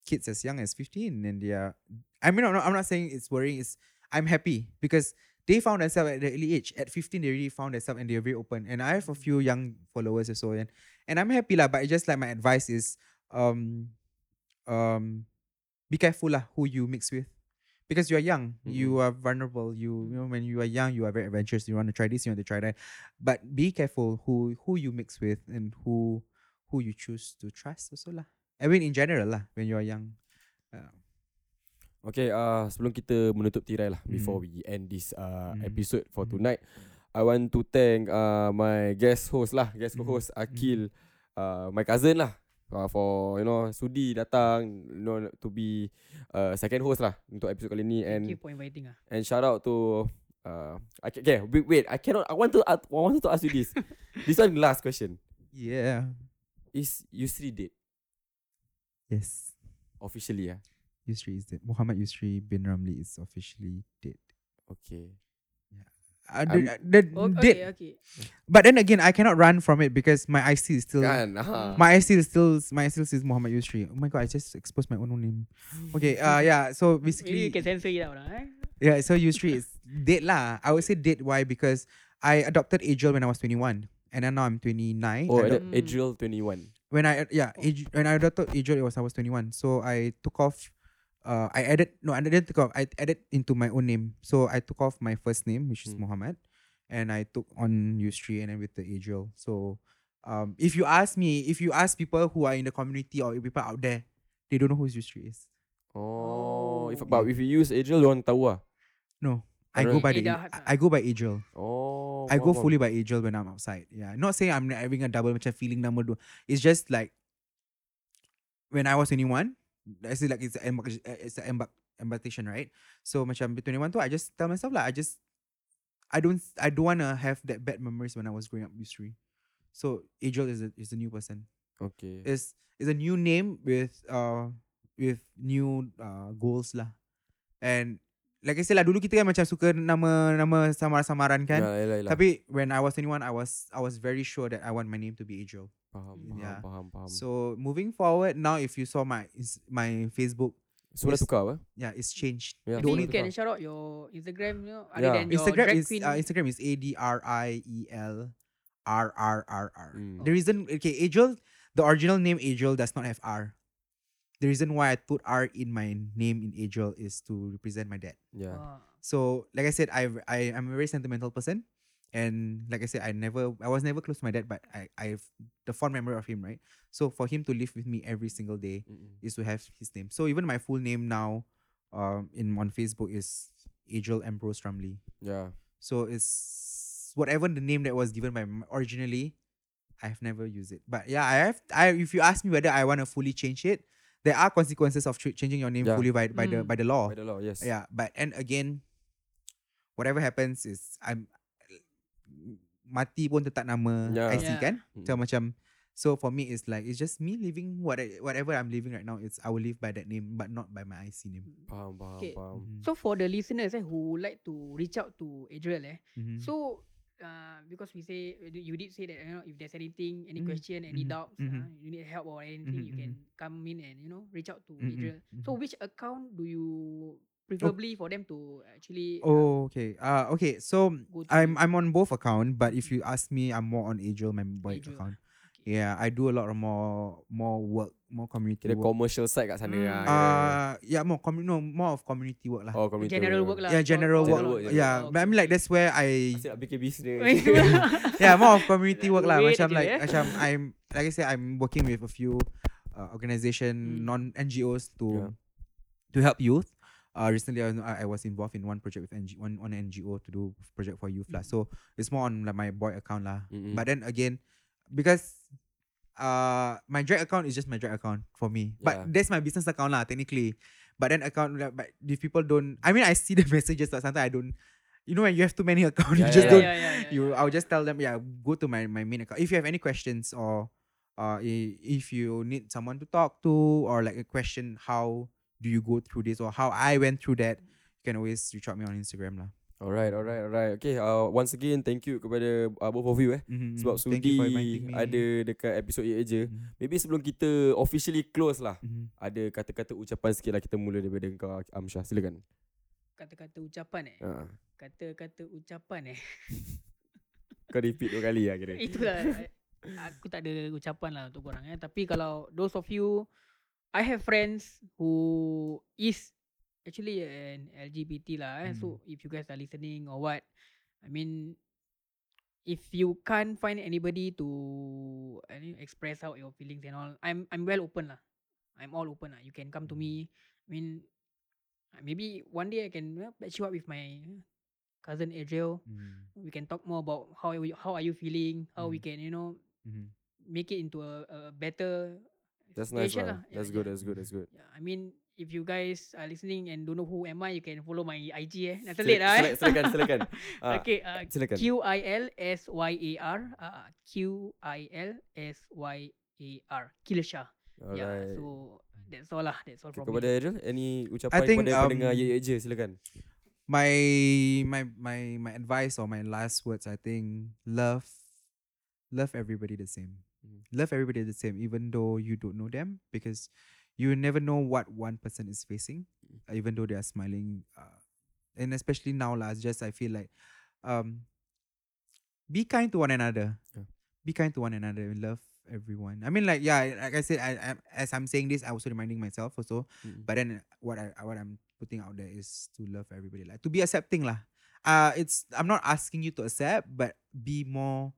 kids as young as 15, and they are. I mean, I'm not saying it's worrying. I'm happy because they found themselves at the early age. At 15, they really found themselves, and they're very open. And I have a few young followers or so, and I'm happy lah. But it's just like my advice is, be careful lah who you mix with, because you are young, you are vulnerable. You know, when you are young, you are very adventurous. You want to try this, you want to try that. But be careful who you mix with and who you choose to trust also lah. I mean, in general lah, when you are young. Okay, sebelum kita menutup tirai lah, before we end this episode for tonight, I want to thank my guest host lah, co-host Akil, my cousin lah, for, you know, sudi datang, you know, to be second host lah untuk episode kali ni. And thank you for inviting lah. And shout out to I want to ask you this. This one last question. Yeah. Is Yusri dead? Yes. Officially lah. Yusri is dead. Muhammad Yusri bin Ramli is officially dead. Okay. Yeah. Okay. But then again, I cannot run from it because my IC is still my IC is Muhammad Yusri. Oh my god, I just exposed my own name. Okay, yeah. So basically, maybe you can censor it out, right? Yeah. So Yusri is dead lah. I would say dead. Why? Because I adopted Adriel when I was 21, and then now I'm 29. Oh, Adriel 21. When I adopted Adriel, I was 21. So I took off. I didn't take off. I added into my own name. So I took off my first name, which is Muhammad, and I took on Yusri and then with the Adriel. So, if you ask people who are in the community or people out there, they don't know who Yusri is. Oh, if you use Adriel, don't tahu ah. No, I go by Adriel. Oh, I go fully by Adriel when I'm outside. Yeah, not saying I'm having a double match feeling number two. It's just like when I was 21. I say like it's an embarkation, right? So macam 21 tu, I just tell myself lah, I don't wanna have that bad memories when I was growing up history. So Adriel is a new person. Okay. It's a new name with new goals lah. And like I said lah, dulu kita kan macam suka nama samar-samaran kan. Yeah, tapi when I was 21, I was very sure that I want my name to be Adriel. Faham. So moving forward now, if you saw my Facebook, so dah tukar apa? Yeah, it's changed. Yeah. You can shout out your Instagram, you know, other than your Instagram drag queen. Instagram is ADRIELRRRR. The reason, okay, Adriel, the original name Adriel does not have R. The reason why I put R in my name in Adriel is to represent my dad. Yeah. Ah. So like I said, I'm a very sentimental person. And like I said, I was never close to my dad, but I've the fond memory of him, right? So for him to live with me every single day is to have his name. So even my full name now, on Facebook is Adriel Ambrose Rumley. Yeah. So it's whatever the name that was given by originally, I have never used it. But yeah, if you ask me whether I want to fully change it, there are consequences of changing your name fully by the law. By the law, yes. Yeah. But and again, whatever happens is I'm. Mati pun tetap nama IC kan, so macam, so for me it's like, it's just me living whatever I'm living right now. It's I will live by that name but not by my IC name. Faham. So for the listeners who like to reach out to Adriel, so because we say, you did say that, you know, if there's anything, any question, any doubts, you need help or anything, you can come in and, you know, reach out to Adriel. So which account do you preferably for them to actually? Okay. So I'm on both accounts, but if you ask me, I'm more on Adriel, my boy account. Okay. Yeah, I do a lot of more work, more community. The work. Commercial side kat sana. More of community work lah. Oh, community general work lah. Yeah, general work. Yeah, but I mean like that's where I. Asyik nak bikin business. Yeah, more of community work lah. Macam like, I'm like I said, I'm working with a few organization, non-NGOs to help youth. Recently, I was involved in one project with one NGO to do project for youth lah. So it's more on like my boy account lah. But then again, because my drag account is just my drag account for me. Yeah. But that's my business account lah technically. But then if people don't, I mean I see the messages but sometimes I don't. You know when you have too many accounts, I'll just tell them go to my main account. If you have any questions or if you need someone to talk to or like a question how. Do you go through this or how I went through that? You can always reach out me on Instagram lah. Alright. Okay. Once again, thank you kepada both of you sebab sudi ada dekat episod ini aja. Maybe sebelum kita officially close lah, ada kata-kata ucapan sikit lah. Kita mula daripada kau, Amsyah. Silakan. Kata-kata ucapan. Kau repeat 2 kali lah kira. Itulah. Aku tak ada ucapan lah untuk korang. Tapi kalau those of you, I have friends who is actually an LGBT lah. So if you guys are listening or what, I mean, if you can't find anybody to express out your feelings and all, I'm well open lah. I'm all open lah. You can come to me. I mean, maybe one day I can patch you up with my cousin Adriel. We can talk more about how are you feeling, how we can make it into a better. That's nice lah. That's good. Yeah, I mean, if you guys are listening and don't know who am I, you can follow my IG Nanti late lah. Silakan. Okay, silakan. QILSYAR. Kilsha. Yeah, so that's all lah. That's all from me. Kepada Adriel, any ucapan kepada pendengar ye je, silakan. my advice or my last words, I think, love everybody the same. Mm-hmm. Love everybody the same, even though you don't know them, because you never know what one person is facing, even though they are smiling. And especially now, I feel like be kind to one another. Yeah. Be kind to one another and love everyone. I mean, like I said, as I'm saying this, I'm also reminding myself also. Mm-hmm. But then what I'm putting out there is to love everybody, like to be accepting lah. I'm not asking you to accept, but be more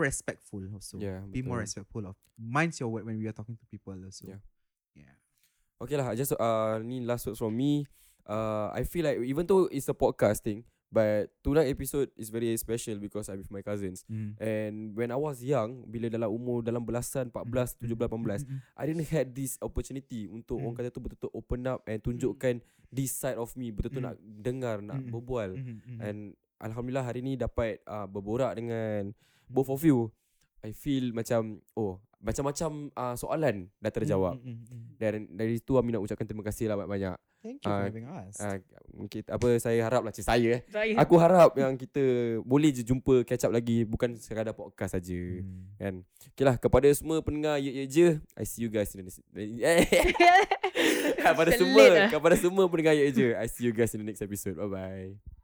respectful also. Yeah, be more respectful of minds your word when we are talking to people also. Yeah. Okay lah, just ni last words from me. I feel like even though it's a podcast thing, but tonight episode is very special because I'm with my cousins. Mm. And when I was young, bila dalam belasan, 14, 17, 18, I didn't had this opportunity untuk orang kata tu betul-betul open up and tunjukkan this side of me, betul-betul nak dengar, nak berbual. And alhamdulillah hari ni dapat berborak dengan both of you. I feel macam macam-macam soalan dah terjawab. Dan dari itu Amin nak ucapkan terima kasih lah banyak-banyak. Thank you for having us. Saya haraplah aku harap yang kita boleh je jumpa, catch up lagi, bukan sekadar podcast saja. Kan? Okeylah, kepada semua pendengar Ye Je, I see you guys in the next. Kepada semua pendengar Ye Je, I see you guys in the next episode. Bye bye.